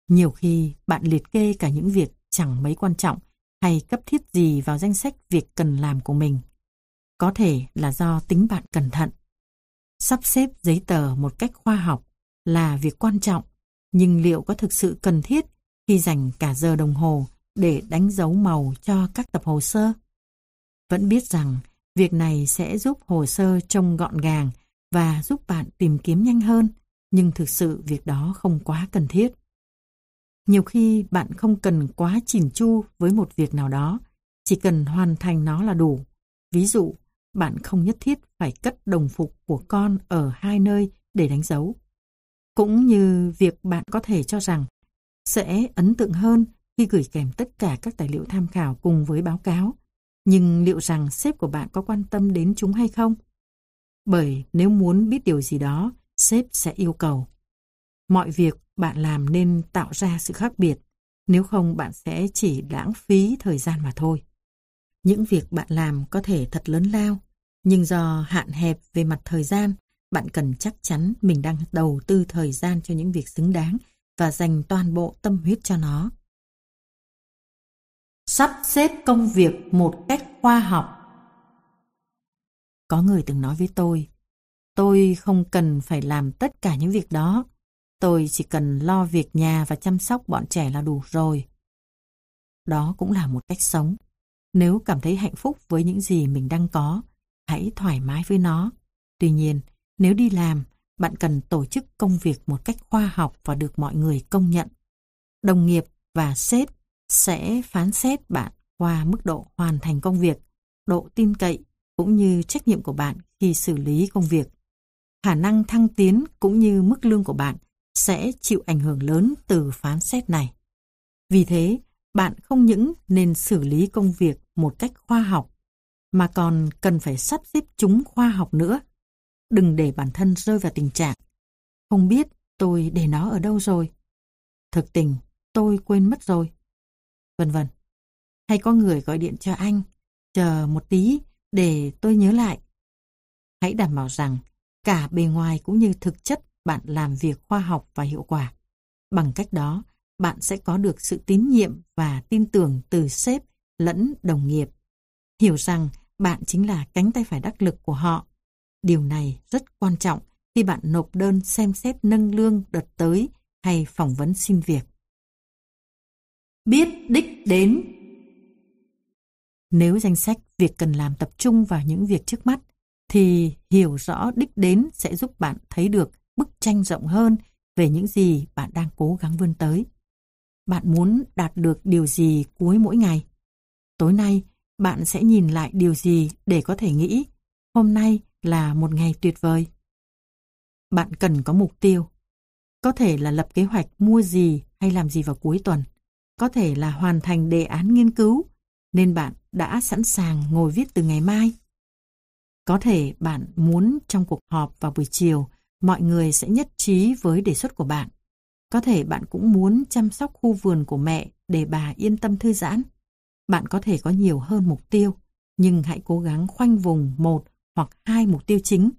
Nhiều khi bạn liệt kê cả những việc chẳng mấy quan trọng hay cấp thiết gì vào danh sách việc cần làm của mình. Có thể là do tính bạn cẩn thận. Sắp xếp giấy tờ một cách khoa học là việc quan trọng, nhưng liệu có thực sự cần thiết khi dành cả giờ đồng hồ để đánh dấu màu cho các tập hồ sơ. Vẫn biết rằng việc này sẽ giúp hồ sơ trông gọn gàng và giúp bạn tìm kiếm nhanh hơn, nhưng thực sự việc đó không quá cần thiết. Nhiều khi bạn không cần quá chỉn chu với một việc nào đó, chỉ cần hoàn thành nó là đủ. Ví dụ, bạn không nhất thiết phải cất đồng phục của con ở hai nơi để đánh dấu. Cũng như việc bạn có thể cho rằng sẽ ấn tượng hơn khi gửi kèm tất cả các tài liệu tham khảo cùng với báo cáo, nhưng liệu rằng sếp của bạn có quan tâm đến chúng hay không? Bởi nếu muốn biết điều gì đó, sếp sẽ yêu cầu. Mọi việc bạn làm nên tạo ra sự khác biệt, nếu không bạn sẽ chỉ lãng phí thời gian mà thôi. Những việc bạn làm có thể thật lớn lao, nhưng do hạn hẹp về mặt thời gian, bạn cần chắc chắn mình đang đầu tư thời gian cho những việc xứng đáng và dành toàn bộ tâm huyết cho nó. Sắp xếp công việc một cách khoa học. Có người từng nói với tôi, tôi không cần phải làm tất cả những việc đó, tôi chỉ cần lo việc nhà và chăm sóc bọn trẻ là đủ rồi. Đó cũng là một cách sống. Nếu cảm thấy hạnh phúc với những gì mình đang có, hãy thoải mái với nó. Tuy nhiên, nếu đi làm, bạn cần tổ chức công việc một cách khoa học và được mọi người công nhận. Đồng nghiệp và sếp sẽ phán xét bạn qua mức độ hoàn thành công việc, độ tin cậy cũng như trách nhiệm của bạn khi xử lý công việc. Khả năng thăng tiến cũng như mức lương của bạn sẽ chịu ảnh hưởng lớn từ phán xét này. Vì thế, bạn không những nên xử lý công việc một cách khoa học, mà còn cần phải sắp xếp chúng khoa học nữa. Đừng để bản thân rơi vào tình trạng không biết tôi để nó ở đâu rồi, thực tình tôi quên mất rồi, vân vân. Hay có người gọi điện cho anh, chờ một tí để tôi nhớ lại. Hãy đảm bảo rằng cả bề ngoài cũng như thực chất bạn làm việc khoa học và hiệu quả. Bằng cách đó, bạn sẽ có được sự tín nhiệm và tin tưởng từ sếp lẫn đồng nghiệp. Hiểu rằng bạn chính là cánh tay phải đắc lực của họ. Điều này rất quan trọng khi bạn nộp đơn xem xét nâng lương đợt tới hay phỏng vấn xin việc. Biết đích đến. Nếu danh sách việc cần làm tập trung vào những việc trước mắt, thì hiểu rõ đích đến sẽ giúp bạn thấy được bức tranh rộng hơn về những gì bạn đang cố gắng vươn tới. Bạn muốn đạt được điều gì cuối mỗi ngày? Tối nay, bạn sẽ nhìn lại điều gì để có thể nghĩ hôm nay là một ngày tuyệt vời? Bạn cần có mục tiêu. Có thể là lập kế hoạch mua gì hay làm gì vào cuối tuần. Có thể là hoàn thành đề án nghiên cứu, nên bạn đã sẵn sàng ngồi viết từ ngày mai. Có thể bạn muốn trong cuộc họp vào buổi chiều, mọi người sẽ nhất trí với đề xuất của bạn. Có thể bạn cũng muốn chăm sóc khu vườn của mẹ để bà yên tâm thư giãn. Bạn có thể có nhiều hơn mục tiêu, nhưng hãy cố gắng khoanh vùng một hoặc hai mục tiêu chính.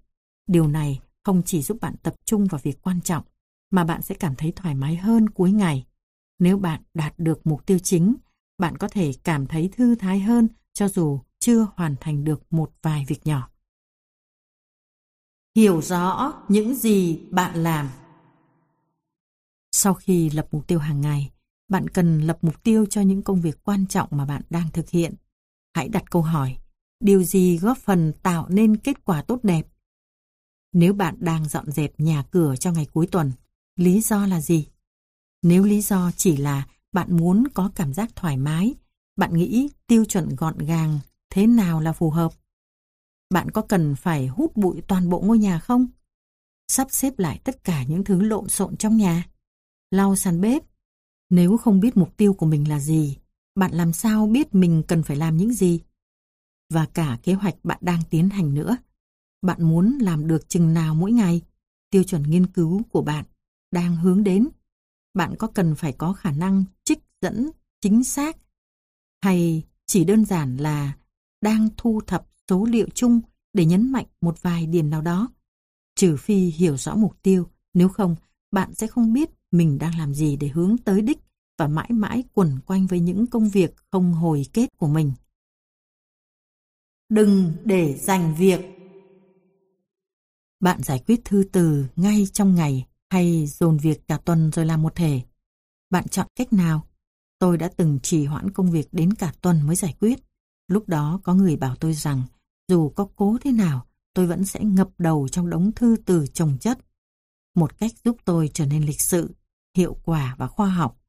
Điều này không chỉ giúp bạn tập trung vào việc quan trọng, mà bạn sẽ cảm thấy thoải mái hơn cuối ngày. Nếu bạn đạt được mục tiêu chính, bạn có thể cảm thấy thư thái hơn cho dù chưa hoàn thành được một vài việc nhỏ. Hiểu rõ những gì bạn làm. Sau khi lập mục tiêu hàng ngày, bạn cần lập mục tiêu cho những công việc quan trọng mà bạn đang thực hiện. Hãy đặt câu hỏi, điều gì góp phần tạo nên kết quả tốt đẹp? Nếu bạn đang dọn dẹp nhà cửa cho ngày cuối tuần, lý do là gì? Nếu lý do chỉ là bạn muốn có cảm giác thoải mái, bạn nghĩ tiêu chuẩn gọn gàng thế nào là phù hợp? Bạn có cần phải hút bụi toàn bộ ngôi nhà không? Sắp xếp lại tất cả những thứ lộn xộn trong nhà? Lau sàn bếp? Nếu không biết mục tiêu của mình là gì, bạn làm sao biết mình cần phải làm những gì? Và cả kế hoạch bạn đang tiến hành nữa. Bạn muốn làm được chừng nào mỗi ngày? Tiêu chuẩn nghiên cứu của bạn đang hướng đến. Bạn có cần phải có khả năng trích dẫn chính xác hay chỉ đơn giản là đang thu thập số liệu chung để nhấn mạnh một vài điểm nào đó? Trừ phi hiểu rõ mục tiêu, nếu không bạn sẽ không biết mình đang làm gì để hướng tới đích và mãi mãi quẩn quanh với những công việc không hồi kết của mình. Đừng để dành việc. Bạn giải quyết thư từ ngay trong ngày hay dồn việc cả tuần rồi làm một thể? Bạn chọn cách nào? Tôi đã từng trì hoãn công việc đến cả tuần mới giải quyết. Lúc đó có người bảo tôi rằng dù có cố thế nào, tôi vẫn sẽ ngập đầu trong đống thư từ chồng chất. Một cách giúp tôi trở nên lịch sự, hiệu quả và khoa học,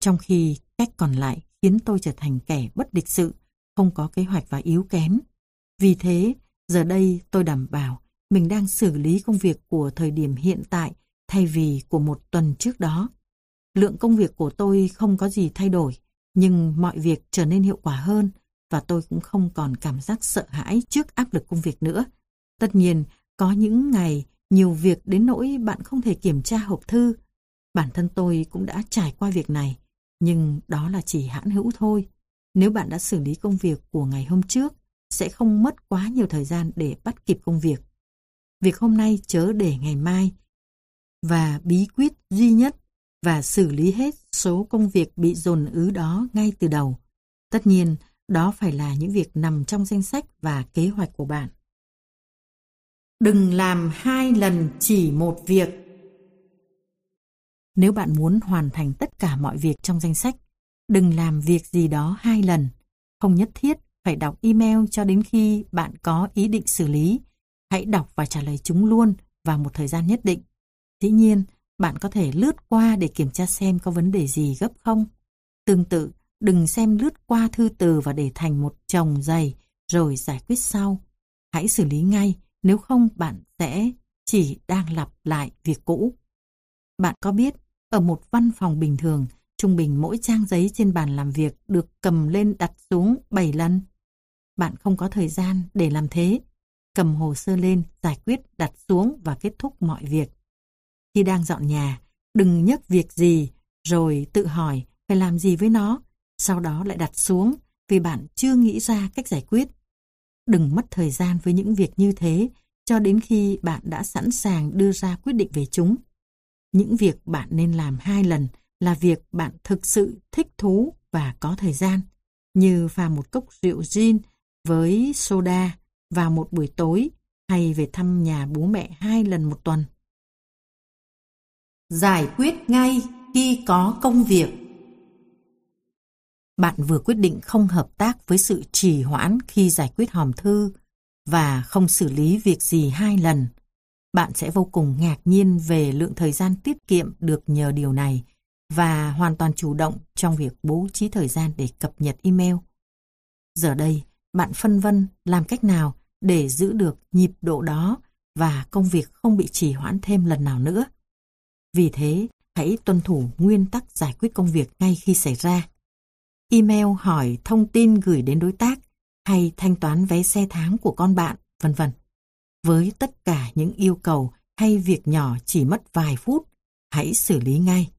trong khi cách còn lại khiến tôi trở thành kẻ bất lịch sự, không có kế hoạch và yếu kém. Vì thế, giờ đây tôi đảm bảo mình đang xử lý công việc của thời điểm hiện tại thay vì của một tuần trước đó. Lượng công việc của tôi không có gì thay đổi, nhưng mọi việc trở nên hiệu quả hơn và tôi cũng không còn cảm giác sợ hãi trước áp lực công việc nữa. Tất nhiên, có những ngày nhiều việc đến nỗi bạn không thể kiểm tra hộp thư. Bản thân tôi cũng đã trải qua việc này, nhưng đó là chỉ hãn hữu thôi. Nếu bạn đã xử lý công việc của ngày hôm trước, sẽ không mất quá nhiều thời gian để bắt kịp công việc. Việc hôm nay chớ để ngày mai. Và bí quyết duy nhất và xử lý hết số công việc bị dồn ứ đó ngay từ đầu. Tất nhiên, đó phải là những việc nằm trong danh sách và kế hoạch của bạn. Đừng làm hai lần chỉ một việc. Nếu bạn muốn hoàn thành tất cả mọi việc trong danh sách, đừng làm việc gì đó hai lần. Không nhất thiết phải đọc email cho đến khi bạn có ý định xử lý. Hãy đọc và trả lời chúng luôn vào một thời gian nhất định. Dĩ nhiên, bạn có thể lướt qua để kiểm tra xem có vấn đề gì gấp không. Tương tự, đừng xem lướt qua thư từ và để thành một chồng dày rồi giải quyết sau. Hãy xử lý ngay, nếu không bạn sẽ chỉ đang lặp lại việc cũ. Bạn có biết, ở một văn phòng bình thường, trung bình mỗi trang giấy trên bàn làm việc được cầm lên đặt xuống bảy lần. Bạn không có thời gian để làm thế. Cầm hồ sơ lên, giải quyết, đặt xuống và kết thúc mọi việc. Khi đang dọn nhà, đừng nhấc việc gì, rồi tự hỏi phải làm gì với nó, sau đó lại đặt xuống vì bạn chưa nghĩ ra cách giải quyết. Đừng mất thời gian với những việc như thế cho đến khi bạn đã sẵn sàng đưa ra quyết định về chúng. Những việc bạn nên làm hai lần là việc bạn thực sự thích thú và có thời gian, như pha một cốc rượu gin với soda vào một buổi tối hay về thăm nhà bố mẹ hai lần một tuần. Giải quyết ngay khi có công việc. Bạn vừa quyết định không hợp tác với sự trì hoãn khi giải quyết hòm thư và không xử lý việc gì hai lần. Bạn sẽ vô cùng ngạc nhiên về lượng thời gian tiết kiệm được nhờ điều này và hoàn toàn chủ động trong việc bố trí thời gian để cập nhật email. Giờ đây, bạn phân vân làm cách nào để giữ được nhịp độ đó và công việc không bị trì hoãn thêm lần nào nữa. Vì thế, hãy tuân thủ nguyên tắc giải quyết công việc ngay khi xảy ra. Email hỏi thông tin gửi đến đối tác hay thanh toán vé xe tháng của con bạn, vân vân. Với tất cả những yêu cầu hay việc nhỏ chỉ mất vài phút, hãy xử lý ngay.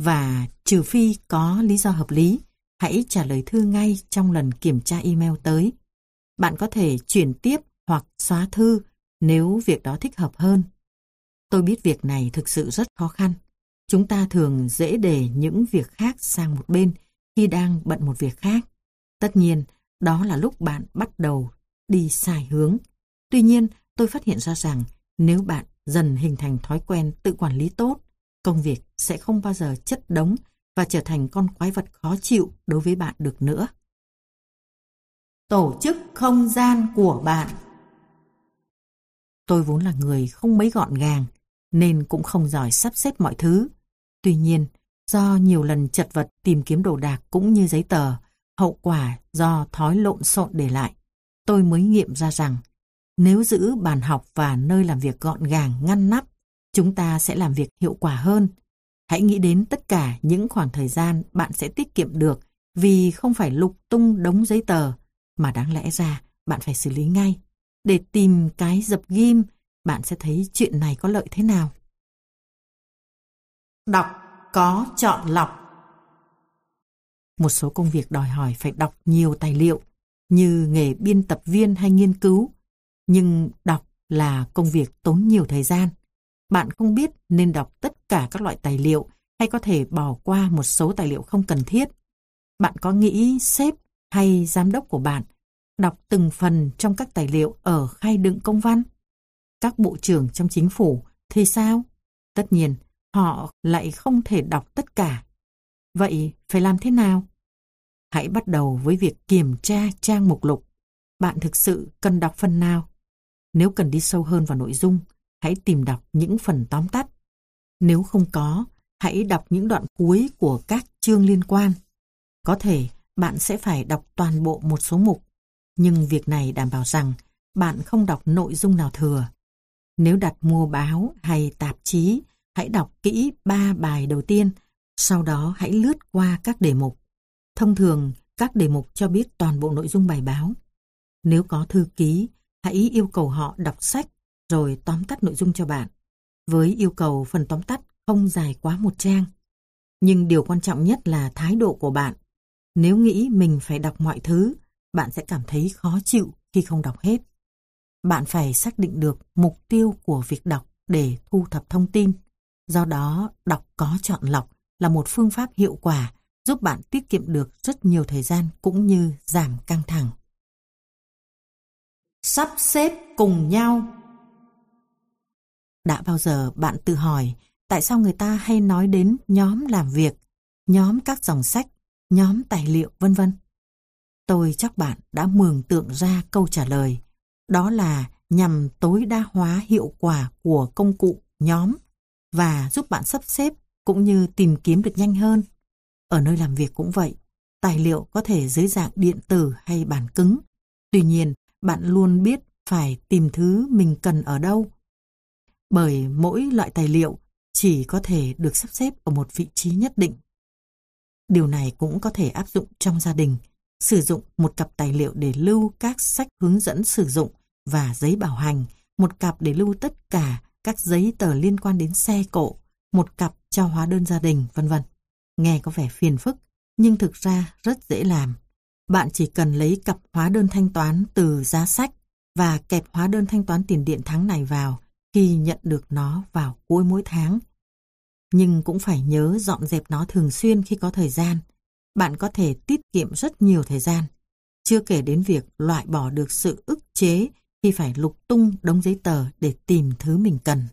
Và trừ phi có lý do hợp lý, hãy trả lời thư ngay trong lần kiểm tra email tới. Bạn có thể chuyển tiếp hoặc xóa thư nếu việc đó thích hợp hơn. Tôi biết việc này thực sự rất khó khăn. Chúng ta thường dễ để những việc khác sang một bên khi đang bận một việc khác. Tất nhiên, đó là lúc bạn bắt đầu đi sai hướng. Tuy nhiên, tôi phát hiện ra rằng nếu bạn dần hình thành thói quen tự quản lý tốt, công việc sẽ không bao giờ chất đống và trở thành con quái vật khó chịu đối với bạn được nữa. Tổ chức không gian của bạn. Tôi vốn là người không mấy gọn gàng, nên cũng không giỏi sắp xếp mọi thứ. Tuy nhiên, do nhiều lần chật vật tìm kiếm đồ đạc cũng như giấy tờ, hậu quả do thói lộn xộn để lại, tôi mới nghiệm ra rằng nếu giữ bàn học và nơi làm việc gọn gàng, ngăn nắp, chúng ta sẽ làm việc hiệu quả hơn. Hãy nghĩ đến tất cả những khoảng thời gian bạn sẽ tiết kiệm được vì không phải lục tung đống giấy tờ mà đáng lẽ ra bạn phải xử lý ngay. Để tìm cái dập ghim, bạn sẽ thấy chuyện này có lợi thế nào. Đọc có chọn lọc. Một số công việc đòi hỏi phải đọc nhiều tài liệu, như nghề biên tập viên hay nghiên cứu. Nhưng đọc là công việc tốn nhiều thời gian. Bạn không biết nên đọc tất cả các loại tài liệu hay có thể bỏ qua một số tài liệu không cần thiết. Bạn có nghĩ sếp hay giám đốc của bạn đọc từng phần trong các tài liệu ở khay đựng công văn? Các bộ trưởng trong chính phủ thì sao? Tất nhiên, họ lại không thể đọc tất cả. Vậy phải làm thế nào? Hãy bắt đầu với việc kiểm tra trang mục lục. Bạn thực sự cần đọc phần nào? Nếu cần đi sâu hơn vào nội dung, hãy tìm đọc những phần tóm tắt. Nếu không có, hãy đọc những đoạn cuối của các chương liên quan. Có thể bạn sẽ phải đọc toàn bộ một số mục, nhưng việc này đảm bảo rằng bạn không đọc nội dung nào thừa. Nếu đặt mua báo hay tạp chí, hãy đọc kỹ ba bài đầu tiên, sau đó hãy lướt qua các đề mục. Thông thường, các đề mục cho biết toàn bộ nội dung bài báo. Nếu có thư ký, hãy yêu cầu họ đọc sách rồi tóm tắt nội dung cho bạn, với yêu cầu phần tóm tắt không dài quá một trang. Nhưng điều quan trọng nhất là thái độ của bạn. Nếu nghĩ mình phải đọc mọi thứ, bạn sẽ cảm thấy khó chịu khi không đọc hết. Bạn phải xác định được mục tiêu của việc đọc để thu thập thông tin. Do đó, đọc có chọn lọc là một phương pháp hiệu quả giúp bạn tiết kiệm được rất nhiều thời gian cũng như giảm căng thẳng. Sắp xếp cùng nhau. Đã bao giờ bạn tự hỏi tại sao người ta hay nói đến nhóm làm việc, nhóm các dòng sách, nhóm tài liệu, vân vân? Tôi chắc bạn đã mường tượng ra câu trả lời. Đó là nhằm tối đa hóa hiệu quả của công cụ nhóm và giúp bạn sắp xếp cũng như tìm kiếm được nhanh hơn. Ở nơi làm việc cũng vậy, tài liệu có thể dưới dạng điện tử hay bản cứng. Tuy nhiên, bạn luôn biết phải tìm thứ mình cần ở đâu, bởi mỗi loại tài liệu chỉ có thể được sắp xếp ở một vị trí nhất định. Điều này cũng có thể áp dụng trong gia đình. Sử dụng một cặp tài liệu để lưu các sách hướng dẫn sử dụng và giấy bảo hành, một cặp để lưu tất cả các giấy tờ liên quan đến xe cộ, một cặp cho hóa đơn gia đình, vân vân. Nghe có vẻ phiền phức, nhưng thực ra rất dễ làm. Bạn chỉ cần lấy cặp hóa đơn thanh toán từ giá sách và kẹp hóa đơn thanh toán tiền điện tháng này vào khi nhận được nó vào cuối mỗi tháng. Nhưng cũng phải nhớ dọn dẹp nó thường xuyên khi có thời gian. Bạn có thể tiết kiệm rất nhiều thời gian, chưa kể đến việc loại bỏ được sự ức chế khi phải lục tung đống giấy tờ để tìm thứ mình cần.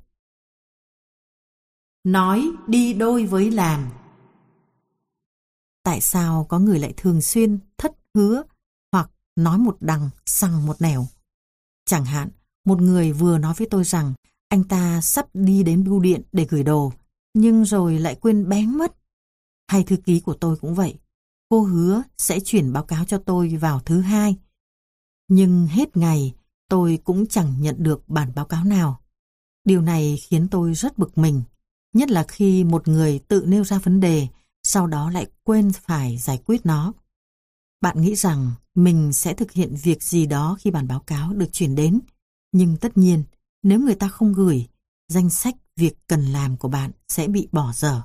Nói đi đôi với làm. Tại sao có người lại thường xuyên thất hứa hoặc nói một đằng sằng một nẻo? Chẳng hạn, một người vừa nói với tôi rằng anh ta sắp đi đến bưu điện để gửi đồ, nhưng rồi lại quên bén mất. Hay thư ký của tôi cũng vậy. Cô hứa sẽ chuyển báo cáo cho tôi vào thứ hai. Nhưng hết ngày, tôi cũng chẳng nhận được bản báo cáo nào. Điều này khiến tôi rất bực mình, nhất là khi một người tự nêu ra vấn đề, sau đó lại quên phải giải quyết nó. Bạn nghĩ rằng mình sẽ thực hiện việc gì đó khi bản báo cáo được chuyển đến. Nhưng tất nhiên, nếu người ta không gửi, danh sách việc cần làm của bạn sẽ bị bỏ dở.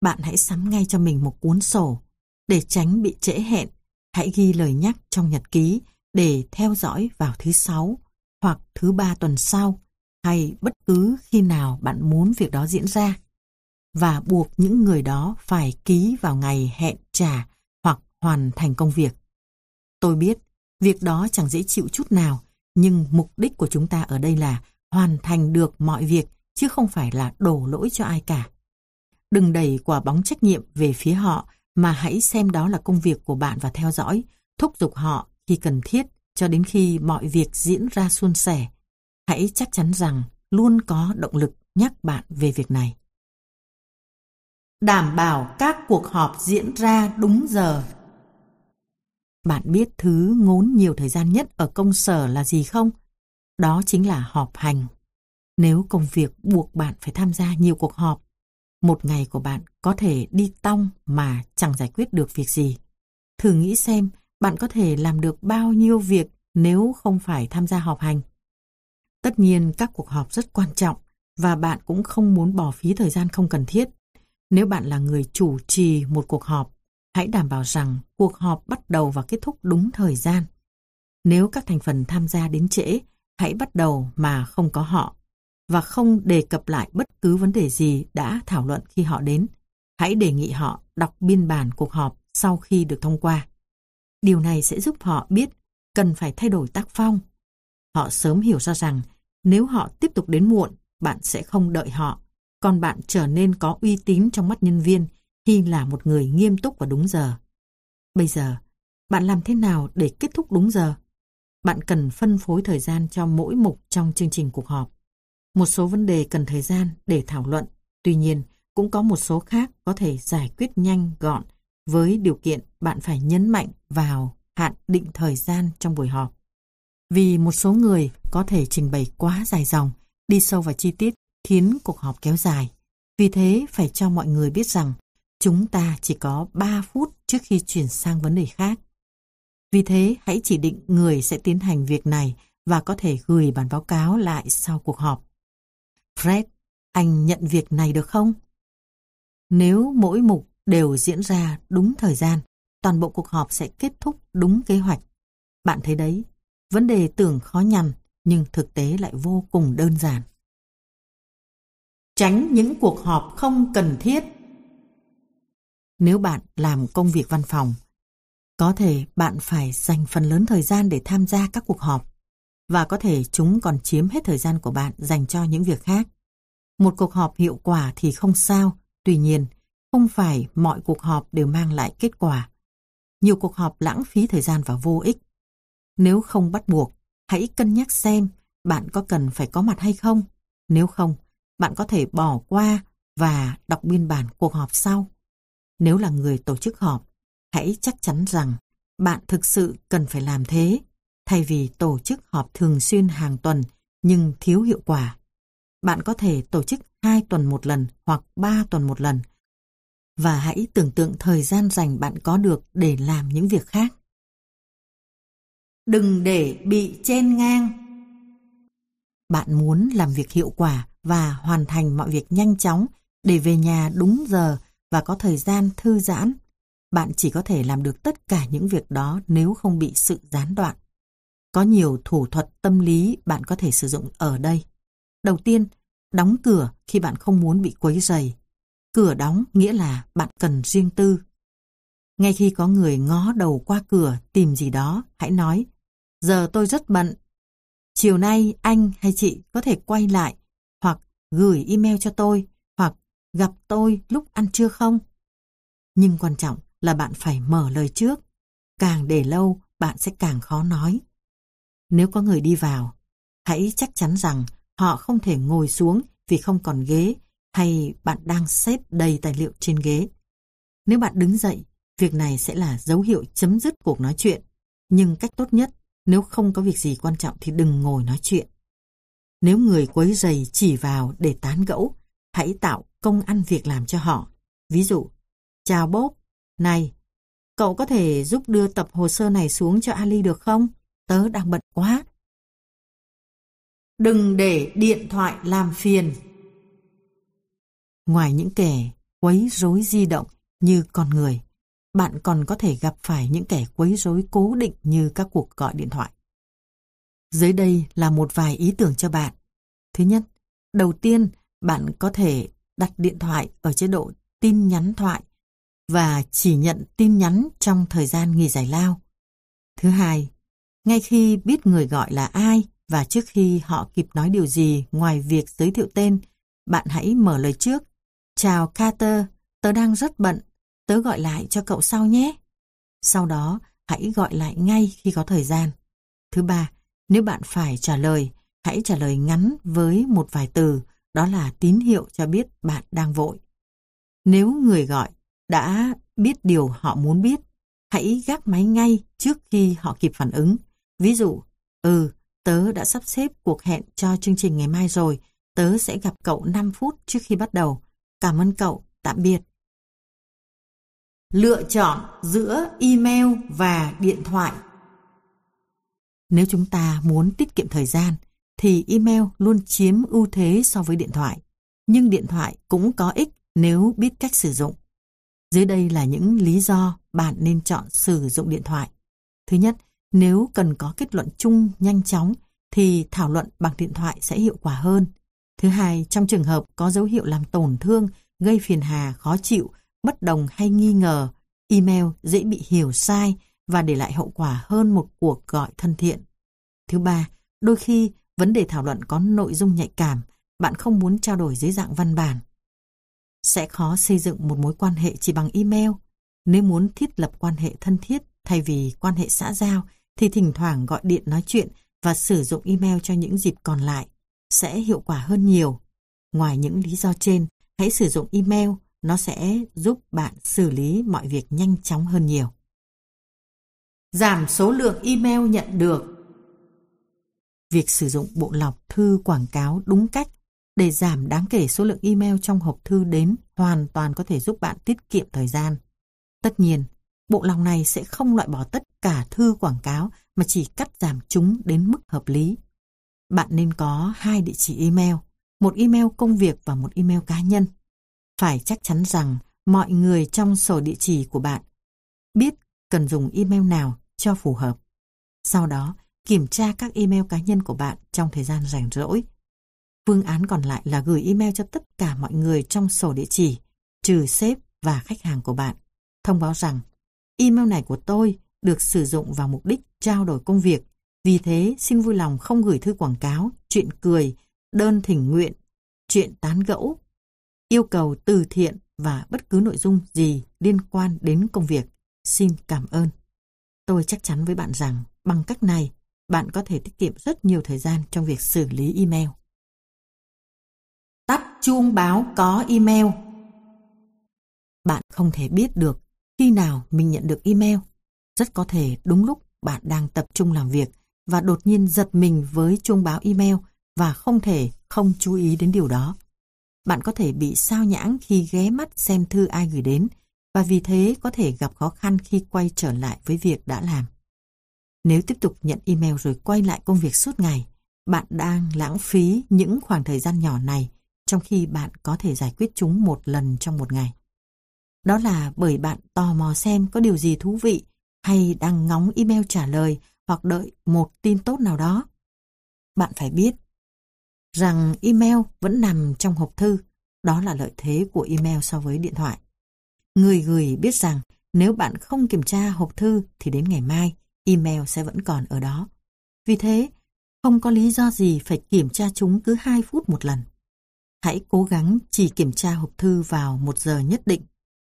Bạn hãy sắm ngay cho mình một cuốn sổ. Để tránh bị trễ hẹn, hãy ghi lời nhắc trong nhật ký để theo dõi vào thứ sáu hoặc thứ ba tuần sau, hay bất cứ khi nào bạn muốn việc đó diễn ra, và buộc những người đó phải ký vào ngày hẹn trả hoặc hoàn thành công việc. Tôi biết, việc đó chẳng dễ chịu chút nào, nhưng mục đích của chúng ta ở đây là hoàn thành được mọi việc, chứ không phải là đổ lỗi cho ai cả. Đừng đẩy quả bóng trách nhiệm về phía họ, mà hãy xem đó là công việc của bạn và theo dõi, thúc giục họ khi cần thiết cho đến khi mọi việc diễn ra suôn sẻ. Hãy chắc chắn rằng luôn có động lực nhắc bạn về việc này. Đảm bảo các cuộc họp diễn ra đúng giờ. Bạn biết thứ ngốn nhiều thời gian nhất ở công sở là gì không? Đó chính là họp hành. Nếu công việc buộc bạn phải tham gia nhiều cuộc họp, một ngày của bạn có thể đi tong mà chẳng giải quyết được việc gì. Thử nghĩ xem bạn có thể làm được bao nhiêu việc nếu không phải tham gia họp hành. Tất nhiên các cuộc họp rất quan trọng và bạn cũng không muốn bỏ phí thời gian không cần thiết. Nếu bạn là người chủ trì một cuộc họp, hãy đảm bảo rằng cuộc họp bắt đầu và kết thúc đúng thời gian. Nếu các thành phần tham gia đến trễ, hãy bắt đầu mà không có họ, và không đề cập lại bất cứ vấn đề gì đã thảo luận khi họ đến. Hãy đề nghị họ đọc biên bản cuộc họp sau khi được thông qua. Điều này sẽ giúp họ biết cần phải thay đổi tác phong. Họ sớm hiểu ra rằng nếu họ tiếp tục đến muộn, bạn sẽ không đợi họ, còn bạn trở nên có uy tín trong mắt nhân viên Hy là một người nghiêm túc và đúng giờ. Bây giờ, bạn làm thế nào để kết thúc đúng giờ? Bạn cần phân phối thời gian cho mỗi mục trong chương trình cuộc họp. Một số vấn đề cần thời gian để thảo luận, tuy nhiên cũng có một số khác có thể giải quyết nhanh gọn với điều kiện bạn phải nhấn mạnh vào hạn định thời gian trong buổi họp. Vì một số người có thể trình bày quá dài dòng, đi sâu vào chi tiết khiến cuộc họp kéo dài. Vì thế phải cho mọi người biết rằng chúng ta chỉ có ba phút trước khi chuyển sang vấn đề khác. Vì thế hãy chỉ định người sẽ tiến hành việc này và có thể gửi bản báo cáo lại sau cuộc họp. Fred, anh nhận việc này được không? Nếu mỗi mục đều diễn ra đúng thời gian, toàn bộ cuộc họp sẽ kết thúc đúng kế hoạch. Bạn thấy đấy, vấn đề tưởng khó nhằn nhưng thực tế lại vô cùng đơn giản. Tránh những cuộc họp không cần thiết. Nếu bạn làm công việc văn phòng, có thể bạn phải dành phần lớn thời gian để tham gia các cuộc họp, và có thể chúng còn chiếm hết thời gian của bạn dành cho những việc khác. Một cuộc họp hiệu quả thì không sao, tuy nhiên, không phải mọi cuộc họp đều mang lại kết quả. Nhiều cuộc họp lãng phí thời gian và vô ích. Nếu không bắt buộc, hãy cân nhắc xem bạn có cần phải có mặt hay không. Nếu không, bạn có thể bỏ qua và đọc biên bản cuộc họp sau. Nếu là người tổ chức họp, hãy chắc chắn rằng bạn thực sự cần phải làm thế, thay vì tổ chức họp thường xuyên hàng tuần nhưng thiếu hiệu quả. Bạn có thể tổ chức hai tuần một lần hoặc ba tuần một lần, và hãy tưởng tượng thời gian rảnh bạn có được để làm những việc khác. Đừng để bị chen ngang. Bạn muốn làm việc hiệu quả và hoàn thành mọi việc nhanh chóng để về nhà đúng giờ và có thời gian thư giãn. Bạn chỉ có thể làm được tất cả những việc đó nếu không bị sự gián đoạn. Có nhiều thủ thuật tâm lý bạn có thể sử dụng ở đây. Đầu tiên, đóng cửa khi bạn không muốn bị quấy rầy. Cửa đóng nghĩa là bạn cần riêng tư. Ngay khi có người ngó đầu qua cửa tìm gì đó, hãy nói: "Giờ tôi rất bận. Chiều nay anh hay chị có thể quay lại hoặc gửi email cho tôi hoặc gặp tôi lúc ăn trưa không?" Nhưng quan trọng là bạn phải mở lời trước. Càng để lâu, bạn sẽ càng khó nói. Nếu có người đi vào, hãy chắc chắn rằng họ không thể ngồi xuống vì không còn ghế hay bạn đang xếp đầy tài liệu trên ghế. Nếu bạn đứng dậy, việc này sẽ là dấu hiệu chấm dứt cuộc nói chuyện. Nhưng cách tốt nhất, nếu không có việc gì quan trọng thì đừng ngồi nói chuyện. Nếu người quấy rầy chỉ vào để tán gẫu, hãy tạo công ăn việc làm cho họ. Ví dụ: "Chào Bob, này, cậu có thể giúp đưa tập hồ sơ này xuống cho Ali được không? Tớ đang bận quá." Đừng để điện thoại làm phiền. Ngoài những kẻ quấy rối di động như con người, bạn còn có thể gặp phải những kẻ quấy rối cố định như các cuộc gọi điện thoại. Dưới đây là một vài ý tưởng cho bạn. Thứ nhất, đầu tiên bạn có thể đặt điện thoại ở chế độ tin nhắn thoại và chỉ nhận tin nhắn trong thời gian nghỉ giải lao. Thứ hai, ngay khi biết người gọi là ai và trước khi họ kịp nói điều gì ngoài việc giới thiệu tên, bạn hãy mở lời trước: "Chào Carter, tớ đang rất bận, tớ gọi lại cho cậu sau nhé." Sau đó, hãy gọi lại ngay khi có thời gian. Thứ ba, nếu bạn phải trả lời, hãy trả lời ngắn với một vài từ, đó là tín hiệu cho biết bạn đang vội. Nếu người gọi đã biết điều họ muốn biết, hãy gác máy ngay trước khi họ kịp phản ứng. Ví dụ: "Ừ, tớ đã sắp xếp cuộc hẹn cho chương trình ngày mai rồi, tớ sẽ gặp cậu năm phút trước khi bắt đầu. Cảm ơn cậu, tạm biệt." Lựa chọn giữa email và điện thoại. Nếu chúng ta muốn tiết kiệm thời gian, thì email luôn chiếm ưu thế so với điện thoại. Nhưng điện thoại cũng có ích nếu biết cách sử dụng. Dưới đây là những lý do bạn nên chọn sử dụng điện thoại. Thứ nhất, nếu cần có kết luận chung nhanh chóng, thì thảo luận bằng điện thoại sẽ hiệu quả hơn. Thứ hai, trong trường hợp có dấu hiệu làm tổn thương, gây phiền hà, khó chịu, bất đồng hay nghi ngờ, email dễ bị hiểu sai và để lại hậu quả hơn một cuộc gọi thân thiện. Thứ ba, đôi khi vấn đề thảo luận có nội dung nhạy cảm, bạn không muốn trao đổi dưới dạng văn bản. Sẽ khó xây dựng một mối quan hệ chỉ bằng email. Nếu muốn thiết lập quan hệ thân thiết thay vì quan hệ xã giao thì thỉnh thoảng gọi điện nói chuyện và sử dụng email cho những dịp còn lại sẽ hiệu quả hơn nhiều. Ngoài những lý do trên, hãy sử dụng email, nó sẽ giúp bạn xử lý mọi việc nhanh chóng hơn nhiều. Giảm số lượng email nhận được. Việc sử dụng bộ lọc thư quảng cáo đúng cách để giảm đáng kể số lượng email trong hộp thư đến hoàn toàn có thể giúp bạn tiết kiệm thời gian. Tất nhiên, bộ lọc này sẽ không loại bỏ tất cả thư quảng cáo mà chỉ cắt giảm chúng đến mức hợp lý. Bạn nên có hai địa chỉ email, một email công việc và một email cá nhân. Phải chắc chắn rằng mọi người trong sổ địa chỉ của bạn biết cần dùng email nào cho phù hợp. Sau đó, kiểm tra các email cá nhân của bạn trong thời gian rảnh rỗi. Phương án còn lại là gửi email cho tất cả mọi người trong sổ địa chỉ, trừ sếp và khách hàng của bạn, thông báo rằng email này của tôi được sử dụng vào mục đích trao đổi công việc, vì thế xin vui lòng không gửi thư quảng cáo, chuyện cười, đơn thỉnh nguyện, chuyện tán gẫu, yêu cầu từ thiện và bất cứ nội dung gì liên quan đến công việc. Xin cảm ơn. Tôi chắc chắn với bạn rằng bằng cách này, bạn có thể tiết kiệm rất nhiều thời gian trong việc xử lý email. Tắt chuông báo có email. Bạn không thể biết được khi nào mình nhận được email. Rất có thể đúng lúc bạn đang tập trung làm việc và đột nhiên giật mình với chuông báo email và không thể không chú ý đến điều đó. Bạn có thể bị sao nhãng khi ghé mắt xem thư ai gửi đến và vì thế có thể gặp khó khăn khi quay trở lại với việc đã làm. Nếu tiếp tục nhận email rồi quay lại công việc suốt ngày, bạn đang lãng phí những khoảng thời gian nhỏ này trong khi bạn có thể giải quyết chúng một lần trong một ngày. Đó là bởi bạn tò mò xem có điều gì thú vị hay đang ngóng email trả lời hoặc đợi một tin tốt nào đó. Bạn phải biết rằng email vẫn nằm trong hộp thư, đó là lợi thế của email so với điện thoại. Người gửi biết rằng nếu bạn không kiểm tra hộp thư thì đến ngày mai email sẽ vẫn còn ở đó. Vì thế, không có lý do gì phải kiểm tra chúng cứ hai phút một lần. Hãy cố gắng chỉ kiểm tra hộp thư vào một giờ nhất định,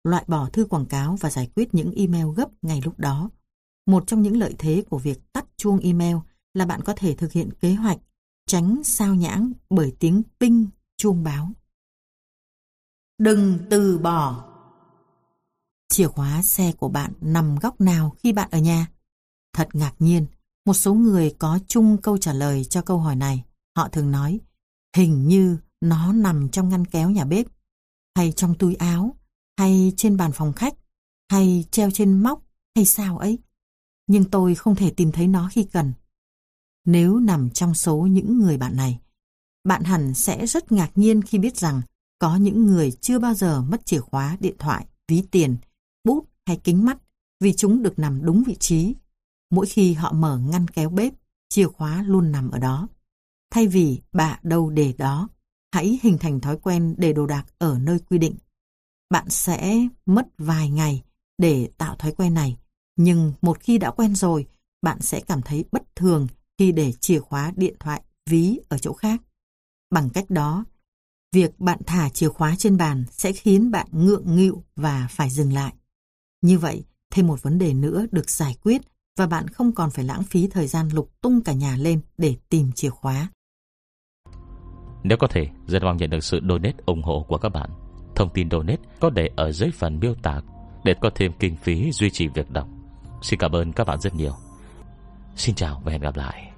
loại bỏ thư quảng cáo và giải quyết những email gấp ngay lúc đó. Một trong những lợi thế của việc tắt chuông email là bạn có thể thực hiện kế hoạch, tránh sao nhãng bởi tiếng ping chuông báo. Đừng từ bỏ. Chìa khóa xe của bạn nằm góc nào khi bạn ở nhà? Thật ngạc nhiên, một số người có chung câu trả lời cho câu hỏi này. Họ thường nói, hình như nó nằm trong ngăn kéo nhà bếp, hay trong túi áo, hay trên bàn phòng khách, hay treo trên móc, hay sao ấy. Nhưng tôi không thể tìm thấy nó khi cần. Nếu nằm trong số những người bạn này, bạn hẳn sẽ rất ngạc nhiên khi biết rằng có những người chưa bao giờ mất chìa khóa điện thoại, ví tiền, bút hay kính mắt vì chúng được nằm đúng vị trí. Mỗi khi họ mở ngăn kéo bếp, chìa khóa luôn nằm ở đó. Thay vì bạ đâu để đó, hãy hình thành thói quen để đồ đạc ở nơi quy định. Bạn sẽ mất vài ngày để tạo thói quen này, nhưng một khi đã quen rồi, bạn sẽ cảm thấy bất thường khi để chìa khóa điện thoại, ví ở chỗ khác. Bằng cách đó, việc bạn thả chìa khóa trên bàn sẽ khiến bạn ngượng nghịu và phải dừng lại. Như vậy, thêm một vấn đề nữa được giải quyết và bạn không còn phải lãng phí thời gian lục tung cả nhà lên để tìm chìa khóa. Nếu có thể, rất mong nhận được sự donate ủng hộ của các bạn. Thông tin donate có để ở dưới phần miêu tả để có thêm kinh phí duy trì việc đọc. Xin cảm ơn các bạn rất nhiều. Xin chào và hẹn gặp lại.